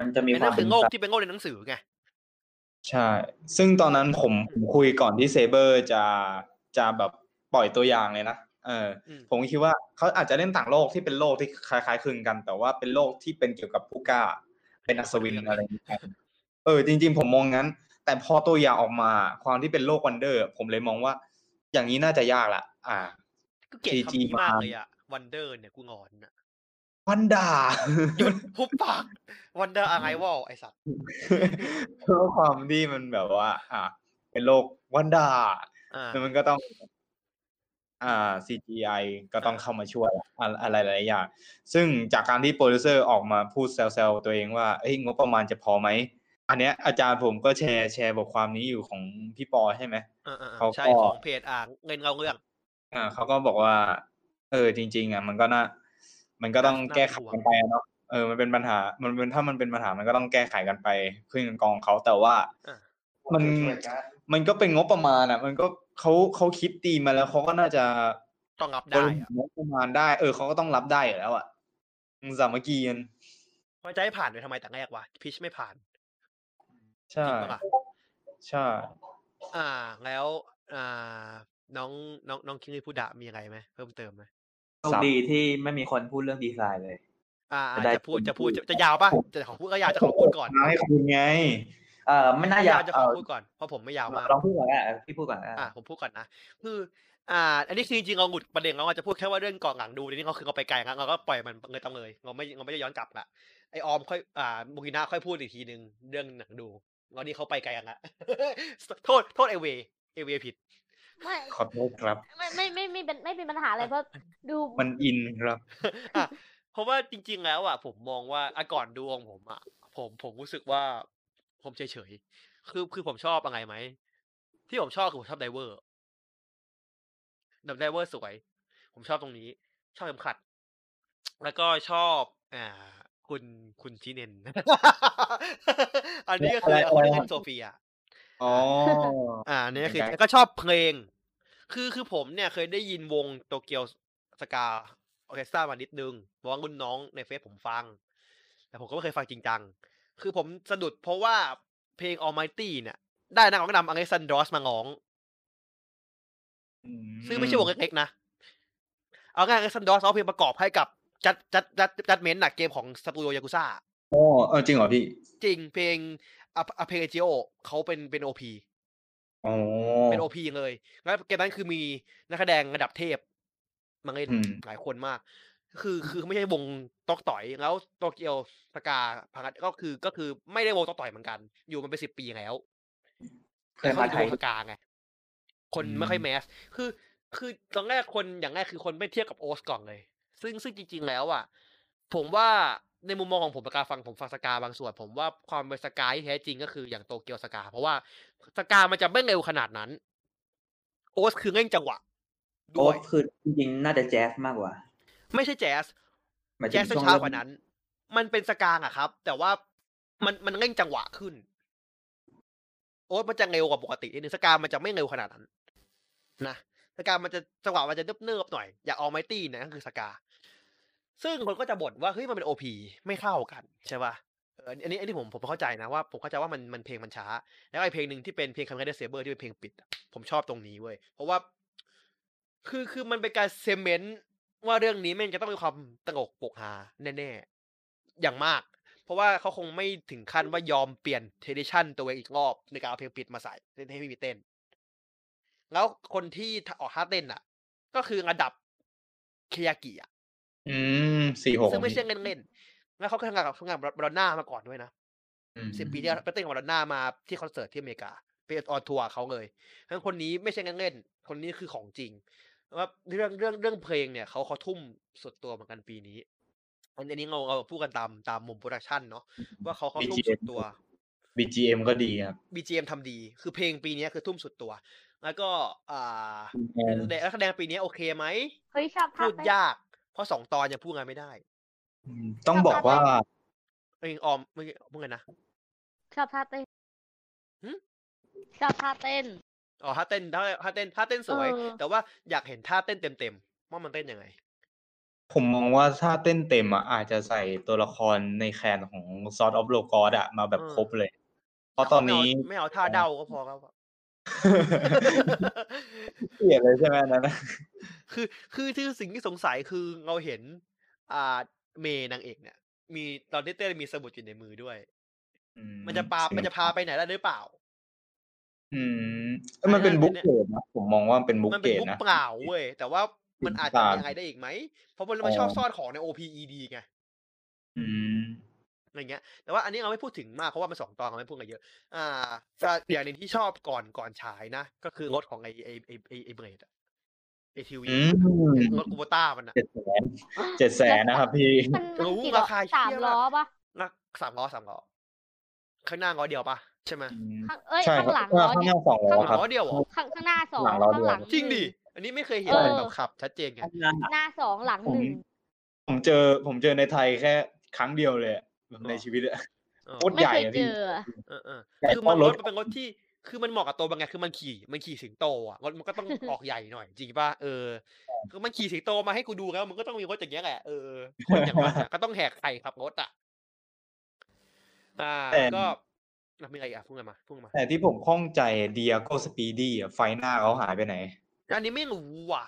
มันจะมีความเป็นโลกที่เป็นโลกในหนังสือไงใช่ซึ่งตอนนั้นผมคุยก่อนที่เซเบอร์จะแบบปล่อยตัวอย่างเลยนะผมคิดว่าเขาอาจจะเล่นต่างโลกที่เป็นโลกที่คล้ายๆคลึงกันแต่ว่าเป็นโลกที่เป็นเกี่ยวกับผู้กล้าเป็นอัศวินอะไรอย่างเงี้ยจริงๆผมมองงั้นแต่พอตัวอย่างออกมาความที่เป็นโลกวันเดอร์ผมเลยมองว่าอย่างนี้น่าจะยากละก็เกลียดคำนี้มากเลยอะวันเดอร์เนี่ยกูงอนอะวันดาหยุดหุบปากวันเดอร์อะไรวะไอ้สัตว์เพราะความที่มันแบบว่าเป็นโลกวันดาแล้วมันก็ต้องCGI ก็ต้องเข้ามาช่วยอะไรหลายอย่างซึ่งจากการที่โปรดิวเซอร์ออกมาพูดแซวๆตัวเองว่าเฮ้ยงบประมาณจะพอไหมอันเนี้ยอาจารย์ผมก็แชร์บทความนี้อยู่ของพี่ปอใช่ไหมเขาใช่ของเพจเงินเงาเรื่องเขาก็บอกว่าจริงๆมันก็น่ามันก็ต้องแก้ไขกันไปเนาะมันเป็นปัญหามันเป็นถ้ามันเป็นปัญหามันก็ต้องแก้ไขกันไปขึ้นกองเขาแต่ว่ามันก็เป็นงบประมาณมันก็เขาคิดตีมาแล้วเขาก็น่าจะต้องรับได้งบประมาณได้เขาก็ต้องรับได้อยู่แล้วสามัคคีกันว่าจะให้ผ่านไปทำไมแต่แรกวะพิชไม่ผ่านใช่แล้วน้องคิงลีพูดะมีอะไรไหมเพิ่มเติมไหมโชคดีที่ไม่มีคนพูดเรื่องดีไซน์เลยจะพูดจะยาวป่ะจะขอพูดก็ยาวจะขอพูดก่อนให้คุณไงไม่น่ายาวจะขอพูดก่อนเพราะผมไม่ยาวมากลองพูดก่อนพี่พูดก่อนผมพูดก่อนนะคืออันนี้จริงๆเราหงุดประเด็นเราจะพูดแค่ว่าเรื่องก่อนหลังดูนี่เขาคือเราไปไกลครับเราก็ปล่อยมันเลยตั้งเลยเราไม่ได้ย้อนกลับละไอออมค่อยบุกินาค่อยพูดอีกทีนึงเรื่องหนังดูตอนนี้เขาไปไกลกันละโทษเอเวผิดขอโทษครับไม่เป็นปัญหาอะไรเพราะดูมันอินครับเพราะว่าจริงๆแล้วผมมองว่าก่อนดูของผมผมรู้สึกว่าผมเฉยคือผมชอบอะไรไหมที่ผมชอบคือผมชอบไดเวอร์สวยผมชอบตรงนี้ชอบเข็มขัดแล้วก็ชอบคุณชิเนนอันนี้ก็คือคนที่เล่นโซเฟียอันนี้คือก็ชอบเพลงคือผมเนี่ยเคยได้ยินวงโตเกียวสกาออเคสตรามานิดนึงเพราะว่ารุ่นน้องในเฟซผมฟังแต่ผมก็ไม่เคยฟังจริงจังคือผมสะดุดเพราะว่า เพลง Almighty เนี่ยได้นักร้องนำอเล็กซานดรอสมาร้องซึ่งไม่ใช่วงเล็กๆนะเอาง่ายอเล็กซานดรอสเอาเพลงประกอบให้กับจัดเมนต์น่ะเกมของสตูดิโอยากุซ่าอ๋อจริงเหรอพี่จริงเพลงอเพลงจิโอเขาเป็น OP อ๋อเป็น OP เลยแล้วเกมนั้นคือมีนักแสดงระดับเทพมาเล่นหลายคนมากคือไม่ใช่วงตอกต่อยแล้วโตเกียวสกาพังก็คือไม่ได้วงตอกต่อยเหมือนกันอยู่มันเป็น10 ปีแล้วเคยมาไทยกลางไงคนไม่ค่อยแมสคือตอนแรกคนอย่างแรกคือคนไม่เทียบกับโอสก่อนเลยซึ่งจริงๆแล้วอ่ะผมว่าในมุมมองของผมสกาผมฟังสกาบางส่วนผมว่าความเป็นสกาที่แท้จริงก็คืออย่างโตเกียวสกาเพราะว่าสกามันจะไม่เร็วขนาดนั้นโอสคือเร่งจังหวะโอสคือจริงๆน่าจะแจ๊สมากกว่าไม่ใช่แจ๊สช้ากว่านั้นมันเป็นสกาอ่ะครับแต่ว่ามันเร่งจังหวะขึ้นโอ๊ตมันจะเร็วกว่าปกตินิดนึงสกามันจะไม่เร็วขนาดนั้นนะสกามันจะจังหวะมันจะเนิบๆหน่อยอย่าออลไมตี้นะก็คือสกาซึ่งคนก็จะบ่นว่าเฮ้ยมันเป็น OP ไม่เข้ากันใช่ป่ะอันนี้ผมเข้าใจนะว่าผมเข้าใจว่ามันเพลงมันช้าแล้วไอ้เพลงนึงที่เป็นเพลงKamen Rider Saberที่เป็นเพลงปิดผมชอบตรงนี้เว้ยเพราะว่าคือมันเป็นการเซเมนต์ว่าเรื่องนี้แม่งจะต้องมีความตลกโปกฮาแน่ๆอย่างมากเพราะว่าเขาคงไม่ถึงขั้นว่ายอมเปลี่ยนเทดิชั่นตัวเองอีกรอบในการเอาเพลงปิดมาใส่ให้ไม่มีเต้นแล้วคนที่ออกท่าเต้นอ่ะก็คือระดับเคียกิอ่ะ46ซึ่งไม่ใช่เล่นๆแล้วเขาก็ทำงานบรอนน่ามาก่อนด้วยนะ10 ปีที่ไปเต้นกับบรอนน่ามาที่คอนเสิร์ตที่อเมริกาไปออนทัวร์เขาเลยทั้งคนนี้ไม่ใช่เล่นๆคนนี้คือของจริงว่าเรื่องเพลงเนี่ยเขาทุ่มสุดตัวเหมือนกันปีนี้อันนี้เราพูดกันตามมุมโปรดักชันเนาะว่าเขาทุ่มสุดตัว BGM ก็ดีครับ BGM ทำดีคือเพลงปีนี้คือทุ่มสุดตัวแล้วก็นักแสดงปีนี้โอเคไหมพูดยากเพราะ2 ตอนยังพูดงานไม่ได้ต้องบอกว่าเองออมเมื่อกี้พูดกันนะชอบท่าเต้นอ๋อท่าเต้นสวยแต่ว่าอยากเห็นท่าเต้นเต็มๆว่ามันเต้นยังไงผมมองว่าท่าเต้นเต็มอ่ะอาจจะใส่ตัวละครในแคนของ Sword of Logos อ่ะมาแบบครบเลยเพราะตอนนี้ไม่เอาท่าเดาก็พอครับเปลี่ยนเลยใช่ไหมนะคือสิ่งที่สงสัยคือเราเห็นเมย์นางเอกเนี่ยมีตอนที่เต้นมีสมุดอยู่ในมือด้วยมันจะพาไปไหนได้หรือเปล่ามันเป็นบุ๊กเกตนะผมมองว่ามันเป็นบุ๊กเกตนะมันเป็นบุ๊กเปล่าเว้ยแต่ว่ามันอาจจะยังไงได้อีกไหมเพราะมันชอบซ่อนของใน OPED ไงอะไรเงี้ยแต่ว่าอันนี้เราไม่พูดถึงมากเพราะว่ามัน2 ตอนเราไม่พูดกันเยอะอย่างหนึ่งที่ชอบก่อนฉายนะก็คือรถของไอเบรดATV รถกูโบต้ามันนะ700,000นะครับพี่รู้ราคา3 ล้อป่ะนะ3 ล้อข้างหน้าล้อเดียวป่ะใช่ไหมใช่ข้างหลังล้อเดียวข้างหน้า2ข้างหลังจริงดิอันนี้ไม่เคยเห็นแบบขับชัดเจนไงหน้า2หลัง1ผมเจอในไทยแค่ครั้งเดียวเลยในชีวิตอะรถใหญ่อะพี่คือมันรถเป็นรถที่คือมันเหมาะกับตัวบางไงคือมันขี่สิงโตอ่ะมันก็ต้องออกใหญ่หน่อยจริงป่ะคือมันขี่สิงโตมาให้กูดูแล้วมันก็ต้องมีรถอย่างเงี้ยแหละคนอย่างมันก็ต้องแหกไข่ขับรถอ่ะก็มีอะไรอ่ะพุ่งมาแต่ที่ผมข้องใจเดียโก้สปีดี้อ่ะไฟหน้าเขาหายไปไหนอันนี้ไม่รู้ว่ะ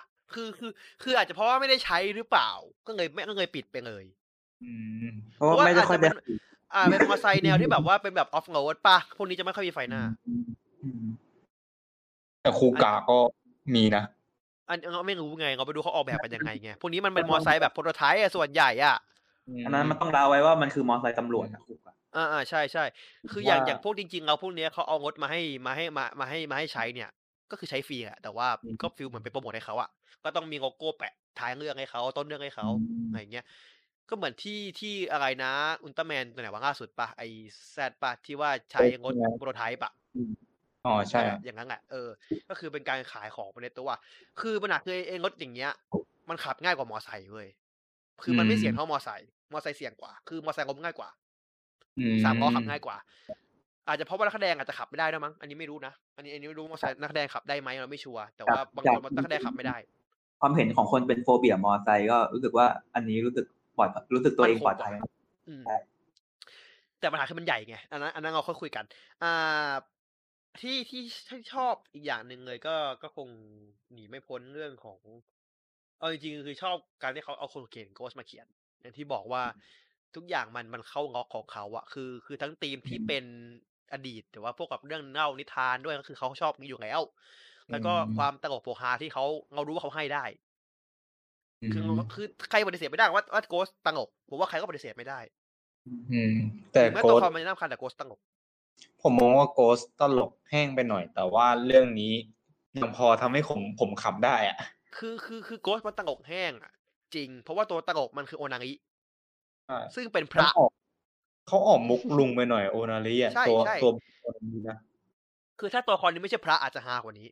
คืออาจจะเพราะว่าไม่ได้ใช้หรือเปล่าก็เลยปิดไปเลยเพราะว่าไม่ค่อยเป็นเป็นมอเตอร์ไซค์แนวที่แบบว่าเป็นแบบออฟโรดป่ะพวกนี้จะไม่ค่อยมีไฟหน้าแต่คูกาก็มีนะอันเราไม่รู้ไงเราไปดูเขาออกแบบกันยังไงไงพวกนี้มันเป็นมอเตอร์ไซค์แบบโปรโตไทป์ส่วนใหญ่อ่ะอันนั้นมันต้องเล่าไว้ว่ามันคือมอเตอร์ไซค์ตำรวจนะคูกาใช่คืออย่างพวกจริงๆเราพวกนี้เขาเอารถมาให้ใช้เนี่ยก็คือใช้ฟรีแหละแต่ว่าก็ฟีลเหมือนเป็นโปรโมทให้เขาอ่ะก็ต้องมีโลโก้แปะท้ายเรื่องให้เขาต้นเรื่องให้เขาอะไรเงี้ยก็เหมือนที่อะไรนะอุลตร้าแมนตัวไหนว่าล่าสุดป่ะไอแซดป่ะที่ว่าใช้รถโปรโตไทป์ป่ะอ๋อใช่อย่างนั้นแหละก็คือเป็นการขายของไปในตัวคือปัญหาคือไอ้รถอย่างเงี้ยมันขับง่ายกว่ามอไซค์เว้ยคือมันไม่เสี่ยงเท่ามอไซค์เสี่ยงกว่าคือมอไซค์ล้มง่ายกว่า3 ล้อขับง่ายกว่าอาจจะเพราะว่านักแสดงอาจจะขับไม่ได้นะมั้งอันนี้ไม่รู้นะอันนี้ไม่รู้มอไซค์นักแสดงขับได้ไหมเราไม่ชัวร์แต่ว่าบางคนนักแสดงขับไม่ได้ความเห็นของคนเป็นโฟเบียมอไซค์ก็รู้สึกว่าอันนี้รู้สึกตัวเองปลอดภัย แต่ปัญหาคือมันใหญ่ไงอันนั้นเราค่อยคุยกันที่ชอบอีกอย่างหนึ่งเลยก็คงหนีไม่พ้นเรื่องของจริงๆคือชอบการที่เขาเอาคนเขียนโกสมาเขียนอย่างที่บอกว่าทุกอย่างมันเข้าล็อกของเขาอะคือทั้งธีมที่เป็นอดีตแต่ว่าพวกกับเรื่องเล่านิทานด้วยก็คือเขาชอบมีอยู่แล้วแล้วก็ความตลกโปกฮาที่เรารู้ว่าเขาให้ได้คือใครปฏิเสธไม่ได้ว่าโกสตลกผมว่าใครก็ปฏิเสธไม่ได้แต่ตัวความมันน่าคันแต่โกสตลกผมมองว่าโกสตลกแห้งไปหน่อยแต่ว่าเรื่องนี้ยังพอทำให้ผมขำได้อะคือโกสมันตลกแห้งอะจริงเพราะว่าตัวตลกมันคือโอนางิซึ่งเป็นพระเขาออกมุกลุงไปหน่อยโอนาริอ่ะตัวนี้นะคือถ้าตัวคอนนี้ไม่ใช่พระอาจจะฮากว่านี้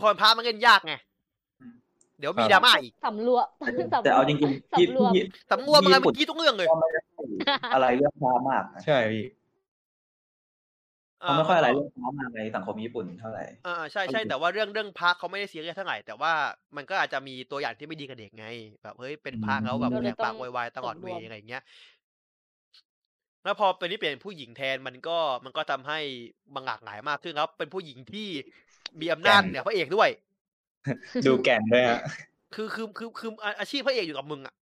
พรพระมันเล่นยากไงเดี๋ยวมีดราม่าอีกสำลัวแต่เอาจริงๆสำลัวมันเมื่อกี้ทุกเรื่องเลยอะไรเรื่องพระมากใช่พี่เขาไม่ค่อยอะไรเรื่องพระมากในสังคมญี่ปุ่นเท่าไหร่ใช่ใช่แต่ว่าเรื่องพระเขาไม่ได้เสียเยอะเท่าไหร่แต่ว่ามันก็อาจจะมีตัวอย่างที่ไม่ดีกับเด็กไงแบบเฮ้ยเป็นพระเขาแบบแหลกปากวายๆตลอดเวอะไรอย่างเงี้ยแล้วพอเป็นที่เปลี่ยนผู้หญิงแทนมันก็ทำให้มันหลากหลายมากขึ้นครับเป็นผู้หญิงที่มีอำนาจเนี่ยพระเอกด้วยดูแก่นด้วยฮะคืออาชีพพระเอกอยู่กับมึงอ่ะ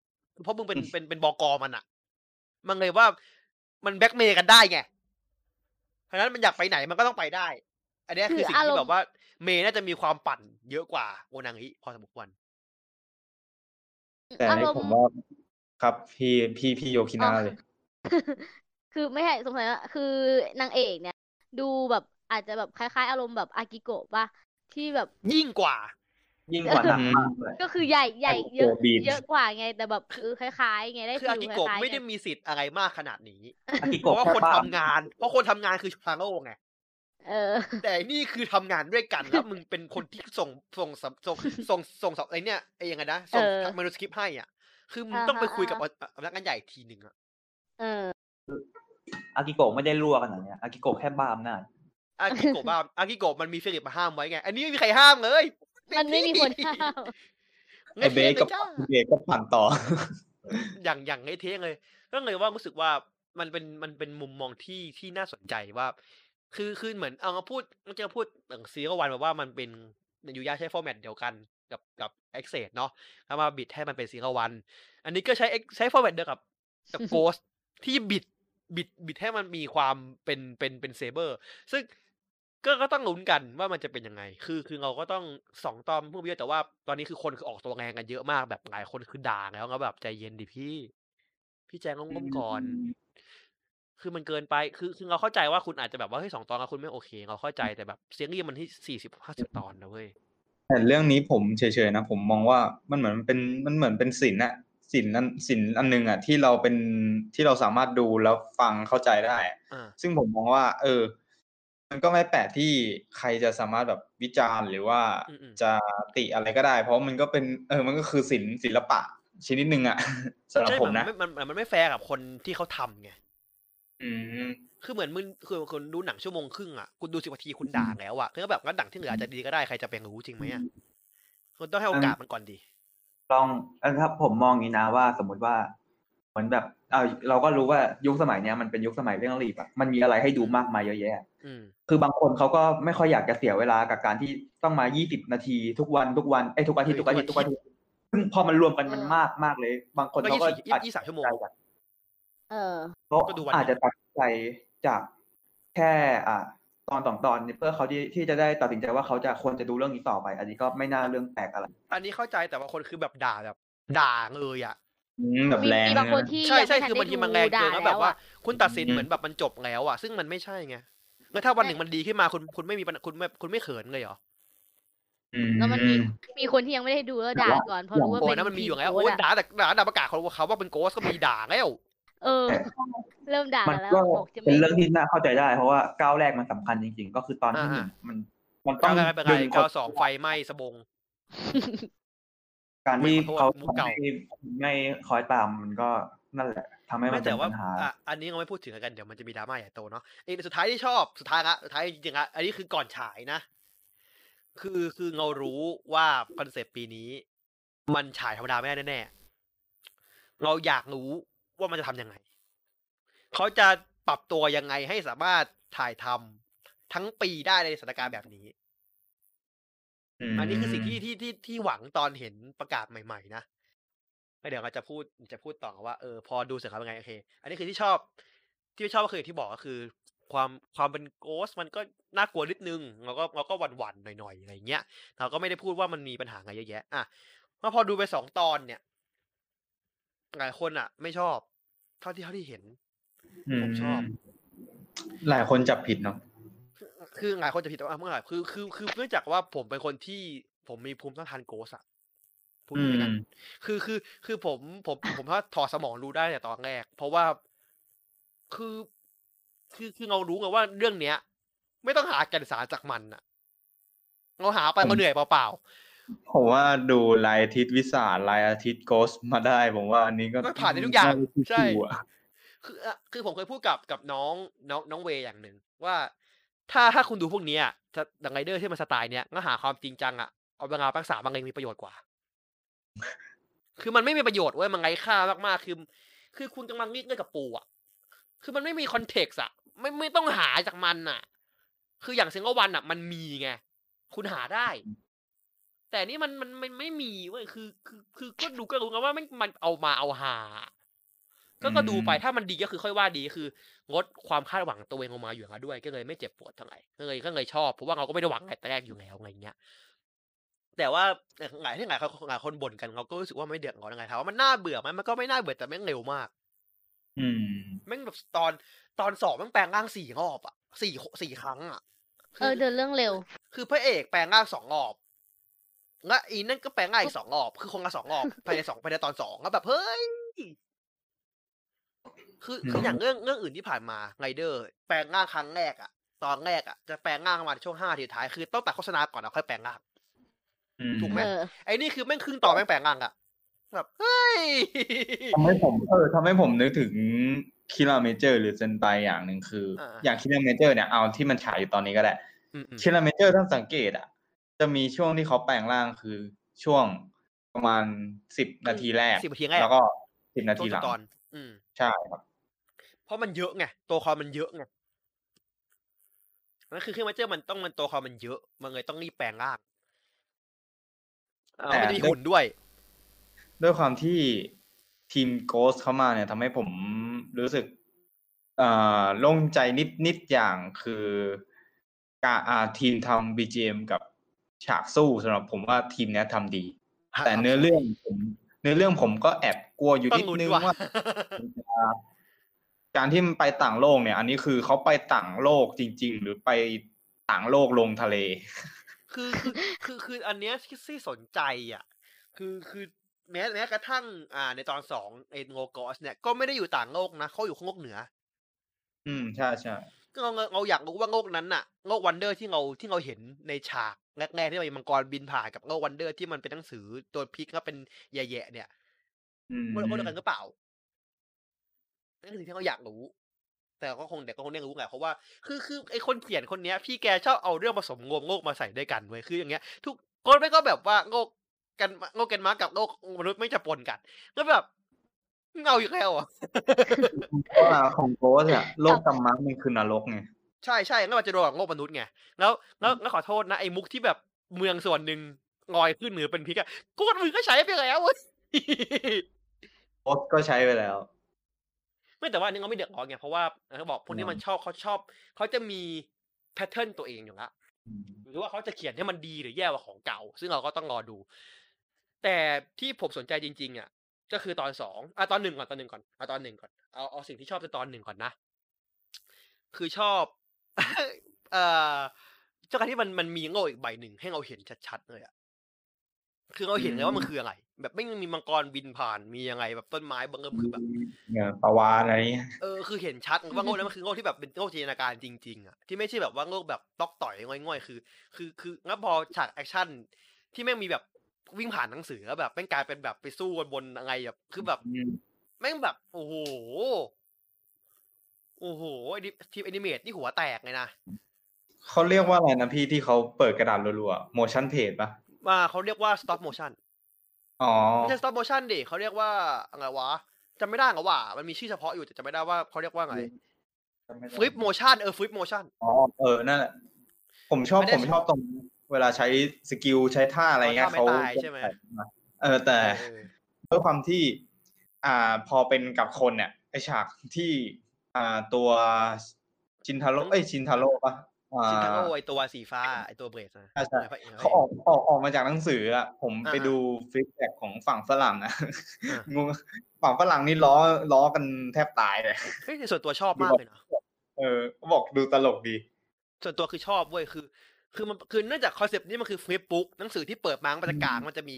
เพราะมึงเป็นบก.มันอ่ะมันเลยว่ามันแบ็คเมย์กันได้ไงเพราะนั้นมันอยากไปไหนมันก็ต้องไปได้อันนี้คือสิ่งที่แบบว่าเมย์น่าจะมีความปั่นเยอะกว่าโอนังฮิพอสมควรแต่ผมว่าครับพี่โยคินาเลยคือไม่ใช่สงสัยว่าคือนางเอกเนี่ยดูแบบอาจจะแบบคล้ายๆอารมณ์แบบอากิโกะป่ะที่แบบยิ่งกว่าหนักมากเลยก็คือใหญ่เยอะกว่าไงแต่แบบคือคล้ายๆไงได้คืออากิโกะไม่ได้มีสิทธิ์อะไรมากขนาดนี้เพราะว่าคนทำงานคือชาโง่ไงแต่นี่คือทำงานด้วยกันแล้วมึงเป็นคนที่ส่งไอ้เนี่ยไอ้ยังไงนะส่งมนุสคริปต์ให้อ่ะคือมึงต้องไปคุยกับพนักงานใหญ่ทีนึงอ่ะอากิโกะไม่ได้รั่วขนาดเนี้ยอากิโกะแค่บ้ามหน้าอากิโกะมันมีฟิลิปมาห้ามไว้ไงอันนี้ไม่มีใครห้ามเลยมันไม่มีคนห้ามไอ้เบก็ผ่านต่ออย่างไอ้เท่งเลยก็เลยว่ารู้สึกว่ามันเป็นมุมมองที่น่าสนใจว่าคือเหมือนเอามาพูดจะพูดอย่างซีก็วันมาว่ามันเป็นยูยาใช้ฟอร์แมตเดียวกันกับเอ็กเซดเนาะแล้วมาบิดให้มันเป็นซีก็วันอันนี้ก็ใช้ฟอร์แมตเดียวกับโกสที่บิดให้มันมีความเป็นเซเบอร์ซึ่งก็ต้องลุ้นกันว่ามันจะเป็นยังไงคือเราก็ต้องสองตอมพูดเยอะแต่ว่าตอนนี้คือคนคือออกตัวแรงกันเยอะมากแบบหลายคนคือด่าแล้วก็แบบใจเย็นดิพี่แจงก้มก่อนคือมันเกินไปคือเราเข้าใจว่าคุณอาจจะแบบว่าเฮ้ยสองตอนแล้วคุณไม่โอเคเราเข้าใจแต่แบบเสียงเรียกมันที่40-50 ตอนนะเว้ยแต่เรื่องนี้ผมเฉยๆนะผมมองว่ามันเหมือนเป็นศิลป์อะศิลป์อันนึงอ่ะที่เราสามารถดูแล้วฟังเข้าใจได้ซึ่งผมมองว่ามันก็ไม่แปลกที่ใครจะสามารถแบบวิจารณ์หรือว่าจะติอะไรก็ได้เพราะมันก็เป็นมันก็คือศิลปะชนิดนึงอ่ะสำหรับผมนะมันไม่แฟร์กับคนที่เขาทำไงคือเหมือนมึงคือคนดูหนัง1.5 ชั่วโมงอ่ะคุณดู10 นาทีคุณด่าแล้วอ่ะคือแบบงั้นหนังที่เหลืออาจจะดีก็ได้ใครจะเป็นรู้จริงไหมอ่ะคุณต้องให้โอกาสมันก่อนดีต้องครับผมมองอย่างนี้นะว่าสมมุติว่าเหมือนแบบเราก็รู้ว่ายุคสมัยเนี้ยมันเป็นยุคสมัยเร่งรีบอ่ะมันมีอะไรให้ดูมากมายเยอะแยะคือบางคนเขาก็ไม่ค่อยอยากจะเสียเวลากับการที่ต้องมา20 นาทีทุกวันไอ้ทุกอาทิตย์ซึ่งพอมันรวมกันมันมากเลยบางคนเขาก็อาจจะ3 ชั่วโมงก็อาจจะตัดใจจากแค่ตอนเพื่อเขาที่จะได้ตัดสินใจว่าเขาจะควรจะดูเรื่องนี้ต่อไปอันนี้ก็ไม่น่าเรื่องแปลกอะไรอันนี้เข้าใจแต่ว่าคนคือแบบด่าเลยอ่ะแบบแรงใช่คือบางทีมันแรงเกินแล้วแบบว่าคุณตัดสินเหมือนแบบมันจบแล้วอ่ะซึ่งมันไม่ใช่ไงแล้วถ้าวันหนึ่งมันดีขึ้นมาคุณไม่มีคุณไม่เขินเลยเหรอแล้วมันมีคนที่ยังไม่ได้ดูแล้วด่าก่อนพอรู้ว่าเป็นมันมีอยู่แล้วโอ้ด่าแต่ด่าประกาศเขาว่าเป็นโกสก็มีด่าแล้วเริ่มด่าแล้วเป็นเรื่องที่น่าเข้าใจได้เพราะว่าก้าวแรกมันสำคัญจริงๆก็คือตอนที่มันต้องดึงก้าว 2ไฟไหม้สบงการที่เขาไม่คอยตามมันก็นั่นแหละทำให้มันเป็นปัญหาอันนี้เราไม่พูดถึงกันเดี๋ยวมันจะมีดราม่าใหญ่โตเนาะไอ้สุดท้ายที่ชอบสุดท้ายจริงๆอะอันนี้คือก่อนฉายนะคือเรารู้ว่าคอนเซปต์ปีนี้มันฉายธรรมดาไม่ได้แน่ๆเราอยากรู้ว่ามันจะทำยังไง เขาจะปรับตัวยังไงให้สามารถถ่ายทำทั้งปีได้ในสถานการณ์แบบนี้อันนี้คือสิ่งที่หวังตอนเห็นประกาศใหม่ๆนะเดี๋ยวเราจะพูดต่อว่าพอดูเสร็จแล้วเป็นไงโอเคอันนี้คือที่ชอบก็คือที่บอกก็คือความเป็นโกสมันก็น่ากลัวนิดนึงเราก็หวั่นๆหน่อยๆอะไรเงี้ยเราก็ไม่ได้พูดว่ามันมีปัญหาอะไรเยอะแยะอ่ะพอดูไป2ตอนเนี่ยหลายคนอ่ะไม่ชอบเท่าที่เห็นผมชอบหลายคนจับผิดเนาะคือหลายคนจับผิดว่าเมื่อไหร่คือเนื่องจากว่าผมเป็นคนที่ผมมีภูมิต้านทานโกสอ่ะพูดด้วยกันคือผมถ้าถอดสมองรู้ได้แต่ตอนแรกเพราะว่าคือเรารู้ไงว่าเรื่องเนี้ยไม่ต้องหาแก่นสารจากมันอ่ะเราหาไปเราเหนื่อยเปล่าๆผมว่าดูรายอาทิตย์วิสาลรายอาทิตย์โกสมาได้ผมว่าอันนี้ก็ผ่านได้ทุกอย่างใช่คือผมเคยพูดกับน้องเวอย่างหนึ่งว่าถ้าคุณดูพวกนี้อ่ะดังไรเดอร์ที่มันสไตล์เนี้ยก็หาความจริงจังอ่ะเอาเวลารักษาบางอย่างมีประโยชน์กว่าคือมันไม่มีประโยชน์เว้ยมันไร้ค่ามากๆคือคุณกำลังรีดเลือดกับปูอ่ะคือมันไม่มีคอนเทกซ์อ่ะไม่ต้องหาจากมันอ่ะคืออย่างZero-Oneอ่ะมันมีไงคุณหาได้แต่นี่มันไม่มีเว้ยคือก็ดูก็รู้กันว่ามันเอามาเอาหาก็ดูไปถ้ามันดีก็คือค่อยว่าดีคืองดความคาดหวังตัวเองออกมาอยู่แล้วด้วยก็เลยไม่เจ็บปวดเท่าไหร่ก็เลยชอบเพราะว่าเราก็ไม่ได้หวังแต่แรกอยู่แล้วอะไรเงี้ยแต่ว่าหลายคนบ่นกันเราก็รู้สึกว่าไม่เดือดร้อนอะไรถามว่ามันน่าเบื่อไหมมันก็ไม่น่าเบื่อแต่แม่งเร็วมากแม่งแบบตอนสอบแม่งแปลงร่าง4รอบอ่ะสี่ครั้งอ่ะเดินเรื่องเร็วคือพระเอกแปลงร่าง2รอบและอีนั่นก็แปลงร่างอีก2รอบคือคงละ2รอบภายในตอน2ก็แบบเฮ้ยคืออย่างเรื่องอื่นที่ผ่านมาไรเดอร์แปลงร่างครั้งแรกอ่ะตอนแรกอ่ะจะแปลงร่างมาในช่วง5ทีท้ายคือต้องตัดโฆษณาก่อนแล้วค่อยแปลงร่างถูกไหมไอ้นี่คือแม่งครึ่งต่อแม่งแปลงร่างอ่ะแบบเฮ้ยทำให้ผมนึกถึงคิราเมเจอร์หรือเซนไตอย่างหนึ่งคืออย่างคิราเมเจอร์เนี่ยเอาที่มันฉายอยู่ตอนนี้ก็ได้คิราเมเจอร์ถ้าสังเกตอ่ะจะมีช่วงที่เขาแปลงร่างคือช่วงประมาณ10นาทีแรกแล้วก็10นาทีหลังใช่ครับเพราะมันเยอะไงตัวคอมันเยอะไงนั่นคือคิราเมเจอร์มันตัวคอมันเยอะมันเลยต้องรีบแปลงร่างมันมีหุ่นด้วยความที่ทีมโกสเข้ามาเนี่ยทำให้ผมรู้สึกโล่งใจนิดอย่างคือทีมทำ BGM กับฉากสู้สำหรับผมว่าทีมเนี้ยทำดีแต่เนื้อเรื่องผมก็แอบกลัวอยู่นิดนึงว่าการที่มันไปต่างโลกเนี่ยอันนี้คือเขาไปต่างโลกจริงๆหรือไปต่างโลกลงทะเลคืออันเนี้ยที่สนใจอ่ะคือแม้กระทั่งในตอน2ไอ้โงกอสเนี่ยก็ไม่ได้อยู่ต่างโลกนะเขาอยู่ข้างโลกเหนือใช่ๆก็เราอยากรู้ว่าโลกนั้นน่ะโลกวันเดอร์ที่เราเห็นในฉากแรกๆที่มีมังกรบินผ่านกับโลกวันเดอร์ที่มันเป็นหนังสือตัวพิกก็เป็นแย่ๆเนี่ยมันโลกเดียวกันหรือเปล่านั่นคือสิ่งที่เราอยากรู้แต่ก็คงเด็กก็คงได้รู้แหละเพราะว่าคือไอคนเขียนคนเนี้ยพี่แกชอบเอาเรื่องผสมงมโลกมาใส่ด้วยกันเว้ยคืออย่างเงี้ยทุกคนไม่ก็แบบว่าโลกกันมากับโลกมนุษย์ไม่จะปนกันก็แบบเงาอยู่แล้วอ่ะของโกสอ่ะโลกกันมามันคือนรกไงใช่ใช่แล้วมันจะโดนกับโลกมนุษย์ไงแล้วขอโทษนะไอมุกที่แบบเมืองส่วนหนึ่งลอยขึ้นเหนือเป็นพิกอะโกสมึงก็ใช้ไปแล้วเว้ยโกสก็ใช้ไปแล้วไม่แต่ว่านี่เขาไม่เดือดร้อนไงเพราะว่าเขาบอกพวกนี้มันชอบเขาจะมีแพทเทิร์นตัวเองอยู่ละหรือว่าเขาจะเขียนให้มันดีหรือแย่กว่าของเก่าซึ่งเราก็ต้องรอดูแต่ที่ผมสนใจจริงๆอ่ะก็คือตอน2ตอนหนึ่งก่อนเอาตอนหนึ่งก่อนเอาสิ่งที่ชอบในตอนหนึ่งก่อนนะคือชอบเจ้าการที่มันมีโง่อีกใบหนึ่งให้เราเห็นชัดๆเลยอ่ะคือเราเห็นเลยว่ามันคืออะไรแบบไม่มีมังกรบินผ่านมียังไงแบบต้นไม้บังเอิญคือแบบปลาวาฬอะไรคือเห็นชัดว่าโง่นั้นมันคือโง่ที่แบบเป็นโง่จินตนาการจริงๆอ่ะที่ไม่ใช่แบบว่าโง่แบบตอกต่อยง่อยๆคือแล้วพอฉากแอคชั่นที่แม่งมีแบบวิ่งผ่านหนังสือแบบแม่งกลายเป็นแบบไปสู้กันบนอะไรแบบคือแบบแม่งแบบโอ้โหทีมแอนิเมตนี่หัวแตกเลยนะเขาเรียกว่าอะไรนะพี่ที่เขาเปิดกระดาษรัวๆ motion page ป่ะเขาเรียกว่า stop motion อ๋อไม่ใช่ stop motion ดิเขาเรียกว่าอะไรวะ จำไม่ได้เหรอว่ามันมีชื่อเฉพาะอยู่แต่จำไม่ได้ว่าเขาเรียกว่าไงฟลิปโมชั่นฟลิปโมชั่นอ๋อนั่นแหละผมชอบตรงเวลาใช้สกิลใช้ท่าอะไรเงี้ยเขาแต่ด้วยความที่พอเป็นกับคนเนี่ยไอฉากที่ตัวชินทาโร่ป่ะชินทาโร่ไอตัวสีฟ้าไอตัวเบรดนะเขาออกมาจากหนังสืออ่ะผมไปดูฟีดแบ็กของฝั่งฝรั่งนะฝั่งฝรั่งนี่ล้อกันแทบตายเลยเฮ้ยส่วนตัวชอบมากเลยเนาะบอกดูตลกดีส่วนตัวคือชอบเว้ยคือมันคือเนื่องจากคอนเซปต์นี้มันคือฟลิปบุ๊กหนังสือที่เปิดมาบรรยากาศมันจะมี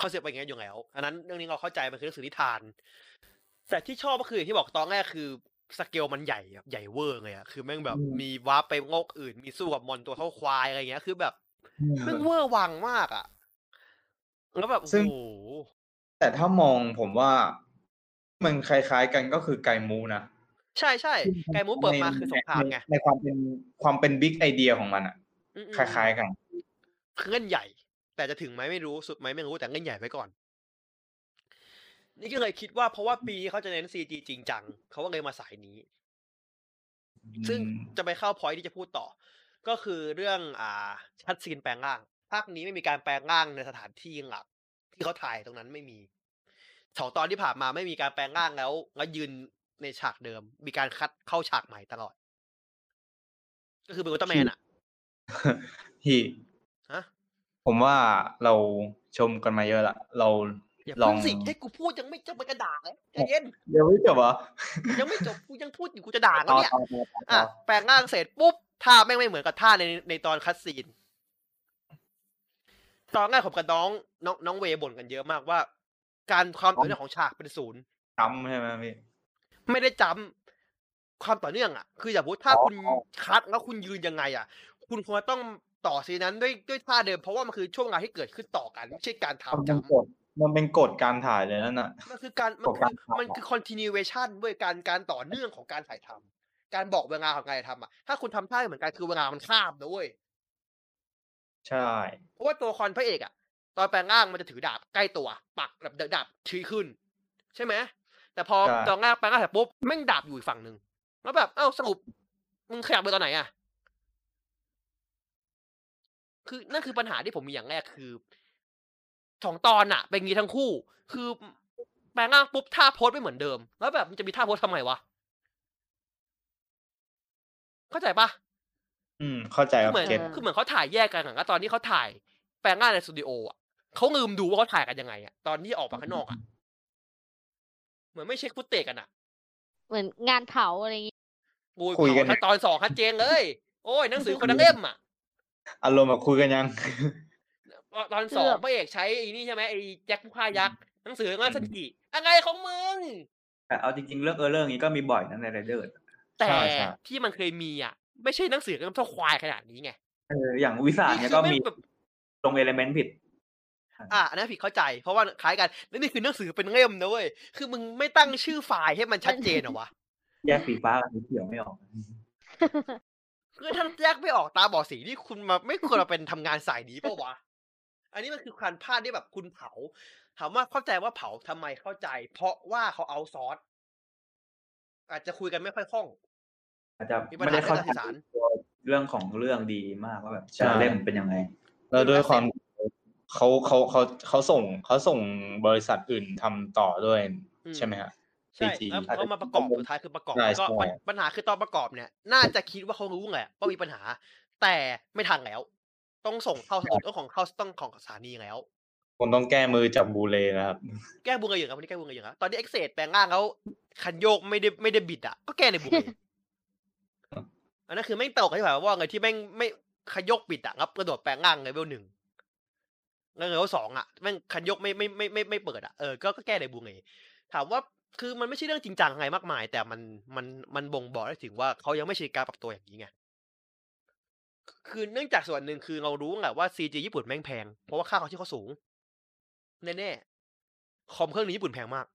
คอนเซปต์อะไรเงี้ยอยู่แล้วอันนั้นเรื่องนี้เราเข้าใจมันคือหนังสือนิทานแต่ที่ชอบก็คืออย่างที่บอกตอนแรกคือสเกลมันใหญ่ใหญ่เวอร์เลยอะคือแม่งแบบมีวาร์ปไปโลกอื่นมีสู้กับมอนตัวเท่าควายอะไรเงี้ยคือแบบแม่งเวอร์วังมากอะแล้วแบบโอ้โหแต่ถ้ามองผมว่ามันคล้ายๆกันก็คือไกมูนะใช่ใช่ไกมูเปิดมาคือสงครามไงในความเป็นบิ๊กไอเดียของมันอะคล้ายๆกันคือเล่นใหญ่แต่จะถึงไหมไม่รู้สุดไหมไม่รู้แต่เล่นใหญ่ไปก่อนนี่ก็เลยคิดว่าเพราะว่าปีเขาจะเน้น CG จริงจังเขาก็เลยมาสายนี้ซึ่งจะไปเข้าพอยต์ที่จะพูดต่อก็คือเรื่องชัดซีนแปลงร่างภาคนี้ไม่มีการแปลงร่างในสถานที่หลักที่เขาถ่ายตรงนั้นไม่มีสองตอนที่ผ่านมาไม่มีการแปลงร่างแล้วยืนในฉากเดิมมีการคัดเข้าฉากใหม่ตลอดก็คือเป็นอุลตร้าแมนอะที่ผมว่าเราชมกันมาเยอะละเราลองสิให้กูพูดยังไม่จบมันกระด่างเลยใจเย็นยังไม่จบเหรอยังไม่จบกูยังพูดอยู่กูจะด่าแล้วเนี่ยแปลงร่างเสร็จปุ๊บท่าแม่งไม่เหมือนกับท่าในตอนคัดซีนตอนแรกผมกับน้องเวบ่นกันเยอะมากว่าการความต่อเนื่องของฉากเป็นศูนย์จำใช่ไหมพี่ไม่ได้จำความต่อเนื่องอ่ะคืออย่าพูดถ้าคุณคัดแล้วคุณยืนยังไงอ่ะคุณควรต้องต่อซีนนั้นด้วยท่าเดิมเพราะว่ามันคือช่วงเวลาที่เกิดขึ้นต่อกันไม่ใช่การทำจำมันเป็นกฎการถ่ายเลยนั่นน่ะมันคือ continuation ด้วยการต่อเนื่องของการถ่ายทำการบอกเวลาของการถ่ายทำอ่ะถ้าคุณทำท่าเหมือนกันคือเวลามันข้ามนะเว้ยใช่เพราะว่าตัวคอนพระเอกอ่ะตอนแปลงร่างมันจะถือดาบใกล้ตัวปักแบบดาบชี้ขึ้นใช่ไหมแต่พอตอนแรกแปลงร่างเสร็จปุ๊บแม่งดาบอยู่อีกฝั่งหนึ่งแล้วแบบเอ้าสรุปมึงขยับไปตอนไหนอ่ะคือนั่นคือปัญหาที่ผมมีอย่างแรกคือ2 ตอนอะเป็นงี้ทั้งคู่คือแปลงร่างปุ๊บท่าโพสไม่เหมือนเดิมแล้วแบบมันจะมีท่าโพสทำไมวะเข้าใจปะเข้าใจครับคือเหมือนเขาถ่ายแยกกันหลังตอนที่เขาถ่ายแปลงร่างในสตูดิโออะเขาลืมดูว่าเขาถ่ายกันยังไงอะตอนที่ออกมาข้างนอกอะเหมือนไม่เช็คฟุตเตจกันอะเหมือนงานเผาอะไรอย่างงี้คุยกันตอน2ชัดเจนเลยโอ้ยหนังสือคนละเล่มอะอารมณ์แบบคุยกันยังตอน2พระเอกใช้อีนี่ใช่ไหมไอ้แจ็คผู้ฆ่ายักษ์หนังสือเงาสันกิอะไรของมึงแต่เอาจริงๆเรื่องนี้ก็มีบ่อยนะในไรเดอร์แต่ที่มันเคยมีอ่ะไม่ใช่หนังสือเล่มเท่าควายขนาดนี้ไงอย่างวิสาเนี่ยก็มีตรงเอเลเมนต์ผิดอันนั้นผิดเข้าใจเพราะว่าคล้ายกันนี่คือหนังสือเป็นเล่มนะเว้ยคือมึงไม่ตั้งชื่อฝ่ายให้มันชัดเจนหรอวะแยกสีฟ้ากับสีเขียวไม่ออกคือถ้าแยกไม่ออกตาบอดสีนี่คุณมาไม่ควรมาเป็นทำงานสายนี้ปะวะอันนี้มันคือการพลาดที่แบบคุณเผาถามว่าเข้าใจว่าเผาทำไมเข้าใจเพราะว่าเขาเอาซอสอาจจะคุยกันไม่ค่อยคล่องอาจจะไม่ได้เข้าใจเรื่องของเรื่องดีมากว่าแบบจะเล่มเป็นยังไงแล้วด้วยความเขาส่งบริษัทอื่นทำต่อด้วยใช่ไหมฮะใช่แล้วเขามาประกอบสุดท้ายคือประกอบก็ปัญหาคือตอนประกอบเนี่ยน่าจะคิดว่าเขารู้แหละว่ามีปัญหาแต่ไม่ทันแล้วต้องส่งเข้าสตูดิโอของเขาต้องของสถานีแล้วคนต้องแก้มือจับบูเลนะครับแก้บูเลอยู่ครับวันนี้แก้บูเลอยู่ครับตอนที่เอ็กเซดแปลงร่างเขาคันโยกไม่ได้บิดอ่ะก็แก้ในบูเลอันนั้นคือไม่เตะกันที่แบบว่าไงที่ไม่คันโยกบิดอ่ะครับกระโดดแปลงร่างไงเบลหนึ่งไงเบลสองอ่ะแม่งคันโยกไม่เปิดอ่ะก็แก้ในบูเลถามว่าคือมันไม่ใช่เรื่องจริงจังอะไรมากมายแต่มันบ่งบอกได้ถึงว่าเขายังไม่ใช่การปรับตัวอย่างนี้ไงคือเนื่องจากส่วนหนึ่งคือเรารู้แหละว่า CG ญี่ปุ่นแม่งแพงเพราะว่าค่าของที่เขาสูงแน่ๆคอมเครื่องนี้ญี่ปุ่นแพงมาก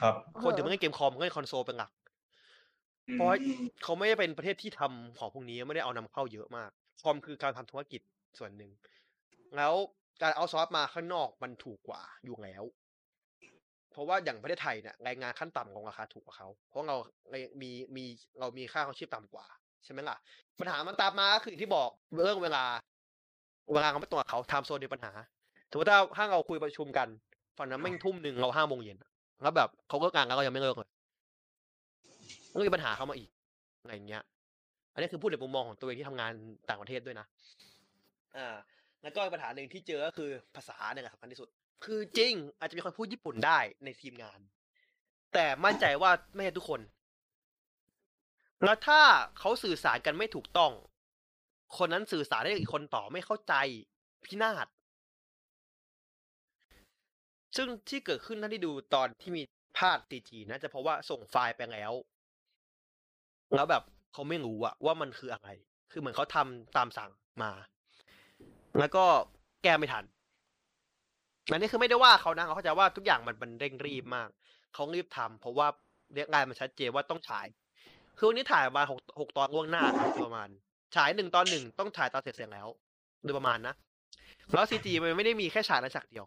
ครับคนถึงไม่เล่นเกมคอมก็เล่นคอนโซลเป็นหลักเพราะเขาไม่ได้เป็นประเทศที่ทำของพวกนี้ไม่ได้เอานำเข้าเยอะมากคอมคือการทำธุรกิจส่วนหนึ่งแล้วการเอาซอฟต์มาข้างนอกมันถูกกว่าอยู่แล้ว เพราะว่าอย่างประเทศไทยเนี่ยแรงงานขั้นต่ำของราคาถูกกว่าเขาเพราะเรามีค่าครองชีพต่ำกว่าใช่ไหมล่ะปัญหามันตามมาคือที่บอกเรื่องเวลาเขาไม่ตรงกับเขาไทม์โซนมีปัญหาสมมติถ้าเราคุยประชุมกันฝั่งนั้นแม่งทุ่มหนึ่งเรา5 โมงเย็นแล้วแบบเขาก็กลางแล้วก็ยังไม่เลิกเลยก็มีปัญหาเข้ามาอีกอะไรอย่างเงี้ยอันนี้คือพูดในมุมมองของตัวเองที่ทำงานต่างประเทศด้วยนะแล้วก็ปัญหาหนึ่งที่เจอก็คือภาษาเนี่ยสำคัญที่สุดคือจริงอาจจะมีคนพูดญี่ปุ่นได้ในทีมงานแต่มั่นใจว่าไม่ใช่ทุกคนแล้วถ้าเขาสื่อสารกันไม่ถูกต้องคนนั้นสื่อสารให้อีกคนต่อไม่เข้าใจพินาศซึ่งที่เกิดขึ้นท่านที่ดูตอนที่มีพลาดตีจีน่าจะเพราะว่าส่งไฟล์ไปแล้วแบบเขาไม่รู้ว่ามันคืออะไรคือเหมือนเขาทำตามสั่งมาแล้วก็แก้ไม่ทันอันนี้คือไม่ได้ว่าเขานะเขาเข้าใจว่าทุกอย่างมันเร่งรีบมากเขารีบทำเพราะว่าเรื่องงานมันชัดเจนว่าต้องฉายคือวันนี้ถ่ายมา6 ตอนล่วงหน้าประมาณฉาย1 ตอน 1ต้องฉายตอนเสร็จเสียงแล้วโดยประมาณนะแล้วซีจีมันไม่ได้มีแค่ฉากนั้นฉากเดียว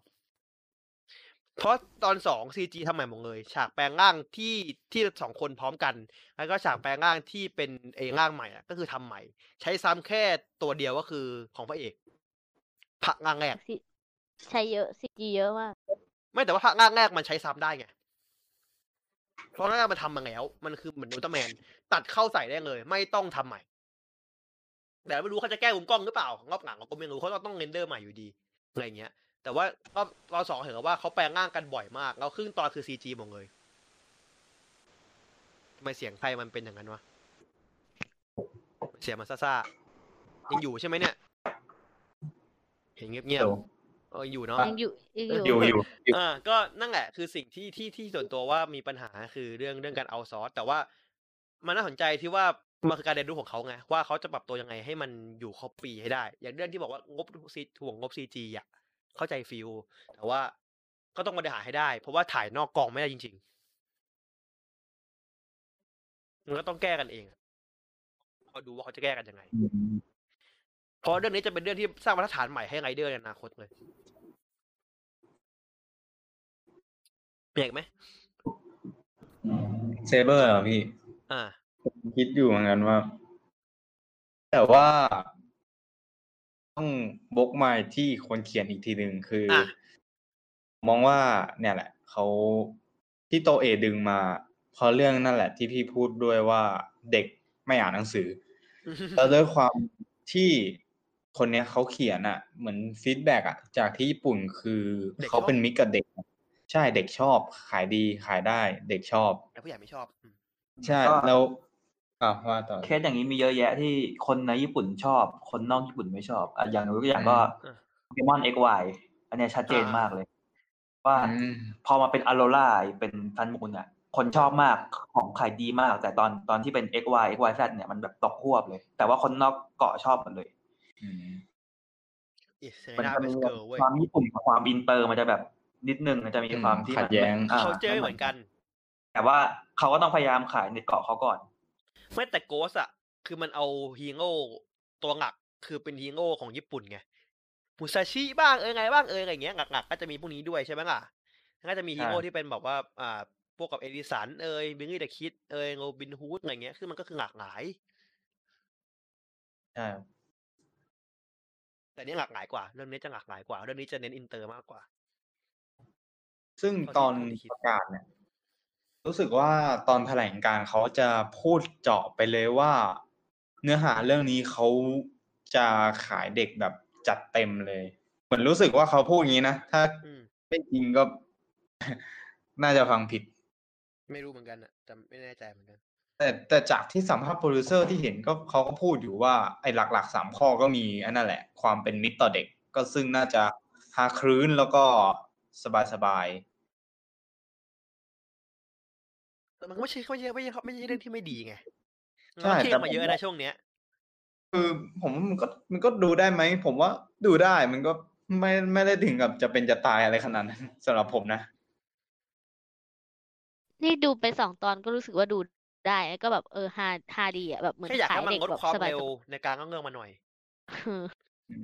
เพราะตอน2ซีจีทำใหม่หมดเลยฉากแปลงร่างที่2 คนพร้อมกันแล้วก็ฉากแปลงร่างที่เป็นเองร่างใหม่ก็คือทำใหม่ใช้ซ้ำแค่ตัวเดียวก็คือของพระเอกพระร่างแรกใช้เยอะซีจีเยอะมากไม่แต่ว่าพระร่างแรกมันใช้ซ้ำได้ไงเพราะร่างแรกมันทำมาแล้วมันคือเหมือนอุลตร้าแมนตัดเข้าใส่ได้เลยไม่ต้องทำใหม่แต่ไม่รู้เขาจะแก้มุมกล้องหรือเปล่ารอบหลังเราก็ไม่รู้เขาต้องเรนเดอร์ใหม่อยู่ดีอะไรเงี้ยแต่ว่าเรา2เห็นว่าเขาแปลงร่างกันบ่อยมากแล้วครึ่งตอนคือ CG หมดเลยทำไมเสียงใครมันเป็นอย่างนั้นวะเสียงมันซ่าๆยังอยู่ใช่ไหมเนี่ยเห็นเงียบๆอยู่เนาะยังอยู่ก็นั่นแหละคือสิ่งที่ส่วนตัวว่ามีปัญหาคือเรื่องการเอาซอสแต่ว่ามันน่าสนใจที่ว่ามันคือการเรียนรู้ของเขาไงว่าเขาจะปรับตัวยังไงให้มันอยู่ครบปีให้ได้อย่างเรื่องที่บอกว่างบซีถ่วงงบ CG อ่ะเข้าใจฟิลแต่ว่าก็ต้องบริหารให้ได้เพราะว่าถ่ายนอกกองไม่ได้จริงๆมันก็ต้องแก้กันเองเขาดูว่าเขาจะแก้กันยังไงเพราะเรื่องนี้จะเป็นเรื่องที่สร้างมาตรฐานใหม่ให้ไรเดอร์ในอนาคตเลยเปลี่ยนไหมเซเบอร์เหรอพี่คิดอยู่เหมือนกันว่าแต่ว่าต้องบกมาที่คนเขียนอีกทีหนึ่งคือมองว่าเนี่ยแหละเขาที่โตเอดึงมาเพราะเรื่องนั่นแหละที่พี่พูดด้วยว่าเด็กไม่อ่านหนังสือแล้วด้วยความที่คนเนี้ยเขาเขียนเหมือนฟีดแบ็กจากที่ญี่ปุ่นคือเขาเป็นมิตรกับเด็กใช่เด็กชอบขายดีขายได้เด็กชอบแต่ผู้ใหญ่ไม่ชอบใช่แล้วว่าต่อเคสอย่างนี้มีเยอะแยะที่คนในญี่ปุ่นชอบคนนอกญี่ปุ่นไม่ชอบอย่างยกตัวอย่างก็ Pokémon XY อันนี้ชัดเจนมากเลยว่าพอมาเป็น Alola เป็นซันมูนคนชอบมากของขายดีมากแต่ตอนที่เป็น XYZ เนี่ยมันแบบตกควบเลยแต่ว่าคนนอกเกาะชอบหมดเลยมันจะมีความญี่ปุ่นกับความอินเตอร์มันจะแบบนิดนึงมันจะมีความที่ขัดแย้งเขาเจอเหมือนกันแต่ว่าเขาก็ต้องพยายามขายในเกาะเขาก่อนไม่แต่โกสคือมันเอาฮีโร่ตัวหลักคือเป็นฮีโร่ของญี่ปุ่นไงมุซาชิบ้างไงบ้างอะไรอย่างเงี้ยหลักๆก็จะมีพวกนี้ด้วยใช่ไหมล่ะก็จะมีฮีโร่ที่เป็นแบบว่าพวกกับเอดิสันบิงกี้เดอะคิดโรบินฮูดอะไรเงี้ยคือมันก็คือหลากหลายใช่แต่นี่หลากหลายกว่าเรื่องนี้จะหลากหลายกว่าเรื่องนี้จะเน้นอินเตอร์มากกว่าซึ่งตอนประกาศเนี่ยรู้สึกว่าตอนแถลงการเขาจะพูดเจาะไปเลยว่าเนื้อหาเรื่องนี้เขาจะขายเด็กแบบจัดเต็มเลยเหมือนรู้สึกว่าเขาพูดอย่างนี้นะถ้าไม่จริงก็น่าจะฟังผิดไม่รู้เหมือนกันนะแต่ไม่แน่ใจเหมือนกันแต่จากที่สัมภาษณ์โปรดิวเซอร์ที่เห็นก็เขาก็พูดอยู่ว่าไอ้หลักๆ3ข้อก็มีอันนั่นแหละความเป็นมิตรต่อเด็กก็ซึ่งน่าจะหาคลื่นแล้วก็สบายๆแต่มันไม่ใช่เรื่องที่ไม่ดีไงใช่แต่มาเยอะนะช่วงเนี้ยคือผมมันก็ดูได้ไหมผมว่าดูได้มันก็ไม่ได้ถึงกับจะเป็นจะตายอะไรขนาดนั้นสำหรับผมนะนี่ดูไป2 ตอนก็รู้สึกว่าดูได้ก็แบบฮาดีแบบเหมือนขายเด็กแบบสบายในการเล่าเรื่องมาหน่อย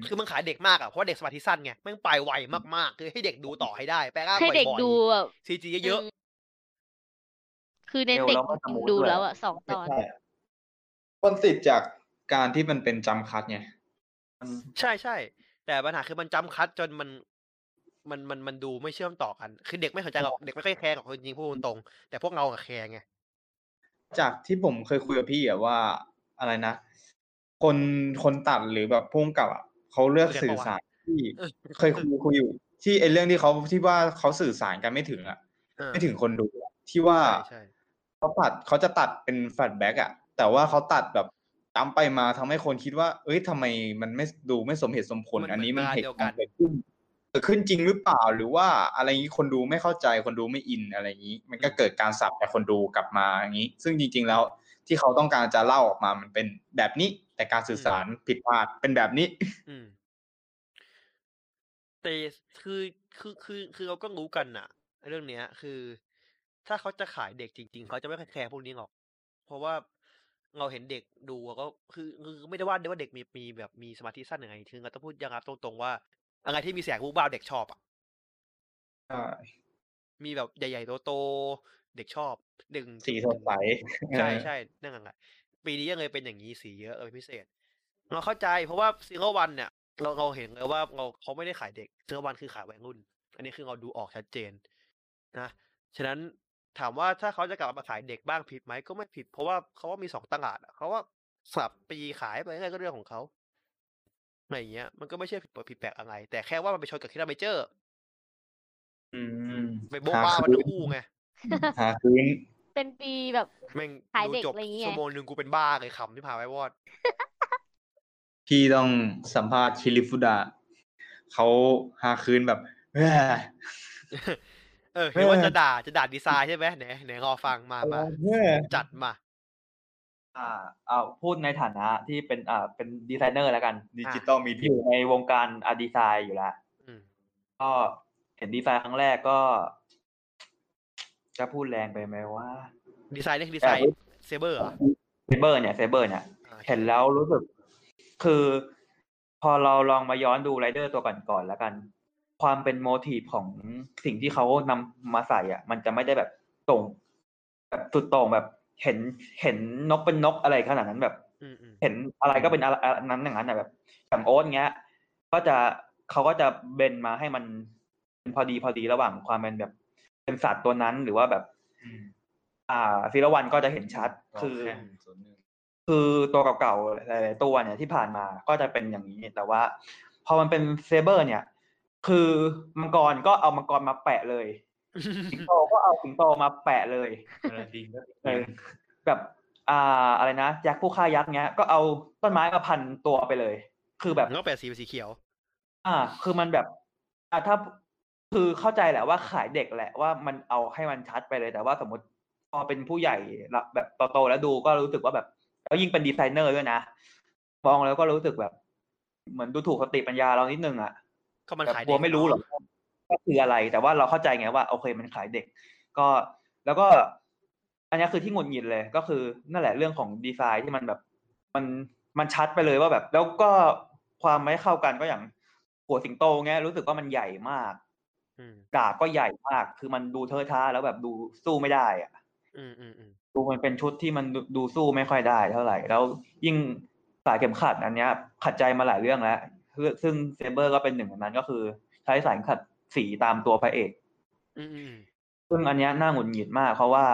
คือมันขายเด็กมากอ่ะเพราะเด็กสมาธิสั้นไงแม่งไปไวมากๆคือให้เด็กดูต่อให้ได้แปลว่าให้เด็กดูแบบซีจีเยอะๆคือเน้นเด็กดูแล้วอ่ะ2ตอนคนติดจากการที่มันเป็นจัมป์คัทไงใช่ๆแต่ปัญหาคือมันจัมป์คัทจนมันดูไม่เชื่อมต่อกันคือเด็กไม่สนใจหรอกเด็กไม่ค่อยแคร์หรอกจริงๆพูดตรงๆแต่พวกเราอ่ะแคร์ไงจากที่ผมเคยคุยกับพี่อ่ะว่าอะไรนะคนตัดหรือแบบพุ่งกลับอ่ะเขาเลือกสื่อสารที่เคยคุยอยู่ที่ไอ้เรื่องที่เขาที่ว่าเขาสื่อสารกันไม่ถึงอ่ะไม่ถึงคนดูที่ว่าเขาจะตัดเป็นแฟลชแบ็กอ่ะแต่ว่าเขาตัดแบบตามไปมาทำให้คนคิดว่าเอ้ยทำไมมันไม่ดูไม่สมเหตุสมผลอันนี้มันเหตุการณ์เกิดขึ้นจริงหรือเปล่าหรือว่าอะไรงี้คนดูไม่เข้าใจคนดูไม่อินอะไรงี้มันก็เกิดการสับแต่คนดูกลับมาอย่างงี้ซึ่งจริงๆแล้วที่เขาต้องการจะเล่าออกมามันเป็นแบบนี้แต่การสื่อสารผิดพลาดเป็นแบบนี้แต่คือเราก็รู้กันน่ะเรื่องเนี้ยคือถ้าเขาจะขายเด็กจริงๆเขาจะไม่แคร์พวกนี้หรอกเพราะว่าเราเห็นเด็กดูก็คือไม่ได้ว่าเด็กมีแบบมีสมาธิสั้นยังไงคือเราต้องพูดอย่างตรงๆว่าอะไรที่มีแสงวูบวาบเด็กชอบอ่ะมีแบบใหญ่ๆโตๆเด็กชอบดึงสีสดใสใช่ๆนั่นไงปีนี้ยังเลยเป็นอย่างนี้สีเยอะเป็นพิเศษเราเข้าใจเพราะว่า Zero-One เนี่ยเราเห็นเลยว่าเขาไม่ได้ขายเด็ก Zero-One คือขายวัยรุ่นอันนี้คือเราดูออกชัดเจนนะฉะนั้นถามว่าถ้าเขาจะกลับมาขายเด็กบ้างผิดไหมก็ไม่ผิดเพราะว่าเขาว่ามี2ตลาดเขาว่าสับปีขายไปอะไรก็เรื่องของเขาอะไรเงี้ยมันก็ไม่ใช่ผิดแปลกอะไรแต่แค่ว่ามันไปชนกับคิราเมเจอร์ไปโบบ้ามันอู้ไงหาคืนเป็นปีแบบขายเด็กอะไรเงี้ยชั่วโมงนึงกูเป็นบ้าเลยขำที่พาไว้วอดพี่ต้องสัมภาษณ์ชิริฟุดะเขาหาคืนแบบเห็นว่าจะด่าดีไซน์ใช่ไหมไหนรอฟังมาจัดมาพูดในฐานะที่เป็นดีไซเนอร์แล้วกันดิจิตอลมีที่อยู่ในวงการดีไซน์อยู่แล้วก็เห็นดีไซน์ครั้งแรกก็จะพูดแรงไปไหมว่าดีไซน์นี่ดีไซน์เซเบอร์เนี่ยเห็นแล้วรู้สึกคือพอเราลองมาย้อนดูไรเดอร์ตัวก่อนแล้วกันความเป็นโมทีฟของสิ่งที่เขานำมาใส่อ่ะมันจะไม่ได้แบบตรงแบบสุดตรงแบบเห็นนกเป็นนกอะไรขนาดนั้นแบบเห็นอะไรก็เป็นอะไรนั้นอย่างนั้นแบบอย่างโอ๊ตเงี้ยเขาก็จะเบนมาให้มันเป็นพอดีระหว่างความเป็นแบบเป็นสัตว์ตัวนั้นหรือว่าแบบซีละวันก็จะเห็นชัดคือตัวเก่าๆหลายๆตัวเนี่ยที่ผ่านมาก็จะเป็นอย่างนี้แต่ว่าพอมันเป็นเซเบอร์เนี่ยคือมังกรก็เอามังกรมาแปะเลยสิงโตก็เอาสิงโตมาแปะเลยแบบอะไรนะยักษ์ผู้ฆ่ายักษ์เงี้ยก็เอาต้นไม้มาพันตัวไปเลยคือแบบก็แปะสีเขียวคือมันแบบถ้าคือเข้าใจแหละว่าขายเด็กแหละว่ามันเอาให้มันชัดไปเลยแต่ว่าสมมติพอเป็นผู้ใหญ่แบบโตๆแล้วดูก็รู้สึกว่าแบบแล้วยิ่งเป็นดีไซเนอร์ด้วยนะมองแล้วก็รู้สึกแบบเหมือนดูถูกสติปัญญาเรานิดนึงอ่ะแต่ตัวไม่รู้หรอกก็คืออะไรแต่ว่าเราเข้าใจไงว่าโอเคมันขายเด็กก็แล้วก็อันนี้คือที่หงุดหงิดเลยก็คือนั่นแหละเรื่องของดีไซน์ที่มันแบบมันชัดไปเลยว่าแบบแล้วก็ความไม่เข้ากันก็อย่างหัวสิงโตเงี้ยรู้สึกว่ามันใหญ่มากดาบก็ใหญ่มากคือมันดูเทอะทะแล้วแบบดูสู้ไม่ได้อ่ะดูมันเป็นชุดที่มันดูสู้ไม่ค่อยได้เท่าไหร่แล้วยิ่งสายเข็มขัดอันเนี้ยขัดใจมาหลายเรื่องแล้วซึ่งเซเบอร์ก็เป็นหนึ่งในนั้นก็คือใช้สายขัดสีตามตัวพระเอกซึ่งอันนี้น่าหงุดหงิดมากเพราะว่า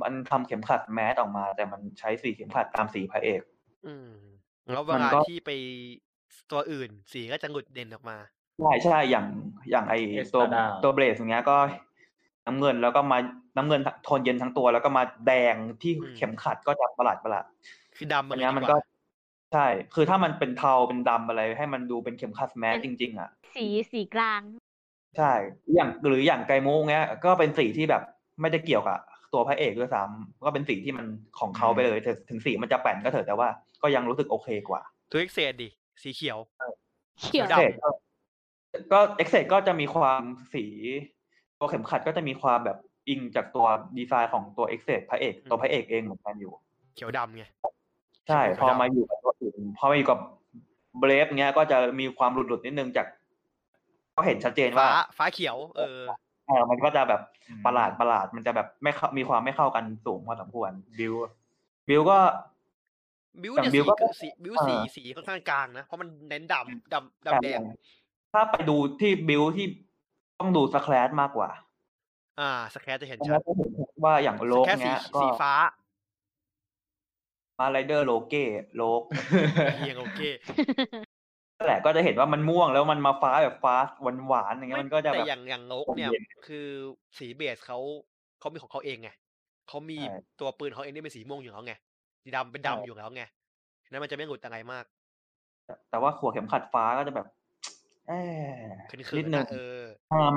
มันทำเข็มขัดแมสออกมาแต่มันใช้สีเข็มขัดตามสีพระเอกแล้วเวลาที่ไปตัวอื่นสีก็จะหงุดเด่นออกมาใช่อย่างไอตัวเบลดอย่างเงี้ยก็น้ำเงินแล้วก็มาน้ำเงินโทนเย็นทั้งตัวแล้วก็มาแดงที่เข็มขัดก็จะประหลาดคือดำอันนี้มันก็ใช่คือถ้ามันเป็นเทาเป็นดำอะไรให้มันดูเป็นเข็มขัดแมสจริงๆอ่ะสีกลางใช่อย่างหรืออย่างไกโมงเงี้ยก็เป็นสีที่แบบไม่ได้เกี่ยวกับตัวพระเอกด้วยซ้ำก็เป็นสีที่มันของเขาไปเลยถึงสีมันจะแปนก็เถอะแต่ว่าก็ยังรู้สึกโอเคกว่าตัวเอ็กเซดดิสีเขียวดำก็เอ็กเซดก็จะมีความสีตัวเข็มขัดก็จะมีความแบบอิงจากตัวดีไซน์ของตัวเอ็กเซดพระเอกตัวพระเอกเองเหมือนกันอยู่เขียวดำไงใช่พอมาอยู่กับตัวอื่นพอมาอยู่กับ เบรฟเงี้ยก็จะมีความหลุดๆนิดนึงจากก็เห็นชัดเจนว่าฟ้าเขียวมันก็จะแบบประหลาดมันจะแบบไม่มีความไม่เข้ากันสูงพอสมควรบิวสีค่อนข้างกลางนะเพราะมันเน้นดำแดงถ้าไปดูที่บิวที่ต้องดูสแคลชมากกว่าสแคลชจะเห็นชัดว่าอย่างโลกเนี้ยก็สีฟ้ามาไรเดอร์โลกเฮียโลเก้แหละก็จะเห็นว่ามันม่วงแล้วมันมาฟ้าแบบฟ้าหวานๆอย่างเงี้ยมันก็จะแบบแต่อย่างโลกเนี่ยคือสีเบสเขามีของเขาเองไงเขามีตัวปืนเขาเองนี่เป็นสีม่วงอยู่แล้วไงสีดำเป็นดำอยู่แล้วไงนั้นมันจะไม่หลุดอะไรมากแต่ว่าหัวเข็มขัดฟ้าก็จะแบบนิดนึง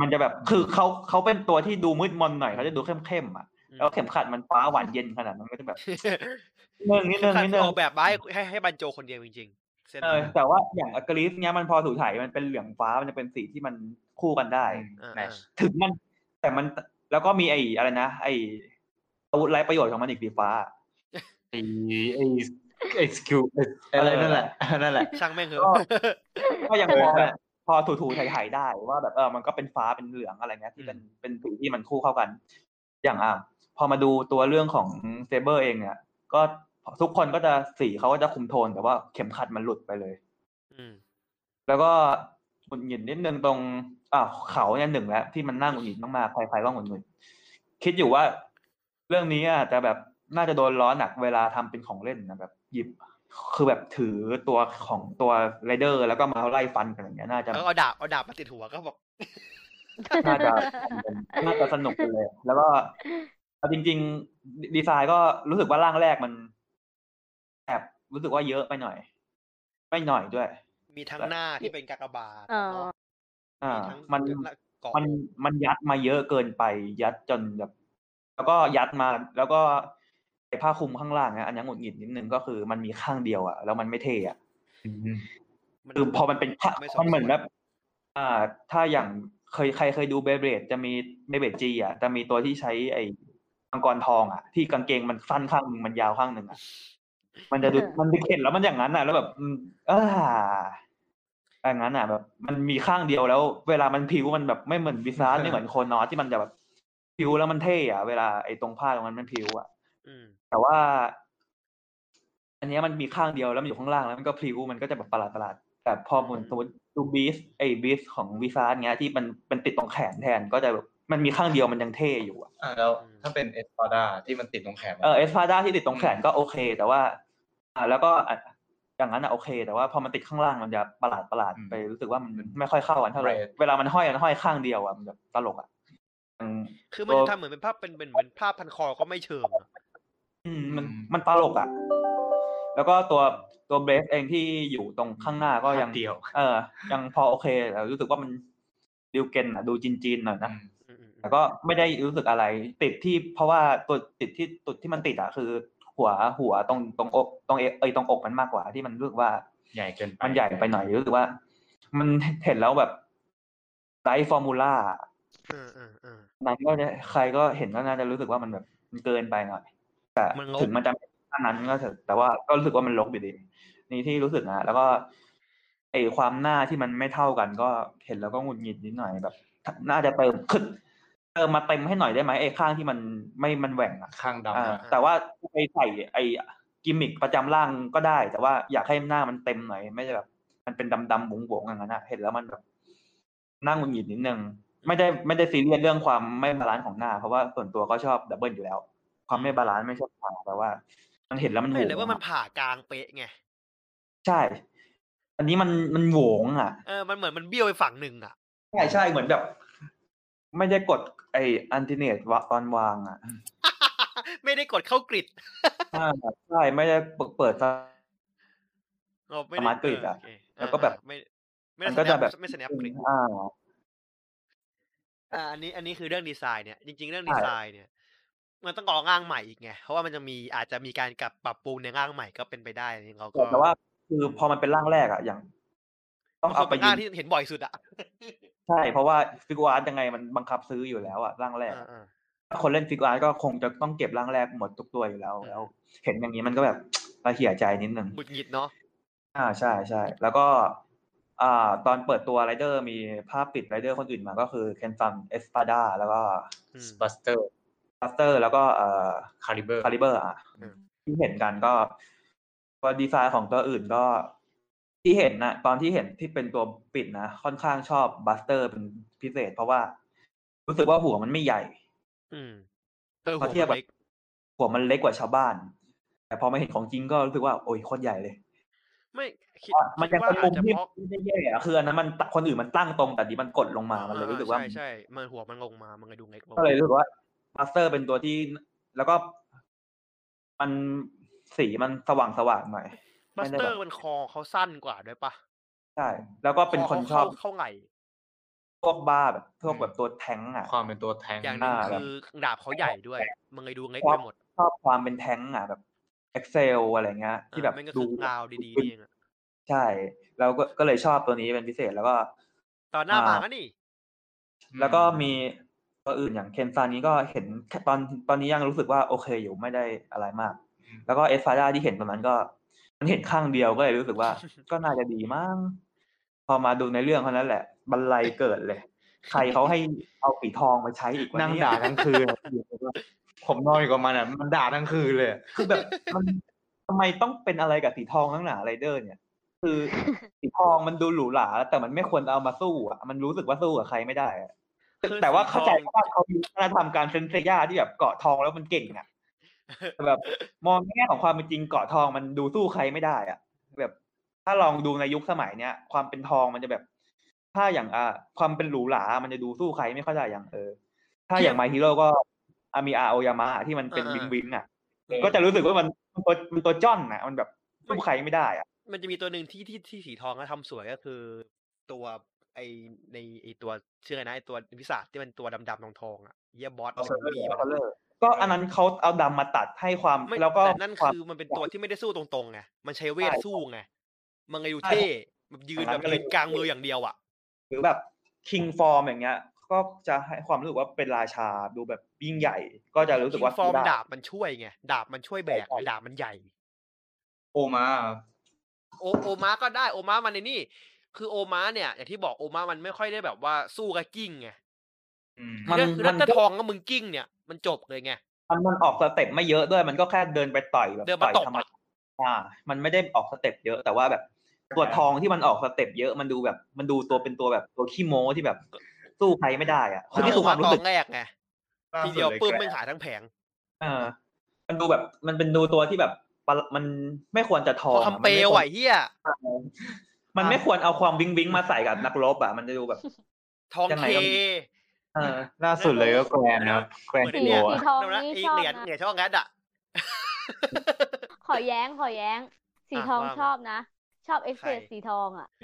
มันจะแบบคือเขาเป็นตัวที่ดูมืดมนหน่อยเขาจะดูเข้มๆอ่ะแล้วเข็มขัดมันฟ้าหวานเย็นขนาดนั้นก็จะแบบนิดนึงออกแบบให้บรรโจคนเดียวจริงแต่ว่าอย่างอัลกริสเนี้ยมันพอถูถ่ายมันเป็นเหลืองฟ้ามันจะเป็นสีที่มันคู่กันได้ถึงมันแต่มันแล้วก็มีไอ้อะไรนะไอ้อาวุธไร้ประโยชน์ของมันอีกสีฟ้าไอ้สกิลอะไรนั่นแหละช่างแม่งเหอะก็ยังพอถูถ่ายได้ว่าแบบมันก็เป็นฟ้าเป็นเหลืองอะไรเงี้ยที่เป็นสีที่มันคู่เข้ากันอย่างพอมาดูตัวเรื่องของเซเบอร์เองเนี่ยก็ทุกคนก็จะสีเขาก็จะคุมโทนแต่ว่าเข็มขัดมันหลุดไปเลยแล้วก็หงุดหงิดนิดนึงตรงเขาเนี่ยหนึ่งแล้วที่มันน่าหงุดหงิดมากๆใครๆก็หงุดหงิดคิดอยู่ว่าเรื่องนี้จะแบบน่าจะโดนล้อหนักเวลาทำเป็นของเล่นนะแบบหยิบคือแบบถือตัวของตัวไรเดอร์แล้วก็มาไล่ฟันกันอย่างเงี้ยน่าจะเอาดาบมาติดหัวก็บอกน่าจะสนุกเลยแล้วก็จริงๆดีไซน์ก็รู้สึกว่าร่างแรกมันแอบรู้สึกว่าเยอะไปหน่อยไม่หน่อยด้วยมีทั้งหน้าที่เป็นกากบาทมันยัดมาเยอะเกินไปยัดจนแบบแล้วก็ยัดมาแล้วก็ไอ้ผ้าคลุมข้างล่างอันนี้หงุดหงิดนิดนึงก็คือมันมีข้างเดียวแล้วมันไม่เท่คือพอมันเป็นมันเหมือนแบบถ้าอย่างใครดูเบเบรดจะมีเบเบรดจีจะมีตัวที่ใช้ไอ้มังกรทองที่กางเกงมันสั้นข้างนึงมันยาวข้างนึงมันจะดูมันดิเข็นแล้วมันอย่างนั้นแล้วแบบอย่างนั้นแบบมันมีข้างเดียวแล้วเวลามันพิวมันแบบไม่เหมือนวิซาร์ดไม่เหมือนโคนอสที่มันจะแบบพิวแล้วมันเท่เวลาไอ้ตรงผ้าตรงนั้นมันพิวแต่ว่าอันนี้มันมีข้างเดียวแล้วมันอยู่ข้างล่างแล้วมันก็พิวมันก็จะแบบประหลาดแต่พอมันสมมติดูบีสไอ้บีสของวิซาร์ดเงี้ยที่มันติดตรงแขนแทนก็จะแบบมันมีข้างเดียวมันยังเท่อยู่แล้วถ้าเป็นเอสพาด้าที่มันติดตรงแขนเอสพาด้าที่ติดตรงแขนก็โอเคแต่ว่าแล้วก็อย่างนั้นโอเคแต่ว่าพอมันติดข้างล่างมันจะประหลาดไปรู้สึกว่ามันไม่ค่อยเข้ากันเท่าไหร่เวลามันห้อยข้างเดียวมันแบบตลกคือมันทำเหมือนเป็นภาพเป็นเหมือนภาพพันคอก็ไม่เชิงมันตลกแล้วก็ตัวเบรฟเองที่อยู่ตรงข้างหน้าก็ยังเดียวยังพอโอเคแต่รู้สึกว่ามันดิวเกนดูจีนๆหน่อยนะแต่ก็ไม่ได้รู้สึกอะไรติดที่เพราะว่าตัวติดที่มันติดคือหัวตรงอกตรงตรงอกมันมากกว่าที่มันรู้สึกว่าใหญ่เกินมันใหญ่ไปหน่อยรู้สึกว่ามันเห็นแล้วแบบไร้ฟอร์มูล่ามันก็ใครก็เห็นก็น่าจะรู้สึกว่ามันแบบมันเกินไปหน่อยแต่ถึงมันจะขนาดนั้นก็เถอะแต่ว่าก็รู้สึกว่ามันลบอยู่ดีนี่ที่รู้สึกแล้วก็ไอความหน้าที่มันไม่เท่ากันก็เห็นแล้วก็หงุดหงิดนิดหน่อยแบบน่าจะเติมขึ้นมาเต็มให้หน่อยได้ไหมไอ้ข้างที่มันไม่มันแหว่งข้างดำแต่ว่าไปใส่ไอ้กิมมิคประจำร่างก็ได้แต่ว่าอยากให้หน้ามันเต็มหน่อยไม่ใช่แบบมันเป็นดำๆบวงๆอย่างนั้นเห็นแล้วมันแบบน่าหงุดหงิดนิดนึงไม่ได้ซีเรียสเรื่องความไม่บาลานซ์ของหน้าเพราะว่าส่วนตัวก็ชอบดับเบิลอยู่แล้วความไม่บาลานซ์ไม่ชอบผ่าแต่ว่ามันเห็นแล้วมันเห็นเลยว่ามันผ่ากลางเป๊ะไงใช่อันนี้มันโหงมันเหมือนมันเบี้ยวไปฝั่งหนึ่งใช่เหมือนแบบไม่ได้กดไอ้อันติเนตตอนวางไม่ได้กดเข้ากริดใช่ไม่ได้เปิดสมาร์ทกริดแล้วก็แบบมันก็จะแบบไม่สแนปกริดอันนี้คือเรื่องดีไซน์เนี่ยจริงๆเรื่องดีไซน์เนี่ยมันต้องออกร่างใหม่อีกไงเพราะว่ามันจะมีอาจจะมีการกลับปรับปรุงในร่างใหม่ก็เป็นไปได้นี่เราก็แต่ว่าคือพอมันเป็นร่างแรกอย่างต้องเอาไปร่างที่เห็นบ่อยสุดใช่เพราะว่าฟิกวาร์ดยังไงมันบังคับซื้ออยู่แล้วร่างแรกคนเล่นฟิกวาร์ดก็คงจะต้องเก็บร่างแรกหมดทุกตัวอยู่แล้วเห็นอย่างนี้มันก็แบบระเหี่ยใจนิดนึงหงุดหงิดเนาะ ใช่ใช่แล้วก็ตอนเปิดตัวไรเดอร์มีภาพปิดไรเดอร์คนอื่นมาก็คือเคนซัมเอสปาดาแล้วก็บัสเตอร์แล้วก็คาลิเบอร์อ่ะที่เห็นกันก็ดีไซน์ของตัวอื่นก็ที่เห็นนะตอนที่เห็นที่เป็นตัวปิดนะค่อนข้างชอบบัสเตอร์เป็นพิเศษเพราะว่ารู้สึกว่าหัวมันไม่ใหญ่พอเทียบกับหัวมันเล็กกว่าชาวบ้านแต่พอมาเห็นของจริงก็รู้สึกว่าโอ้ยโคตรใหญ่เลยไม่คิดมันจะเป็นมุมที่ไม่แย่อะคืออันนั้นมันคนอื่นมันตั้งตรงแต่นี้มันกดลงมามันเลยรู้สึกว่าใช่ๆมันหัวมันลงมามันเลยดูเล็กลงก็เลยรู้สึกว่าบัสเตอร์เป็นตัวที่แล้วก็มันสีมันสว่างๆหน่อยบัสเตอร์มันคอเขาสั้นกว่าด้วยป่ะใช่แล้วก็เป็นคนชอบเข้าไหล่พวกบ้าแบบพวกแบบตัวแทงอ่ะความเป็นตัวแทงอย่างนึงคือดาบเขาใหญ่ด้วยมันเลยดูเล็กไปหมดชอบความเป็นแทงอ่ะแบบExcel อะไรเงี้ยที่แบบดูดาวดีๆเองอ่ะใช่แล้วก็เลยชอบตัวนี้เป็นพิเศษแล้วก็ตอนหน้ามาก็นี่แล้วก็มีตัวอื่นอย่างเคนซานี้ก็เห็นตอนนี้ยังรู้สึกว่าโอเคอยู่ไม่ได้อะไรมากแล้วก็เอสฟาด้าที่เห็นตอนนั้นก็มันเห็นข้างเดียวก็เลยรู้สึกว่าก็น่าจะดีมากพอมาดูในเรื่องเท่านั้นแหละบรรลัยเกิดเลยใครเขาให้เอาสีทองมาใช้อีกวันนี้นั่งด่าทั้งคืนผมนอนอยู่กับมันอ่ะมันด่าทั้งคืนเลยคือแบบมันทำไมต้องเป็นอะไรกับสีทองทั้งหนาไรเดอร์เนี่ยคือสีทองมันดูหรูหราแต่มันไม่ควรเอามาสู้อ่ะมันรู้สึกว่าสู้กับใครไม่ได้แต่ว่าเข้าใจว่าเขามีวัฒนธรรมการเซนเซียที่แบบเกาะทองแล้วมันเก่งอ่ะแบบมองแง่ของความเป็นจริงเกาะทองมันดูสู้ใครไม่ได้อ่ะแบบถ้าลองดูในยุคสมัยเนี้ยความเป็นทองมันจะแบบถ้าอย่างความเป็นหรูหรามันจะดูสู้ใครไม่เข้าใจอย่างถ้าอย่างไมฮีโร่ก็มีอาโอยามะที่มันเป็นวิงอ่ะก็จะรู้สึกว่ามันตัวจ้อนนะมันแบบสู้ใครไม่ได้อ่ะมันจะมีตัวนึงที่สีทองแล้วทำสวยก็คือตัวไอในไอตัวชื่ออะไรนะไอตัววิสาที่มันตัวดำๆทองๆอ่ะเยี่ยบอสก็อันนั้นเขาเอาดำมาตัดให้ความแล้วก็นั่นคือมันเป็นตัวที่ไม่ได้สู้ตรงๆไงมันใช้เวทสู้ไงมันไงดูเท่แบบยืนแบบยืนกลางมืออย่างเดียวอ่ะหรือแบบคิงฟอร์มอย่างเงี้ยก็จะให้ความรู้สึกว่าเป็นราชาดูแบบยิ่งใหญ่ก็จะรู้สึกว่าฟอร์มดาบมันช่วยไงดาบมันช่วยแบกดาบมันใหญ่โอมาก็ได้โอมามันในนี่คือโอมาเนี่ยอย่างที่บอกโอมามันไม่ค่อยได้แบบว่าสู้กับกิ้งไงมันถ้าทองกับมึงกิ้งเนี่ยมันจบเลยไงมันออกสเต็ปไม่เยอะด้วยมันก็แค่เดินไปต่อยแบบต่อยธรรมดามันไม่ได้ออกสเต็ปเยอะแต่ว่าแบบตัวทองที่มันออกสเต็ปเยอะมันดูแบบมันดูตัวเป็นตัวแบบตัวขี้โม้ที่แบบสู้ใครไม่ได้อ่ะคนที่สู้ความรู้สึกแรกไงทีเดียวปื้มไม่ขายทั้งแผงมันดูแบบมันเป็นดูตัวที่แบบมันไม่ควรจะทองมันไม่ไหวเหี้ยมันไม่ควรเอาความวิ้งๆมาใส่กับนักรบอ่ะมันจะดูแบบทองเคล่าสุดเลยก็แกรนนะแกรนโง่นะอีกเหรียญช่องแอดอ่ะขอแย้งสีทองชอบนะชอบเอ็กเซสสีทองอ่ะเ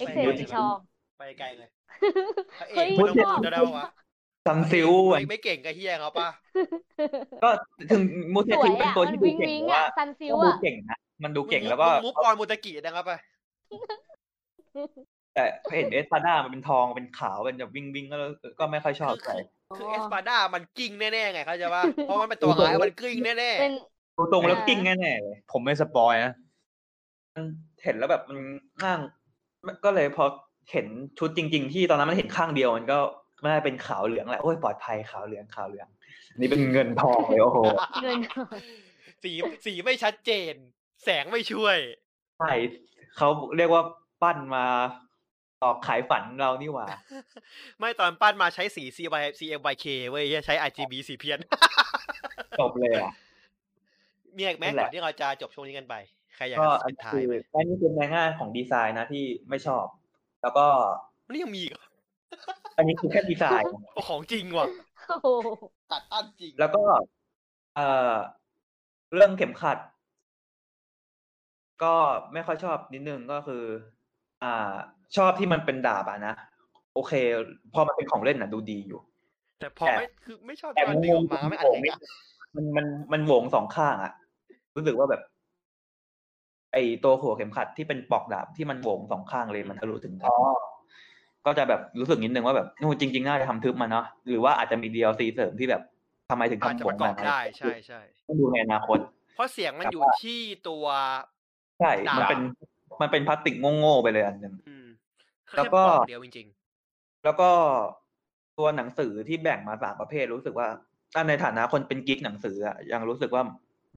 อ็กเซสสีทองไปไกลเลยเฮ้ยพูดจะได้วะซัมซิลไม่เก่งกับเฮียเขาป่ะก็ถึงมูเตกิเป็นตัวที่ดูเก่งว่าซัมซิลอ่ะมันดูเก่งแล้วก็มุกออนมูเตกินะครับไปแต่เห็นเอสปาด้ามันเป็นทองเป็นขาวเป็นแบบวิ่งๆก็ไม่ค่อยชอบใจคือเอสปาด้ามันกิ้งแน่ๆไงเขาจะว่าเพราะมันเป็นตัวร้ายมันกิ้งแน่ๆตัวตรงแล้วกิ้งแน่ๆเลยผมไม่สปอยนะเห็นแล้วแบบมันนั่งก็เลยพอเห็นชุดจริงๆที่ตอนนั้นมันเห็นข้างเดียวมันก็ไม่ได้เป็นขาวเหลืองแหละโอ้ยปลอดภัยขาวเหลืองนี่เป็นเงินทองเลยโอ้โหเงินสีไม่ชัดเจนแสงไม่ช่วยใช่เขาเรียกว่าปั้นมาตอกขายฝันเรานี่หว่าไม่ตอนปั้นมาใช้สี CMYK เว้ยใช้ RGB สีเพี้ยนจบเลยอ่ะมีอีกไหมก่อนที่เราจะจบช่วงนี้กันไปใครอยากจะทิ้งท้ายไหมอันนี้เป็นแง่ของดีไซน์นะที่ไม่ชอบแล้วก็นี่ยังมีอีกอันนี้คือแค่ดีไซน์ของจริงว่ะตัดอันจริงแล้วก็เรื่องเข็มขัดก็ไม่ค่อยชอบนิดนึงก็คือชอบที่มันเป็นดาบอ่ะนะโอเคพอมันเป็นของเล่นน่ะดูดีอยู่แต่พอไม่คือไม่ชอบตอนดึงออกมาไม่อันไหนมันโหวงสองข้างอ่ะรู้สึกว่าแบบไอตัวหัวเข็มขัดที่เป็นปลอกดาบที่มันโหวงสองข้างเลยมันทะลุถึงท้องก็จะแบบรู้สึกนิดนึงว่าแบบนู่นจริงๆน่าจะทำทึบมันเนาะหรือว่าอาจจะมี DLC เสริมที่แบบทำไมถึงทำโหวงมันได้ใช่ต้องดูในอนาคตเพราะเสียงมันอยู่ที่ตัวใช่มันเป็น มันเป็นพลาสติกโง่ๆไปเลยอันนึงแล้วก็เดียวจริงๆแล้วก็ตัวหนังสือที่แบ่งมาสามประเภทรู้สึกว่าถ้าในฐานะคนเป็นกิ๊กหนังสืออ่ะยังรู้สึกว่า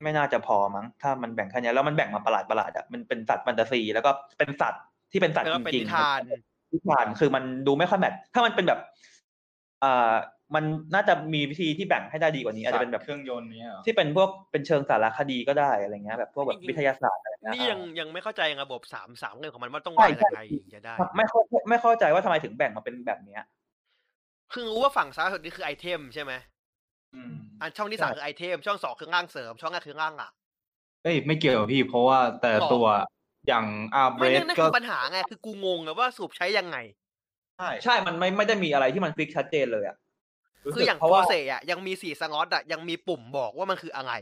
ไม่น่าจะพอมั้งถ้ามันแบ่งแค่นี้แล้วมันแบ่งมาประหลาดๆอ่ะมันเป็นสัตว์แฟนตาซีแล้วก็เป็นสัตว์ที่เป็นสัตว์จริงๆนิทานคือมันดูไม่ค่อยแมทถ้ามันเป็นแบบมันน่าจะมีวิธีที่แบ่งให้ได้ดีกว่านี้อาจจะเป็นแบบเครื่องยนต์เนี้ยที่เป็นพวกเป็นเชิงสารคดีก็ได้อะไรเงี้ยแบบพวกแบบวิทยาศาสตร์อะไรเงี้ยนี่ยังไม่เข้าใจระบบ3เรื่องของมันว่าต้องวางยังไงถึงจะได้ไม่เข้าใจว่าทำไมถึงแบ่งมาเป็นแบบเนี้ยคือรู้ว่าฝั่งซ้ายสุดนี่คือไอเทมใช่มั้ยอันช่องที่3คือไอเทมช่อง2คือร่างเสริมช่อง5คือร่างหลักเอ้ยไม่เกี่ยวพี่เพราะว่าแต่ตัวอย่างเบรดก็ปัญหาไงคือกูงงอ่ะว่าสูบใช้ยังไงใช่มันไม่ได้มีอะไรที่มันฟิกชัดเจนเลยอ่ะคืออย่างโปรเซสอ่ะยังมี4สล็อตอ่ะยังมีปุ่มบอกว่ามันคืออะไร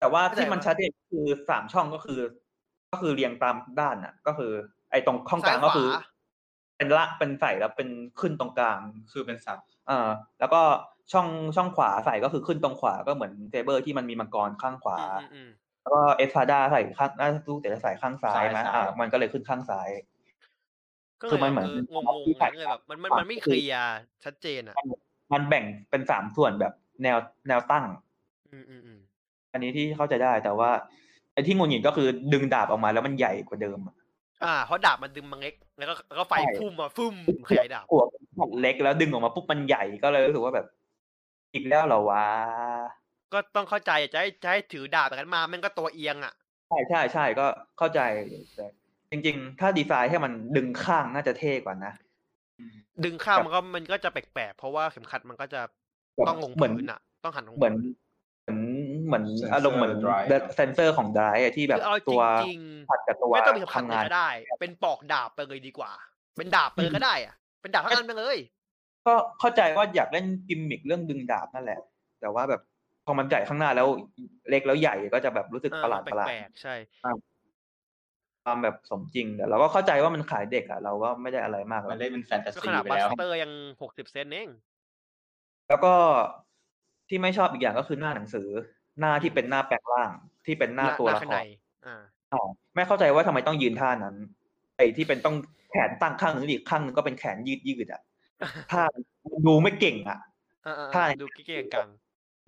แต่ว่าที่มันชัดเจนคือ3ช่องก็คือเรียงตามด้านน่ะก็คือไอ้ตรงข้างกลางก็คือเป็นใส่แล้วเป็นขึ้นตรงกลางคือเป็นสัตว์แล้วก็ช่องขวาใส่ก็คือขึ้นตรงขวาก็เหมือนเซเบอร์ที่มันมีมังกรข้างขวาแล้วก็เอสพาด้าใส่ข้างหน้าตู้แต่จะใส่ข้างซ้ายนะมันก็เลยขึ้นข้างซ้ายคือมันเหมือนงงๆเลยแบบมันไม่เคลียร์ชัดเจนอ่ะมันแบ่งเป็น3ส่วนแบบแนวตั้งอันนี้ที่เข้าใจได้แต่ว่าไอ้ที่งงๆก็คือดึงดาบออกมาแล้วมันใหญ่กว่าเดิมเพราะดาบมันดึงมาเล็กแล้วก็ไฟพุ่มมาฟึ่มขยายดาบขวดเล็กแล้วดึงออกมาปุ๊บมันใหญ่ก็เลยรู้สึกว่าแบบอีกแล้วเหรอวะก็ต้องเข้าใจจะให้ถือดาบกันมามันก็ตัวเอียงอ่ะใช่ก็เข้าใจแต่จริงๆถ้าดีไซน์ให้มันดึงข้างน่าจะเท่กว่านะดึงข้างมันก็จะแปลกๆเพราะว่าเข็มขัดมันก็จะต้องลงพื้นอ่ะต้องหันลงเหมือนอารมณ์เหมือนเซนเซอร์ของไดรฟ์ที่แบบตัวผัดกับตัวไม่ต้องมีเข็มขัดก็ได้เป็นปอกดาบไปเลยดีกว่าเป็นดาบไปก็ได้อ่ะเป็นดาบทั้งนั้นไปเลยก็เข้าใจว่าอยากเล่นกิมมิคเรื่องดึงดาบนั่นแหละแต่ว่าแบบพอมันใหญ่ข้างหน้าแล้วเล็กแล้วใหญ่ก็จะแบบรู้สึกประหลาดใช่ความแบบสมจริงแต่เราก็เข้าใจว่ามันขายเด็กอ่ะเราก็ไม่ได้อะไรมากมันได้เป็นแฟนตาซีไปแล้วบัสเตอร์ยัง60เซนต์เองแล้วก็ที่ไม่ชอบอีกอย่างก็คือหน้าหนังสือหน้าที่เป็นหน้าแปลงร่างที่เป็นหน้าตัวละครไม่เข้าใจว่าทำไมต้องยืนท่านั้นไอ้ที่เป็นต้องแขนตั้งข้างนึงอีกข้างนึงก็เป็นแขนยืดอ่ะท่าดูไม่เก่งอ่ะท่าดูเก่งกัง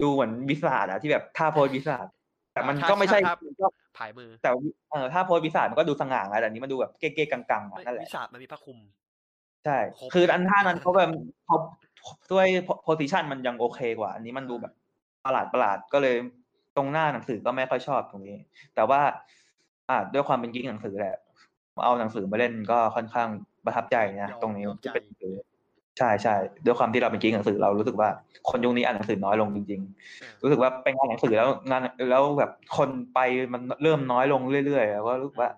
ดูเหมือนวิสาดอ่ะที่แบบท่าโพสวิสาดแต่มันก็ไม่ใช่ก็ผายมือแต่ถ้าโพสวิสาดมันก็ดูสง่าไงแต่อันนี้มันดูแบบเก๊ๆกังๆนั่นแหละวิสาดมันมีผ้าคลุมใช่คืออันท่านั้นเค้าแบบเค้าด้วยโพสิชั่นมันยังโอเคกว่าอันนี้มันดูแบบประหลาดก็เลยตรงหน้าหนังสือก็ไม่ค่อยชอบตรงนี้แต่ว่าด้วยความเป็นกิ๊กหนังสือแหละเอาหนังสือมาเล่นก็ค่อนข้างประทับใจนะตรงนี้ที่เป็นใช่ๆด้วยความที่เราเป็นกิ๊กหนังสือเรารู้สึกว่าคนยุคนี้อ่านหนังสือน้อยลงจริงๆรู้สึกว่าไปงานหนังสือแล้วแบบคนไปมันเริ่มน้อยลงเรื่อยๆแล้วก็รู้สึกว่า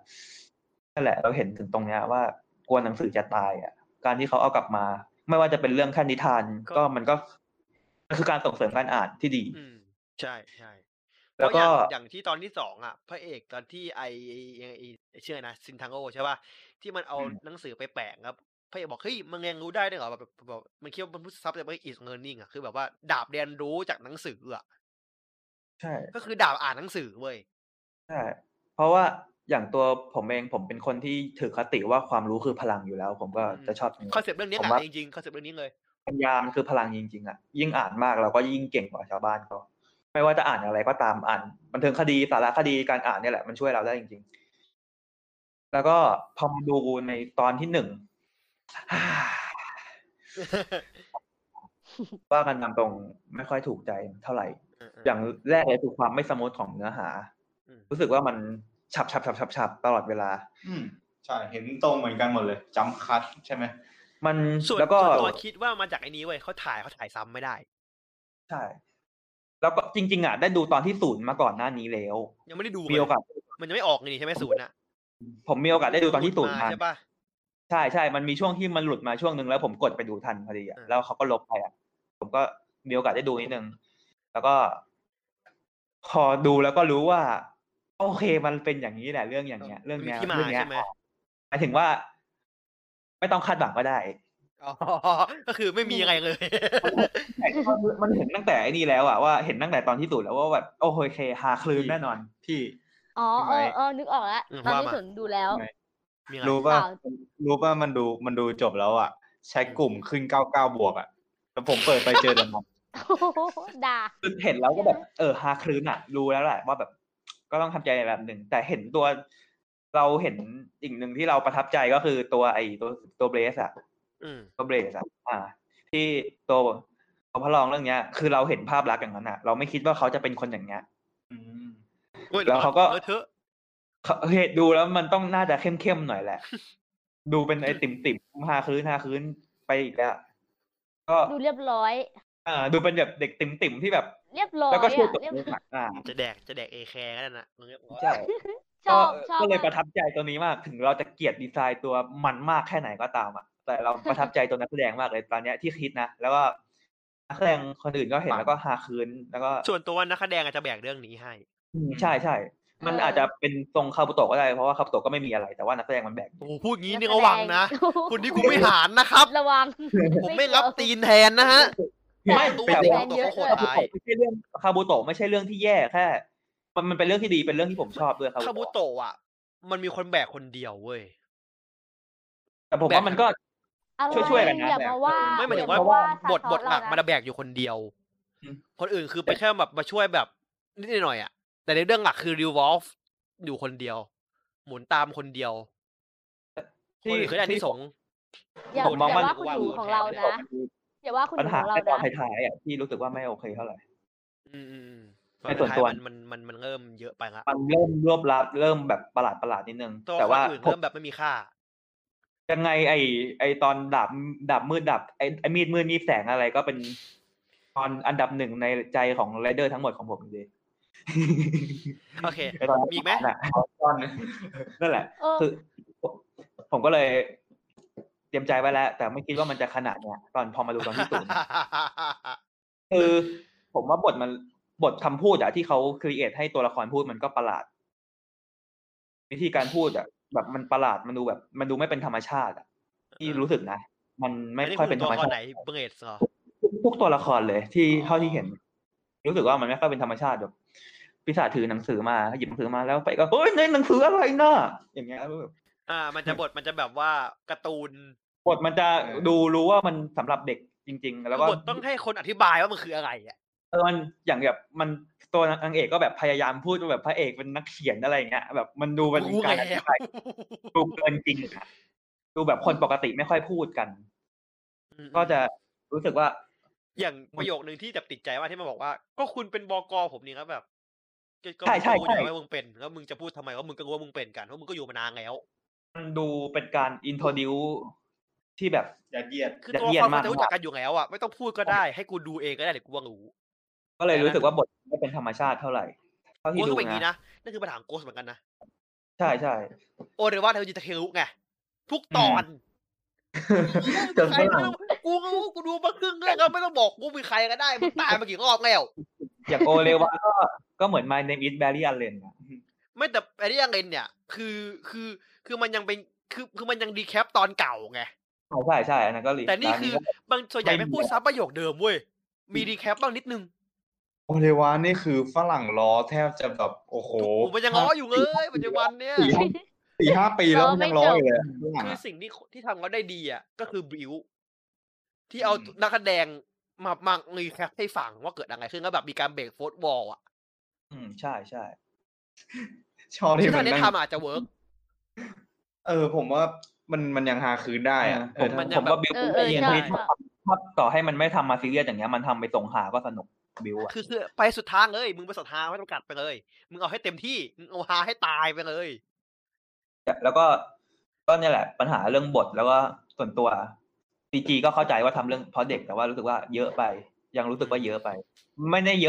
นั่นแหละเราเห็นถึงตรงเนี้ยว่ากลัวหนังสือจะตายอ่ะการที่เขาเอากลับมาไม่ว่าจะเป็นเรื่องแค่นิทานก็มันก็คือการส่งเสริมการอ่านที่ดีใช่ใช่แล้วก็อย่างที่ตอนที่2อ่ะพระเอกตอนที่ไอเชื่อนะซินทังโอใช่ป่ะที่มันเอาหนังสือไปแปะครับพระเอกบอกเฮ้ยมันเรียนรู้ได้ด้วยเหรอแบบมันคิดว่ามันพูดซับแต่มันอีสเงินนิ่งอ่ะคือแบบว่าดาบเรียนรู้จากหนังสืออ่ะใช่ก็คือดาบอ่านหนังสือเว้ยใช่เพราะว่าอย่างตัวผมเองผมเป็นคนที่ถือคติว่าความรู้คือพลังอยู่แล้วผมก็จะชอบคอนเซ็ปต์เรื่องนี้อ่ะจริงๆคอนเซ็ปต์เรื่องนี้เลยปัญญามันคือพลังจริงๆอ่ะยิ่งอ่านมากเราก็ยิ่งเก่งกว่าชาวบ้านก็ไม่ว่าจะอ่านอะไรก็ตามอ่านบันเทิงคดีสารคดีการอ่านเนี่ยแหละมันช่วยเราได้จริงๆแล้วก็พอมาดูในตอนที่1ว่ากันตามตรงไม่ค่อยถูกใจเท่าไหร่อย่างแรกเลยคือความไม่สมูทของเนื้อหารู้สึกว่ามันฉับตลอดเวลาใช่เห็นตรงเหมือนกันหมดเลยจำคัดใช่ไหมมันแล้วก็ตัวคิดว่ามาจากไอ้นี้เว้ยเขาถ่ายซ้ำไม่ได้ใช่แล้วก็จริงๆอ่ะได้ดูตอนที่0มาก่อนหน้านี้แล้วยังไม่ได้ดูมีโอกาสมันยังไม่ออกนี่ใช่ไหม0อ่ะผมมีโอกาสได้ดูตอนที่0มาใช่ปะใช่มันมีช่วงที่มันหลุดมาช่วงนึงแล้วผมกดไปดูทันพอดีอ่ะแล้วเขาก็ลบไปอ่ะผมก็มีโอกาสได้ดูนิดนึงแล้วก็พอดูแล้วก็รู้ว่าโอเคมันเป็นอย่างนี้แหละเรื่องอย่างเงี้ยเรื่องเนี้ยเรื่องเนี้ยหมายถึงว่าไม่ต้องคาดหวังก็ได้อ๋อก็คือไม่มีอะไรเลยมันเห็นตั้งแต่ไอ้นี่แล้วอ่ะว่าเห็นตั้งแต่ตอนที่สุดแล้วว่าแบบโอเคฮาคลื่นแน่นอนพี่ อ๋อเออเออนึกออกแล้วตอนนี้สนดูแล้วรู้ป่ะมันดูจบแล้วอ่ะแชทกลุ่มขึ้น99+อ่ะแล้วผมเปิดไปเจอแต่มันด่าเห็นแล้วก็แบบฮาครื้นอ่ะรู้แล้วแหละว่าแบบก็ต้องทำใจแบบหนึ่งแต่เห็นตัวเราเห็นอีกหนึ่งที่เราประทับใจก็คือตัวไอตัวเบรสอ่ะตัวเบรสอ่ะที่ตัวพระรองเรื่องเนี้ยคือเราเห็นภาพลักษณ์อย่างนั้นอ่ะเราไม่คิดว่าเขาจะเป็นคนอย่างเงี้ยแล้วเขาก็เหตุดูแล้วมันต้องน่าจะเข้มๆหน่อยแหละดูเป็นไอติ่มๆฮาคืนไปอีกแล้วก็ดูเรียบร้อยดูเป็นแบบเด็กติ่มๆที่แบบเรียบร้อยแล้วก็ชูตัวจะแดกเอแคร์นั่นน่ะมันเรียบร้อยชอบก็เลยประทับใจตัวนี้มากถึงเราจะเกลียดดีไซน์ตัวมันมากแค่ไหนก็ตามอ่ะแต่เราประทับใจตัวนักแสดงมากเลยตอนเนี้ยที่คิดนะแล้วก็นักแสดงคนอื่นก็เห็นแล้วก็ฮาคืนแล้วก็ส่วนตัวนักแสดงอาจจะแบกเรื่องนี้ให้ใช่มันอาจจะเป็นทรงคาบุโตะก็ได้เพราะว่าคาบุโตะก็ไม่มีอะไรแต่ว่านักแสดงมันแบกพูดงี้นี่ระวังนะคุณที่คุณไม่หานนะครับระวังผมไม่รับตีนแทนนะฮะไม่ตัวโคตรร้ายไม่ใช่เรื่องคาบุโตะไม่ใช่เรื่องที่แย่แค่มันเป็นเรื่องที่ดีเป็นเรื่องที่ผมชอบด้วยคาบุโตะอ่ะมันมีคนแบกคนเดียวเว้ยแต่ผมว่ามันก็ช่วยกันนะไม่หมายถึงว่าบทหลักมันแบกอยู่คนเดียวคนอื่นคือไปแค่แบบมาช่วยแบบนิดหน่อยอ่ะแต่ในเรื่องหลักคือรีวอลฟ์อยู่คนเดียวหมุนตามคนเดียวที่คืออันที่สองอย่าว่าคุณหนูของเรานะอย่าว่าคุณหนูของเรานะปัญหาในตอนท้ายๆอ่ะที่รู้สึกว่าไม่โอเคเท่าไหร่ในส่วนตัวมันเริ่มเยอะไปละมันเริ่มรวบรัดเริ่มแบบประหลาดนิดนึงแต่ว่าเริ่มแบบไม่มีค่ายังไงไอตอนดาบมืดดับไอมีดมืดมีแสงอะไรก็เป็นตอนอันดับหนึ่งในใจของไรเดอร์ทั้งหมดของผมเลยโอเคมีไหมนั่นแหละคือผมก็เลยเตรียมใจไว้แล้วแต่ไม่คิดว่ามันจะขนาดเนี้ยตอนพอมาดูตอนที่ตูนคือผมว่าบทมันบทคำพูดอะที่เขาครีเอทให้ตัวละครพูดมันก็ประหลาดวิธีการพูดอะแบบมันประหลาดมันดูไม่เป็นธรรมชาติอะที่รู้สึกนะมันไม่ค่อยเป็นธรรมชาติทุกตัวละครเลยที่เท่าที่เห็นรู้สึกว่ามันไม่ค่อยเป็นธรรมชาติแบบปีศาจถือหนังสือมาหยิบหนังสือมาแล้วไปก็เฮ้ยในหนังสืออะไรน่ะอย่างเงี้ยมันจะบทแบบว่าการ์ตูนบทมันจะดูรู้ว่ามันสำหรับเด็กจริงๆแล้วก็บทต้องให้คนอธิบายว่ามันคืออะไรอ่ะมันอย่างแบบมันตัวนางเอกก็แบบพยายามพูดว่าแบบพระเอกเป็นนักเขียนอะไรอย่างเงี้ยแบบมันดูเป็นการอธิบายดูเกินจริงดูแบบคนปกติไม่ค่อยพูดกันก็จะรู้สึกว่าอย่างประโยคนึงที่จับติดใจว่าที่มันบอกว่าก็คุณเป็นบก.ผมนี่ครับแบบใช่กูอยากให้มึงเป็นแล้วมึงจะพูดทำไมว่ามึงก็รู้ว่ามึงเป็นกันเพราะมึงก็อยู่มานานแล้วมันดูเป็นการอินโทรดิวที่แบบยัดเยียดคือตัวเขาจะรู้จักกันอยู่แล้วอ่ะไม่ต้องพูดก็ได้ให้กูดูเองก็ได้เดี๋ยวกูรู้ก็เลยรู้สึกว่าบทไม่เป็นธรรมชาติเท่าไหร่เท่าที่ดูนะนั่นคือปัญหาโกสเหมือนกันนะใช่โอเดว่าเธอจะเทลุไงทุกตอนใครไม่รู้กูดูมาครึ่งแล้วก็ไม่ต้องบอกกูมีใครก็ได้มันตายมากี่รอบแล้วอย่างโอเลวะก็เหมือน My Name Is Barry Allen นะไม่แต่ Barry Allen เนี่ยคือมันยังเป็นคือมันยังรีแคปตอนเก่าไงใช่อันนั้นก็รีแต่นี่คือบางส่วนใหญ่ไม่พูดซ้ำประโยคเดิมเว้ยมีรีแคปบ้างนิดนึงโอเลวะนี่คือฝรั่งล้อแทบจะแบบโอ้โหมันยังล้ออยู่เลยปัจจุบันเนี่ย4-5 ปีแล้วยังล้ออยู่เลยคือสิ่งที่ทำเขาได้ดีอ่ะก็คือบิวที่เอานักแสดงมารีแคปให้ฟังว่าเกิดอะไรขึ้นก็แบบมีการเบรกโฟร์วอลอ่ะใช่ชอบที่มันได้ทำอาจจะเวิร์กผมว่ามันยังหาคืนได้อ่ะผมว่าบิวไปเรียนนิดต่อให้มันไม่ทำมาซีเรียสอย่างเงี้ยมันทำไปส่งหาก็สนุกบิวอ่ะคือไปสุดทางเลยมึงไปสุดทางไม่ต้องกัดไปเลยมึงเอาให้เต็มที่มึงเอาหาให้ตายไปเลยแล้วก็เนี่ยแหละปัญหาเรื่องบทแล้วก็ส่วนตัวCG ก็เข้าใจว่าทำเรื่องเพราะเด็กแต่ว่ารู้สึกว่าเยอะไปยังรู้สึกว่าเยอะไปไม่ได้เย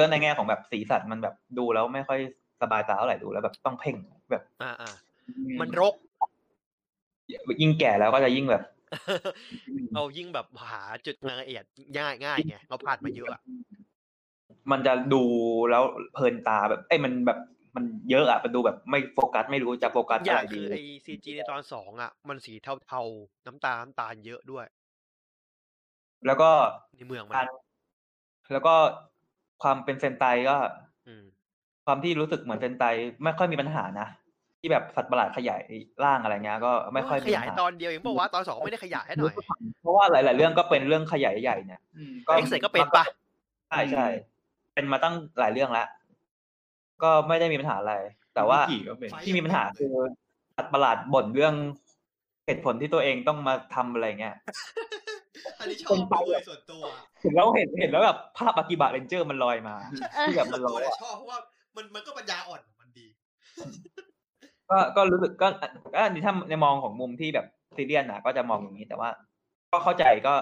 อะในแง่ของแบบสีสันมันแบบดูแล้วไม่ค่อยสบายตาเท่าไหร่ดูแล้วแบบต้องเพ่งแบบมันรกยิ่งแก่แล้วก็จะยิ่งแบบเรายิ่งแบบหาจุดรายละเอียดง่ายไงเราผ่านมาเยอะมันจะดูแล้วเพลินตาแบบมันแบบมันเยอะอ่ะมันดูแบบไม่โฟกัสไม่รู้จะโฟกัสอะไรดีคือไอ้ CG ในตอน2อ่ะมันสีเทาๆน้ำตาลเยอะด้วยแล้วก็ในเมืองมันแล้วก็ความเป็นเซนไตก็ ความที่รู้สึกเหมือนเซนไตไม่ค่อยมีปัญหานะที่แบบสัตว์ประหลาดขยายร่างอะไรเงี้ยก็ไม่ค่อยขยายตอนเดียวเองบอกว่าตอน2ไม่ได้ขยายให้หน่อยเพราะว่าหลายๆเรื่องก็เป็นเรื่องขยายใหญ่เนี่ยก็เอ็กเซก็เป็นป่ะใช่ๆเป็นมาตั้งหลายเรื่องแล้วก็ไม่ได้มีปัญหาอะไรแต่ว่าที่มีปัญหาคือสัตว์ประหลาดบ่นเรื่องเหตุผลที่ตัวเองต้องมาทำอะไรเงี้ยอันนี้ชอบเลยส่วนตัวถึงแล้วเห็นแล้วแบบภาพอากิบะเรนเจอร์มันลอยมาที่แบบมันลอยชอบเพราะว่ามันก็ปัญญาอ่อนมันดีก็รู้สึกก็อันนี้ถ้าในมองของมุมที่แบบซีเรียสนะก็จะมองอย่างนี้แต่ว่าก็เข้าใจก็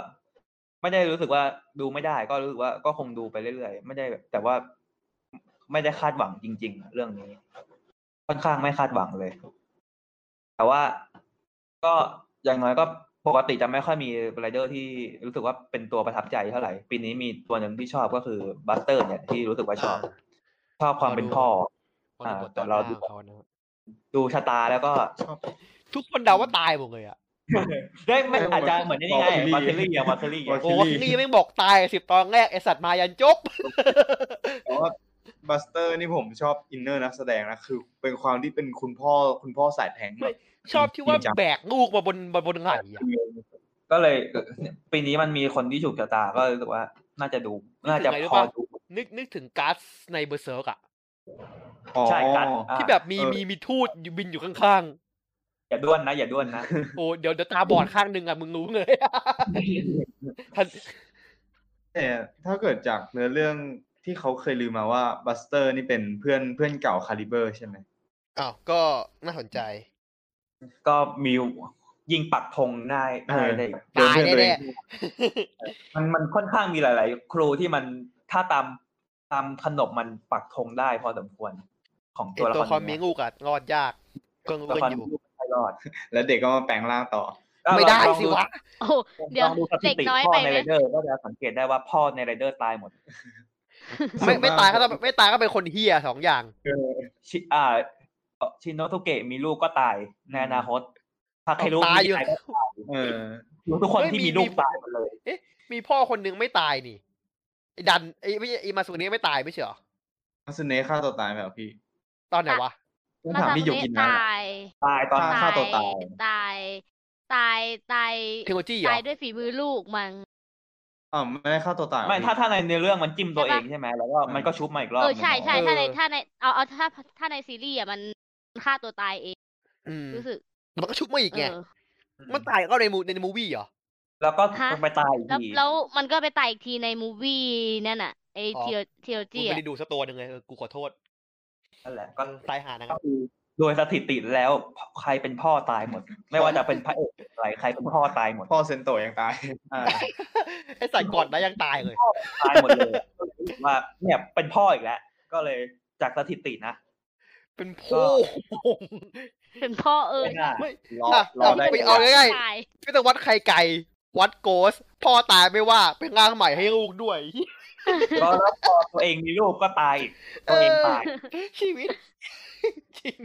ไม่ได้รู้สึกว่าดูไม่ได้ก็รู้สึกว่าก็คงดูไปเรื่อยๆไม่ได้แบบแต่ว่าไม่ได้คาดหวังจริงๆเรื่องนี้ค่อนข้างไม่คาดหวังเลยแต่ว่าก็อย่างน้อยก็ปกติจะไม่ค่อยมีไรเดอร์ที่รู้สึกว่าเป็นตัวประทับใจเท่าไหร่ปีนี้มีตัวหนึ่งที่ชอบก็คือบัสเตอร์เนี่ยที่รู้สึกว่าชอบความเป็นพ่อแต่เราดูชะตาแล้วก็ทุกคนเดาว่าตายหมดเลยอ่ะได้ไม่อาจจะเหมือนนี่ไงมาเทอรี่โอ้นี่ไม่บอกตาย10ตอนแรกไอสัตว์มายันจบแต่ว่าบัสเตอร์นี่ผมชอบอินเนอร์นักแสดงนะคือเป็นความที่เป็นคุณพ่อสายแทงชอบที่ว่าแบกลูกมาบนไหล่อ่ะก็เลยปีนี้มันมีคนที่ถูกชะตาก็รู้สึกว่าน่าจะดูน่าจะพอดูนึกถึงกัสในเบอร์เซิร์กอ่ะใช่กัสที่แบบมีทูตบินอยู่ข้างๆอย่าด้วนนะโอ้เดี๋ยวตาบอดข้างนึงอ่ะมึงรู้เลยแต่ถ้าเกิดจากเนื้อเรื่องที่เขาเคยลืมมาว่าบัสเตอร์นี่เป็นเพื่อนเก่าคาลิเบอร์ใช่ไหมอ้าวก็น่าสนใจก็มียิงปักธงได้ตายแน่ๆมันค่อนข้างมีหลายๆครูที่มันถ้าตามขนบมันปักธงได้พอสมควรของตัวละครตัวความมีงูกัดรอดยากก็งูกันอยู่รอดแล้วเด็กก็มาแปลงร่างต่อไม่ได้สิวะโอ้เดี๋ยวเด็กน้อยไปในไรเดอร์ก็จะสังเกตได้ว่าพ่อในไรเดอร์ตายหมดไม่ตายก็เป็นคนเหี้ยสองอย่างชินโนทุเกะมีลูกก็ตายในอนาคตถ้าใครรู้ตายอยู่ทุกคนที่มีลูกตายหมดเลยเอ๊ะมีพ่อคนนึงไม่ตายนี่ไอ้ดันไอ้ไม่ไอ้มาสุเนะไม่ตายไม่ใช่หรอมาสุเนะฆ่าตัวตายมั้ยพี่ตอนไหนวะต้องถามพี่หยกกินนะตายตอนฆ่าตัวตายตายตายด้วยฝีมือลูกมั้งอ๋อไม่ได้ฆ่าตัวตายไม่ถ้าในเนื้อเรื่องมันจิ้มตัวเองใช่มั้ยแล้วก็มันก็ชุบมาอีกรอบใช่ๆถ้าในเอาถ้าในซีรีส์อ่ะมันฆ่าตัวตายเองรู้สึกมันก็ชุบมาอีกไงมันตายก็ในมูวี่เหรอแล้วก็ไปตายอีกทีแล้วมันก็ไปตายอีกทีในมูวี่นั่นน่ะไอ้ทีโอจีอ่ะกูไม่ได้ดูสักตัวนึงเลยกูขอโทษนั่นแหละก็ตายหานะครับโดยสถิติแล้วใครเป็นพ่อตายหมดไม่ว่าจะเป็นพระเอกอะไรใครเป็นพ่อตายหมดพ่อเซนโตะยังตายไอ้สัตว์กอดนะยังตายเลยตายหมดเลยว่าเนี่ยเป็นพ่ออีกแล้วก็เลยจากสถิตินะเป็นพ่อเป็นพ่อไม่เราไปเอาง่ายๆไม่ต้องวัดใครไก่วัดโกสพ่อตายไม่ว่าเป็นร่างใหม่ให้ลูกด้วยแล้วพอตัวเองมีลูกก็ตายตัวเองตายชีวิตจริง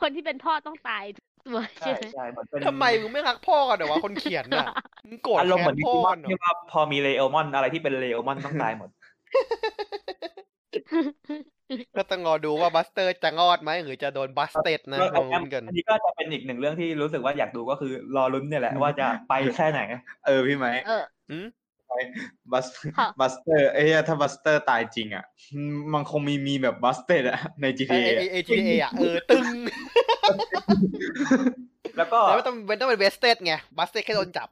คนที่เป็นพ่อต้องตายตัวใช่ใช่ทำไมมึงไม่รักพ่อกันเหรอวะคนเขียนน่ะมึงโกรธแค้นพ่อเหรอที่ว่าพอมีเลโอมอนอะไรที่เป็นเลโอมอนต้องตายหมดก็ต้องรอดูว่าบัสเตอร์จะงอดไหมหรือจะโดนบัสเต็ดนะอันนี้ก็จะเป็นอีกหนึ่งเรื่องที่รู้สึกว่าอยากดูก็คือรอลุ้นเนี่ยแหละว่าจะไปแค่ไหนพี่ไหมบัสเตอร์ไอ้ถ้าบัสเตอร์ตายจริงอ่ะมันคงมีแบบบัสเต็ดอ่ะใน GTA อ่ะตึงแล้วก็ไม่ต้องเป็นเวสเต็ดไงบัสเต็ดแค่โดนจับ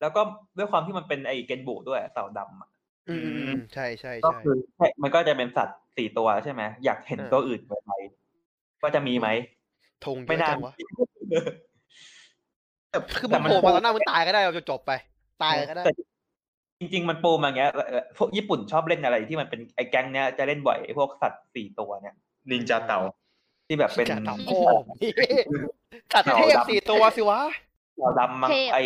แล้วก็ด้วยความที่มันเป็นไอ้เกนบุด้วยเต่าดำใช่ๆๆก็คือมันก็จะเป็นสัตว์4ตัวใช่มั้ยอยากเห็นตัวอื่นไหมก็จะมีมั้ยทงไม่น่าวะแต่คือมันโผล่มาแล้วหน้ามันตายก็ได้เราจะจบไปตายก็ได้จริงๆมันโปรมาอย่างเงี้ยพวกญี่ปุ่นชอบเล่นอะไรที่มันเป็นไอ้แก๊งเนี้ยจะเล่นบ่อยไอ้พวกสัตว์4ตัวเนี่ยนินจาเต่าที่แบบเป็นสัตว์เทพ4ตัวสิวะเต่าดำไอ้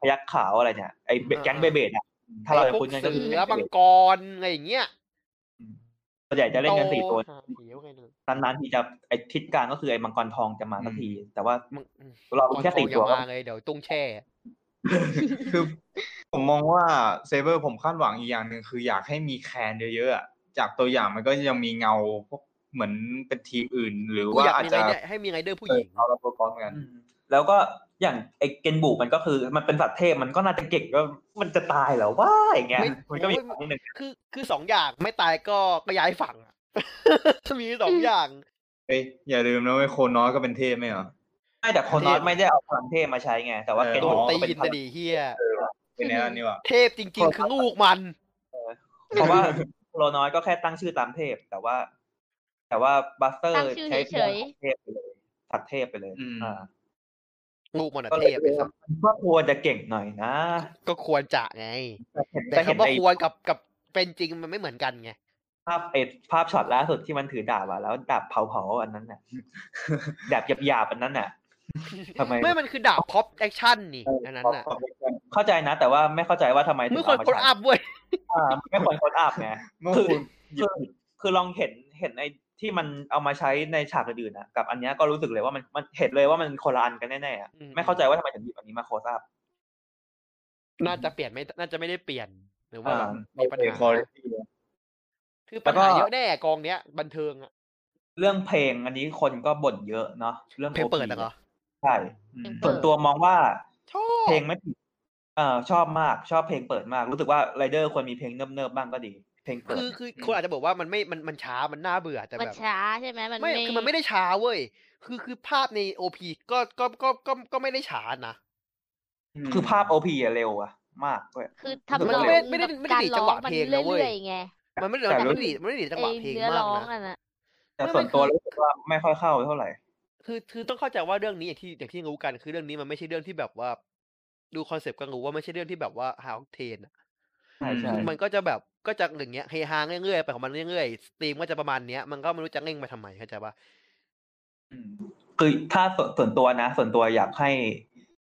พยัคฆ์ขาวอะไรเนี่ยไอ้แก๊งเบเบดอ่ะถ้าเราจะพูดกันก็คือแล้วมังกรอะไรอย่างเงี้ยตัวใหญ่จะเล่นกัน4ตัวตอนนั้นที่จะไอ้ทิศกลางก็คือไอ้มังกรทองจะมาสักทีแต่ว่าเราแค่4ตัวมาเลยเดี๋ยวตุ้งแช่คือผมมองว่าเซเบอร์ผมคาดหวังอีกอย่างนึงคืออยากให้มีแคนเยอะๆอ่ะ จากตัวอย่างมันก็ยังมีเงาพวกเหมือนเป็นทีมอื่นหรือว่าอาจจะให้มีไรเดอร์ผู้หญิงเราโปรแกรมกันแล้วก็อย่างไอ้เกนบุมันก็คือมันเป็นสัตว์เทพมันก็น่าจะเก่งก็มันจะตายเหรอวะอย่างเงี้ยมันก็มีอย่างนึงคือ2อย่างไม่ตายก็ย้ายฝั่งอ่ะมี2อย่างเอ้ยอย่าลืมนะว่าโคโนสก็เป็นเทพมั้ยเหรอใช่แต่โคโนสไม่ได้เอาพลังเทพมาใช้ไงแต่ว่าเกนบุเป็นพลังเหี้ยเป็นแนวนี้ว่ะเทพจริงๆคือลูกมันเพราะว่าโคโนสก็แค่ตั้งชื่อตามเทพแต่ว่าบัสเตอร์ใช้เฉยเทพไปเลยสัตว์เทพไปเลยลูกมันเทพเลยครับก็ควรจะเก่งหน่อยนะก็ควรจะไงแต่คำว่าควรกับเป็นจริงมันไม่เหมือนกันไงภาพช็อตล่าสุดที่มันถือดาบอ่ะแล้วดาบเผาๆอันนั้นน่ะดาบหยาบๆอันนั้นน่ะทำไมไม่มันคือดาบพ็อปแอคชั่นนี่อันนั้นน่ะเข้าใจนะแต่ว่าไม่เข้าใจว่าทำไมไม่ควรโคดอัพเว้ยไม่ควรโคดอัพไงคือลองเห็นไอ้ที่มันเอามาใช้ในฉากอื่นๆนะกับอันเนี้ยก็รู้สึกเลยว่ามันเห็นเลยว่ามันคนละอันกันแน่ๆอ่ะไม่เข้าใจว่าทำไมถึงหยิบอันนี้มาโคสอัพน่าจะเปลี่ยนไม่น่าจะไม่ได้เปลี่ยนหรือว่ามีปัญหาคือปัญหาเยอะแน่กองเนี้ยบันเทิงอ่ะเรื่องเพลงอันนี้คนก็บ่นเยอะเนาะเรื่องเพลงเปิดเหรอใช่ส่วนตัวมองว่าเพลงไม่ผิดชอบมากชอบเพลงเปิดมากรู้สึกว่าไรเดอร์ควรมีเพลงเนิบๆบ้างก็ดีคือคนอาจจะบอกว่ามันไม่มันช้ามันน่าเบื่อแต่แบบมันช้าใช่ไหมมันไม่คือมันไม่ได้ช้าเว้ยคือภาพใน OP ก็ไม่ได้ช้านะคือภาพ OP อ่ะเร็วอ่ะมากด้วยคือทำไม่ได้ดีจังหวะเพลงนะเว้ยมันไม่ได้ดีจังหวะเพลงมากนะแต่ส่วนตัวรู้สึกว่าไม่ค่อยเข้าเท่าไหร่คือต้องเข้าใจว่าเรื่องนี้อย่างที่รู้กันคือเรื่องนี้มันไม่ใช่เรื่องที่แบบว่าดูคอนเซ็ปต์ก็รู้ว่าไม่ใช่เรื่องที่แบบว่าฮาร์ดเทนมันก็จะแบบก็จะอย่างเงี้ยเฮฮาเรื่อยๆไปของมันเรื่อยๆสตรีมก็จะประมาณเนี้ยมันก็ไม่รู้จะเร่งไปทำไมเข้าใจป่ะคือถ้าส่วนตัวอยากให้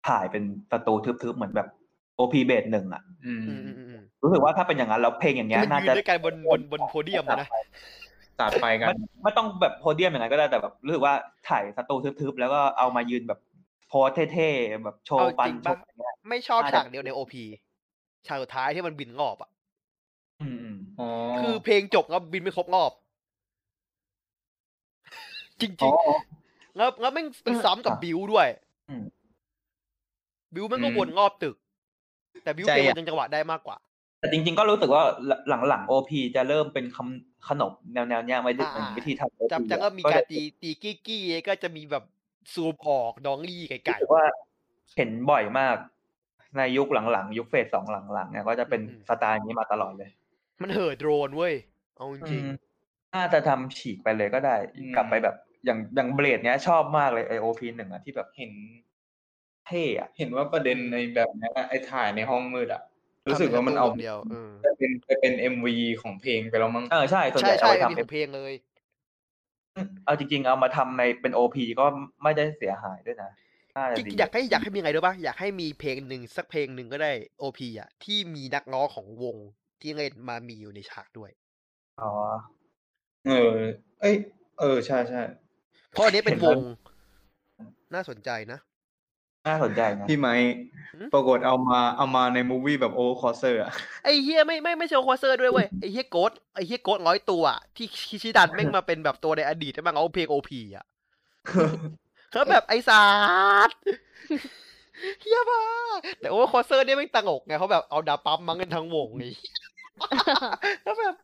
ถ่ายเป็นประตูทึบๆเหมือนแบบ OP เบส1อ่ะรู้สึกว่าถ้าเป็นอย่างนั้นแล้วเพลงอย่างเงี้ยน่าจะด้วยกันบนโพเดียมนะตัดไปกันไม่ต้องแบบโพเดียมอย่างนั้นก็ได้แต่แบบรู้สึกว่าถ่ายประตูทึบๆแล้วก็เอามายืนแบบโพสเท่ๆแบบโชว์ปันโชว์อย่างเงี้ยไม่ชอบฉากเดียวใน OP ฉากสุดท้ายที่มันบินรอบอ่ะคือเพลงจบแล้วบินไม่ครบรอบจริงๆแล้วแม่งไปซ้ำกับบิวด้วยบิวมันก็วนรอบตึกแต่บิวเพลงมันจังหวะได้มากกว่าแต่จริงๆก็รู้สึกว่าหลังๆ OP จะเริ่มเป็นขนมแนวๆเนี้ยไว้ดึกเหมือนวิธีทำจังก็มีการตีกี้ๆก็จะมีแบบซูมออกดองลี่ไก่ๆว่าเห็นบ่อยมากในยุคหลังๆยุคเฟส2หลังๆเนี่ยก็จะเป็นสไตล์นี้มาตลอดเลยมันเห่อโดรนเว้ยเอาจริงน่าจะทำฉีกไปเลยก็ได้กลับไปแบบอย่างเบลดเนี้ยชอบมากเลยไอ OP 1อ่ะที่แบบเห็นเท่อะเห็นว่าประเด็นในแบบเนี้ยไอถ่ายในห้องมืดอะรู้สึกว่ามันเอาเดียวเป็น MV ของเพลงไปแล้วมั้งใช่ใช่เอาไปทำเพลงเลยเอาจริงๆเอามาทำในเป็น OP ก็ไม่ได้เสียหายด้วยนะอยากให้มีไงด้วยป่ะอยากให้มีเพลงนึงสักเพลงนึงก็ได้ OP อ่ะที่มีนักร้องของวงที่เล่นมามีอยู่ในฉากด้วยอ๋อใช่ๆเพราะอันนี้เป็นวงน่าสนใจนะพี่ไมค์ปรากฏเอามาในมูฟวี่แบบโอคอเซอร์อ่ะไอ้เหี้ยไม่ใช่โอคอเซอร์ด้วยเว้ยไอ้เหี้ยโกด100ตัวอ่ะที่คิชิดันแม่งมาเป็นแบบตัวในอดีตแล้วมาเอาเพลง OP อ่ะเขาแบบไอ้สัตว์เหี้ยบ้าแต่โอ้คอเซอร์เนี่ยแม่งตลกไงเขาแบบเอาดาปั๊มมั้งกันทั้งวงนี่แล้วแบบ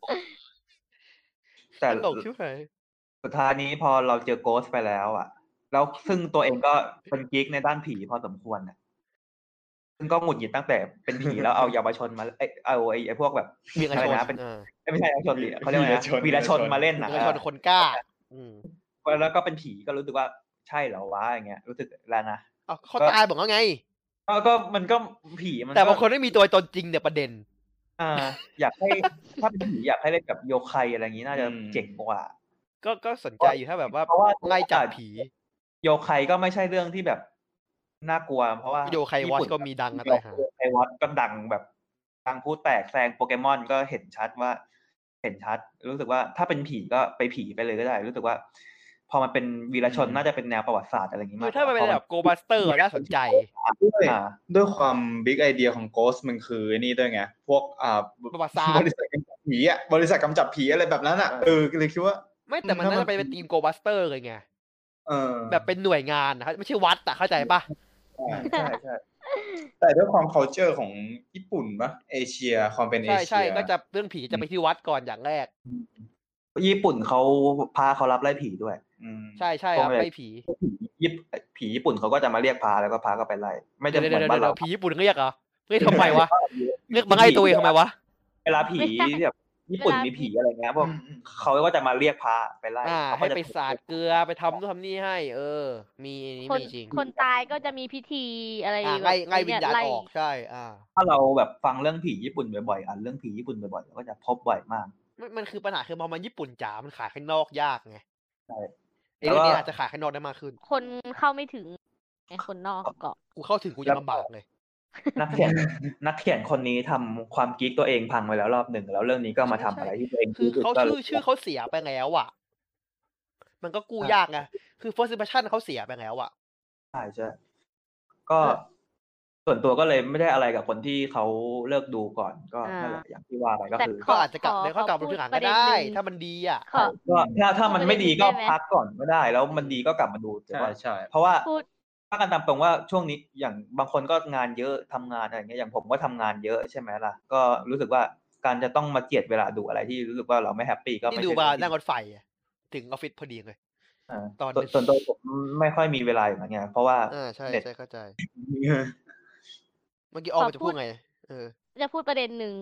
ตลกชิบหายสุดท้ายนี้พอเราเจอโกสไปแล้วอ่ะแล้วซึ่งตัวเองก็เป็นกิ๊กในด้านผีพอสมควรนะซึ่งก็หงุดหงิดตั้งแต่เป็นผีแล้วเอาเยาวชนมาไอ้พวกแบบอะไรนะเป็นไม่ใช่เยาวชนดิเขาเรียกว่าวีรชนมาเล่นนะวีรชนคนกล้าแล้วก็เป็นผีก็รู้สึกว่าใช่เหรอวะอย่างเงี้ยรู้สึกแล้วนะเขาตายบอกว่าไงก็มันก็ผีมันแต่บางคนไม่มีตัวตนจริงเนี่ยประเด็นอยากให้ถ้าเป็นผีอยากให้เล่นกับโยไคอะไรอย่างงี้น่าจะเจ๋งกว่าก็สนใจอยู่ถ้าแบบว่าไล่จับผีโยไคก็ไม่ใช่เรื่องที่แบบน่ากลัวเพราะว่าโยไควอตก็มีดังอะไรฮะโยไควอตก็ดังแบบดังพูดแตกแซงโปเกมอนก็เห็นชัดรู้สึกว่าถ้าเป็นผีก็ไปผีไปเลยก็ได้รู้สึกว่าพอมันเป็นวีรชนน่าจะเป็นแนวประวัติศาสตร์อะไรอย่างงี้มากถ้ามันเป็นแบบโกบัสเตอร์น่าสนใจด้วยความบิ๊กไอเดียของโกสมันคือนี่ด้วยไงพวกประวัติศาสตร์ ผีอ่ะบริษัทกำจัดผีอะไรแบบนั้นอ่ะเออเลยคิดว่าไม่แต่มันน่าจะไปเป็นทีมโกบัสเตอร์เลยไงแบบเป็นหน่วยงานนะครับไม่ใช่วัดอ่ะเข้าใจป่ะใช่ใช่แต่ด้วยความ culture ของญี่ปุ่นป่ะเอเชียความเป็นเอเชียใช่ๆก็จะเรื่องผีจะไปที่วัดก่อนอย่างแรกญี่ปุ่นเขาพาเขารับไล่ผีด้วยใช่ใช่ครับไล่ผีผีญี่ปุ่นเขาก็จะมาเรียกพาแล้วก็พาก็ไปไล่ไม่จะเหมือนบ้านเราผีญี่ปุ่นเรียกเหรอเรียกทำไมวะเรียกมาไล่ตัวเองทำไมวะเวลาผีแบบญี่ปุ่นมีผีอะไรเงี้ยพวกเขาก็จะมาเรียกพาไปไล่ให้ไปสาดเกลือไปทำนู่นทำนี่ให้มีนี่มีจริงคนตายก็จะมีพิธีอะไรไล่วิญญาณออกใช่ถ้าเราแบบฟังเรื่องผีญี่ปุ่นบ่อยๆเรื่องผีญี่ปุ่นบ่อยๆเราก็จะพบบ่อยมากมันคือปัญหาคือพอมันญี่ปุ่นจ๋ามันขายข้างนอกยากไงใช่ไอ้เรื่องนี้อาจจะขายข้างนอกได้มากขึ้นคนเข้าไม่ถึงไอ้คนนอกเกาะกูเข้าถึงกูจะลำบากเลยนักเขียนคนนี้ทำความกิ๊กตัวเองพังไปแล้วรอบหนึ่งแล้วเรื่องนี้ก็มาทำอะไรที่ตัวเองคือเขาชื่อเขาเสียไปแล้วอ่ะมันก็กู้ยากไงคือ first impression เขาเสียไปแล้วอ่ะใช่ใช่ก็ส่วนตัวก็เลยไม่ได้อะไรกับคนที่เขาเลิกดูก่อนก็นั่นแหละอย่างที่ว่าไปก็คือก็อาจจะกลับได้เข้ากลับดูหนังก็ได้ถ้ามันดีอ่ะก็ถ้ามันไม่ดีก็พักก่อนก็ได้แล้วมันดีก็กลับมาดูแต่ว่าใช่เพราะว่าถ้ากันตามตรงว่าช่วงนี้อย่างบางคนก็งานเยอะทำงานอะไรเงี้ยอย่างผมก็ทำงานเยอะใช่ไหมล่ะก็รู้สึกว่าการจะต้องมาเจียดเวลาดูอะไรที่รู้สึกว่าเราไม่แฮปปี้ก็ไม่ดูมานั่งรถไฟถึงออฟฟิศพอดีเลยตอนส่วนตัวผมไม่ค่อยมีเวลาอย่างเงี้ยเพราะว่าใช่ใช่เข้าใจเมื่อกี้ออกมาจะพูดไงจะพูดประเด็นหนึ่ง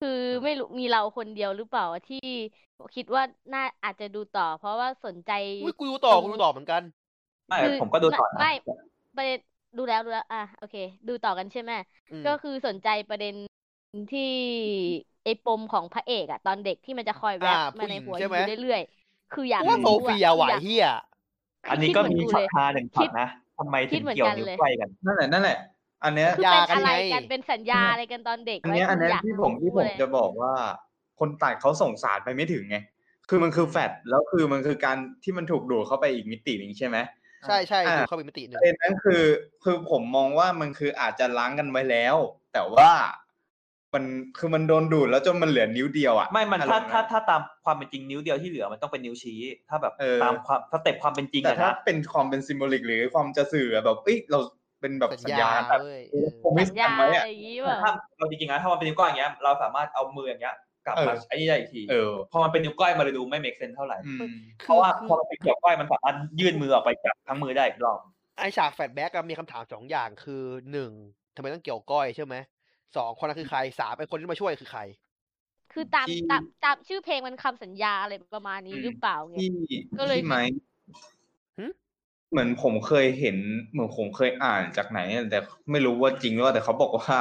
คือไม่รู้มีเราคนเดียวหรือเปล่าที่คิดว่าน่าอาจจะดูต่อเพราะว่าสนใจกูดูต่อเหมือนกันไม่ผมก็ดูต่อนะไม่ประเด็นดูแล้วอ่ะโอเคดูต่อกันใช่ไหมก็คือสนใจประเด็นที่ไอ้ปมของพระเอกอ่ะตอนเด็กที่มันจะคอยแวบมาในหัวอยู่เรื่อยๆคืออยากว่าโซเฟียไหวเหี้ยอันนี้ก็มีช็อตฮาหนึ่งช็อตนะทำไมถึงเกี่ยวอยู่ใกล้กันนั่นแหละอันเนี้ยยากันไงเป็นสัญญาอะไรกันตอนเด็กอันเนี้ยที่ผมจะบอกว่าคนตัดเขาส่งสารไปไม่ถึงไงคือมันคือแฟดแล้วคือมันคือการที่มันถูกดูดเข้าไปอีกมิตินึงใช่ไหมใช่ดูเข้าไปมิตินึงประเด็นนั้นคือผมมองว่ามันคืออาจจะล้างกันไว้แล้วแต่ว่ามันคือมันโดนดูดแล้วจนมันเหลือนิ้วเดียวอ่ะไม่มันถ้าตามความเป็นจริงนิ้วเดียวที่เหลือมันต้องเป็นนิ้วชี้ถ้าแบบตามความสเต็ปความเป็นจริงแต่ถ้าเป็นความเป็นซิมโบลิกหรือความจะสื่อแบบเราเป็นแบบสัญญาแบบผมไม่สัญญาอะไรอย่างนี้ว่ะถ้าเราจริงๆนะถ้ามันเป็นนิ้วก้อยอย่างเงี้ยเราสามารถเอามืออย่างเงี้ยกลับมาไอ้นี่ได้อีกทีพอมันเป็นนิ้วก้อยมาเลยดูไม่เมคเซนส์เท่าไหร่เพราะว่าพอมันเป็นนิ้วก้อยมันสามารถยื่นมือออกไปจับทั้งมือได้อีกรอบไอ้ฉากแฟลชแบ็กมีคำถามสองอย่างคือหนึ่งทำไมต้องเกี่ยวก้อยใช่ไหมสองคนนั้นคือใครสามไอ้คนที่มาช่วยคือใครคือตามชื่อเพลงมันคำสัญญาอะไรประมาณนี้หรือเปล่าเงี้ยก็เลยไหมเหมือนผมเคยเห็นเหมือนผมเคยอ่านจากไหนแต่ไม่รู้ว่าจริงหรือเปล่าแต่เขาบอกว่า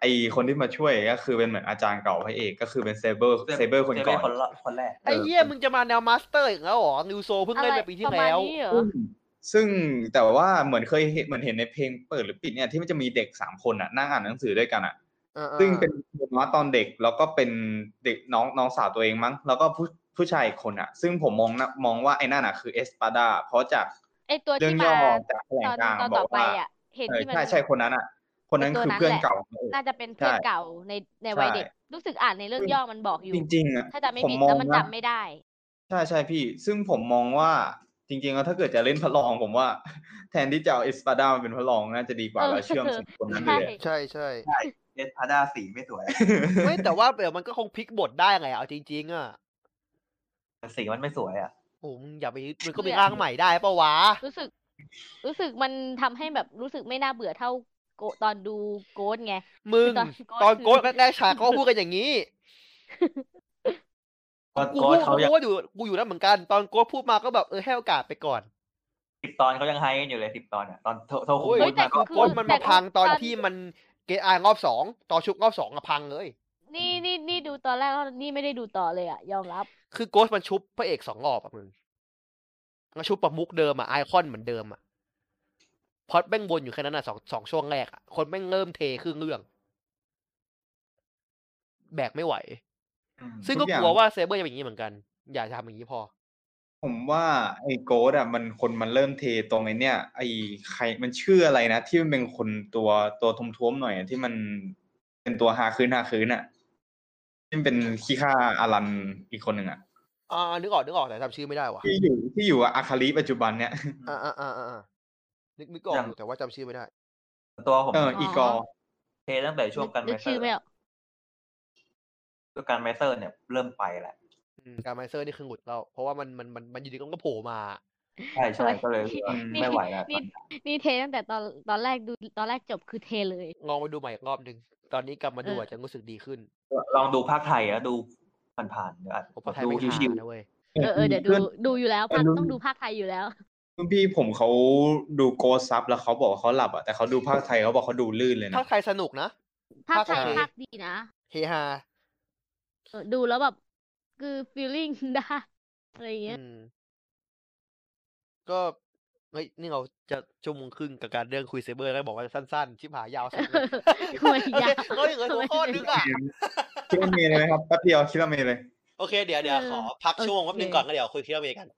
ไอ้คนที่มาช่วยก็คือเป็นเหมือนอาจารย์เก่าพระเอกก็คือเป็นเซเบอร์คนก่อนคนแรกไอ้เหี้ยมึงจะมาแนวมาสเตอร์อีกแล้วหรอนิวโซเพิ่งเล่นไปปีที่แล้วซึ่งแต่ว่าเหมือนเคยเห็นในเพลงเปิดหรือปิดเนี่ยที่มันจะมีเด็ก3คนน่ะนั่งอ่านหนังสือด้วยกันน่ะซึ่งเป็นน้องตอนเด็กแล้วก็เป็นเด็กน้องสาวตัวเองมั้งแล้วก็ผู้ชายคนน่ะซึ่งผมมองว่าไอ้นั่นน่ะคือเอสปาดาเพราะจากไอตัวที่มาตอนต่อไปอ่ะเห็นที่มันใช่คนนั้นอ่ะคนนั้นคือเพื่อนเก่าน่าจะเป็นเพื่อนเก่าในวัยเด็กรู้สึกอ่านในเรื่องย่อมันบอกอยู่จริงๆอ่ะถ้าจำไม่ผิดแล้วมันจำไม่ได้ใช่ๆพี่ซึ่งผมมองว่าจริงๆแล้วถ้าเกิดจะเล่นพระรองผมว่าแทนที่จะเอาเอสปาด้ามาเป็นพระรองน่าจะดีกว่าเราเชื่อมสิบคนนั้นเลยใช่ใช่เอสปาด้าสีไม่สวยไม่แต่ว่าเดี๋ยวมันก็คงพลิกบทได้ไงเอาจริงๆอ่ะสีมันไม่สวยอ่ะผมอย่าไปมันก็มีร่างใหม่ได้ป่ะวะรู้สึกมันทำให้แบบรู้สึกไม่น่าเบื่อเท่าโกตอนดูโกดไงมึงตอนโกดแรกๆฉากเขาพูดกันอย่างนี้กูอยู่แล้วเหมือนกันตอนโกดพูดมาก็แบบให้โอกาสไปก่อน10ตอนเขายังไฮกันอยู่เลย10ตอนอ่ะตอนเท่าคุณแต่โกดมันมาพังตอนที่มันเกตอารอบ2ต่อชุกรอบ2อ่ะพังเลยนี่ดูตอนแรกแล้วนี่ไม่ได้ดูต่อเลยอ่ะยอมรับคือโกสต์มันชุบพระเอก2รอบอ่ะมึงแล้วชุบประมุกเดิมอ่ะไอคอนเหมือนเดิมอ่ะพอดแม่งวนอยู่แค่นั้นอ่ะ2ช่วงแรกอ่ะคนแม่งเริ่มเทครึ่งเรื่องแบกไม่ไหวซึ่งก็กลัวว่าเซเบอร์จะเป็นอย่างนี้เหมือนกันอย่าทำอย่างนี้พอผมว่าไอ้โกสต์อ่ะมันคนมันเริ่มเทตรงไอ้เนี่ยไอ้ใครมันชื่ออะไรนะที่มันเป็นคนตัวท้วมๆหน่อยที่มันเป็นตัวหาคืนอ่ะ ที่เป็นขี้ข้าอารันอีกคนหนึ่งอ่ะนึกออกแต่จำชื่อไม่ได้ว่ะที่อยู่อาคาลิปัจจุบันเนี้ยนึกออกแต่ว่าจำชื่อไม่ได้ตัวผมอีกอเทตั้งแต่ช่วงการไมเซอร์ตัวการไมเซอร์เนี่ยเริ่มไปแหละการไมเซอร์นี่คือหงุดเราเพราะว่ามันอยู่ดีก็โผล่มาใช่ก็เลยไม่ไหวแล้วนี่เทตั้งแต่ตอนแรกดูตอนแรกจบคือเทเลยลองไปดูใหม่อีกรอบนึงตอนนี้กลับมาดูอาจจะรู้สึกดีขึ้นลองดูภาคไทยอ่ะดูผ่านๆอ่ะดูชิวๆนะเว้ยเดี๋ยวดูอยู่แล้วพันต้องดูภาคไทยอยู่แล้วคุณพี่ผมเขาดูโกซับแล้วเขาบอกว่าเขาหลับอ่ะแต่เขาดูภาคไทยเขาบอกเขาดูลื่นเลยนะภาคไทยสนุกนะภาคไทยภาคดีนะเฮฮาดูแล้วแบบคือฟีลลิ่งได้อะไรเงี้ยก็เฮ้ยนี่เราจะชั่วโมงครึ่งกับการเรื่องคุยเซเบอร์แล้วบอกว่าสั้นๆชิบหายยาวสุดคุยยาวก็อย่างเงี้ยโคตรดึกอ่ะคิดว่ามีเลยไหมครับแป๊บเดียวคิดว่ามีเลยโอเคเดี๋ยวขอพักช่วงแป๊บนึงก่อนก็เดี๋ยวคุยคิดว่ามีกัน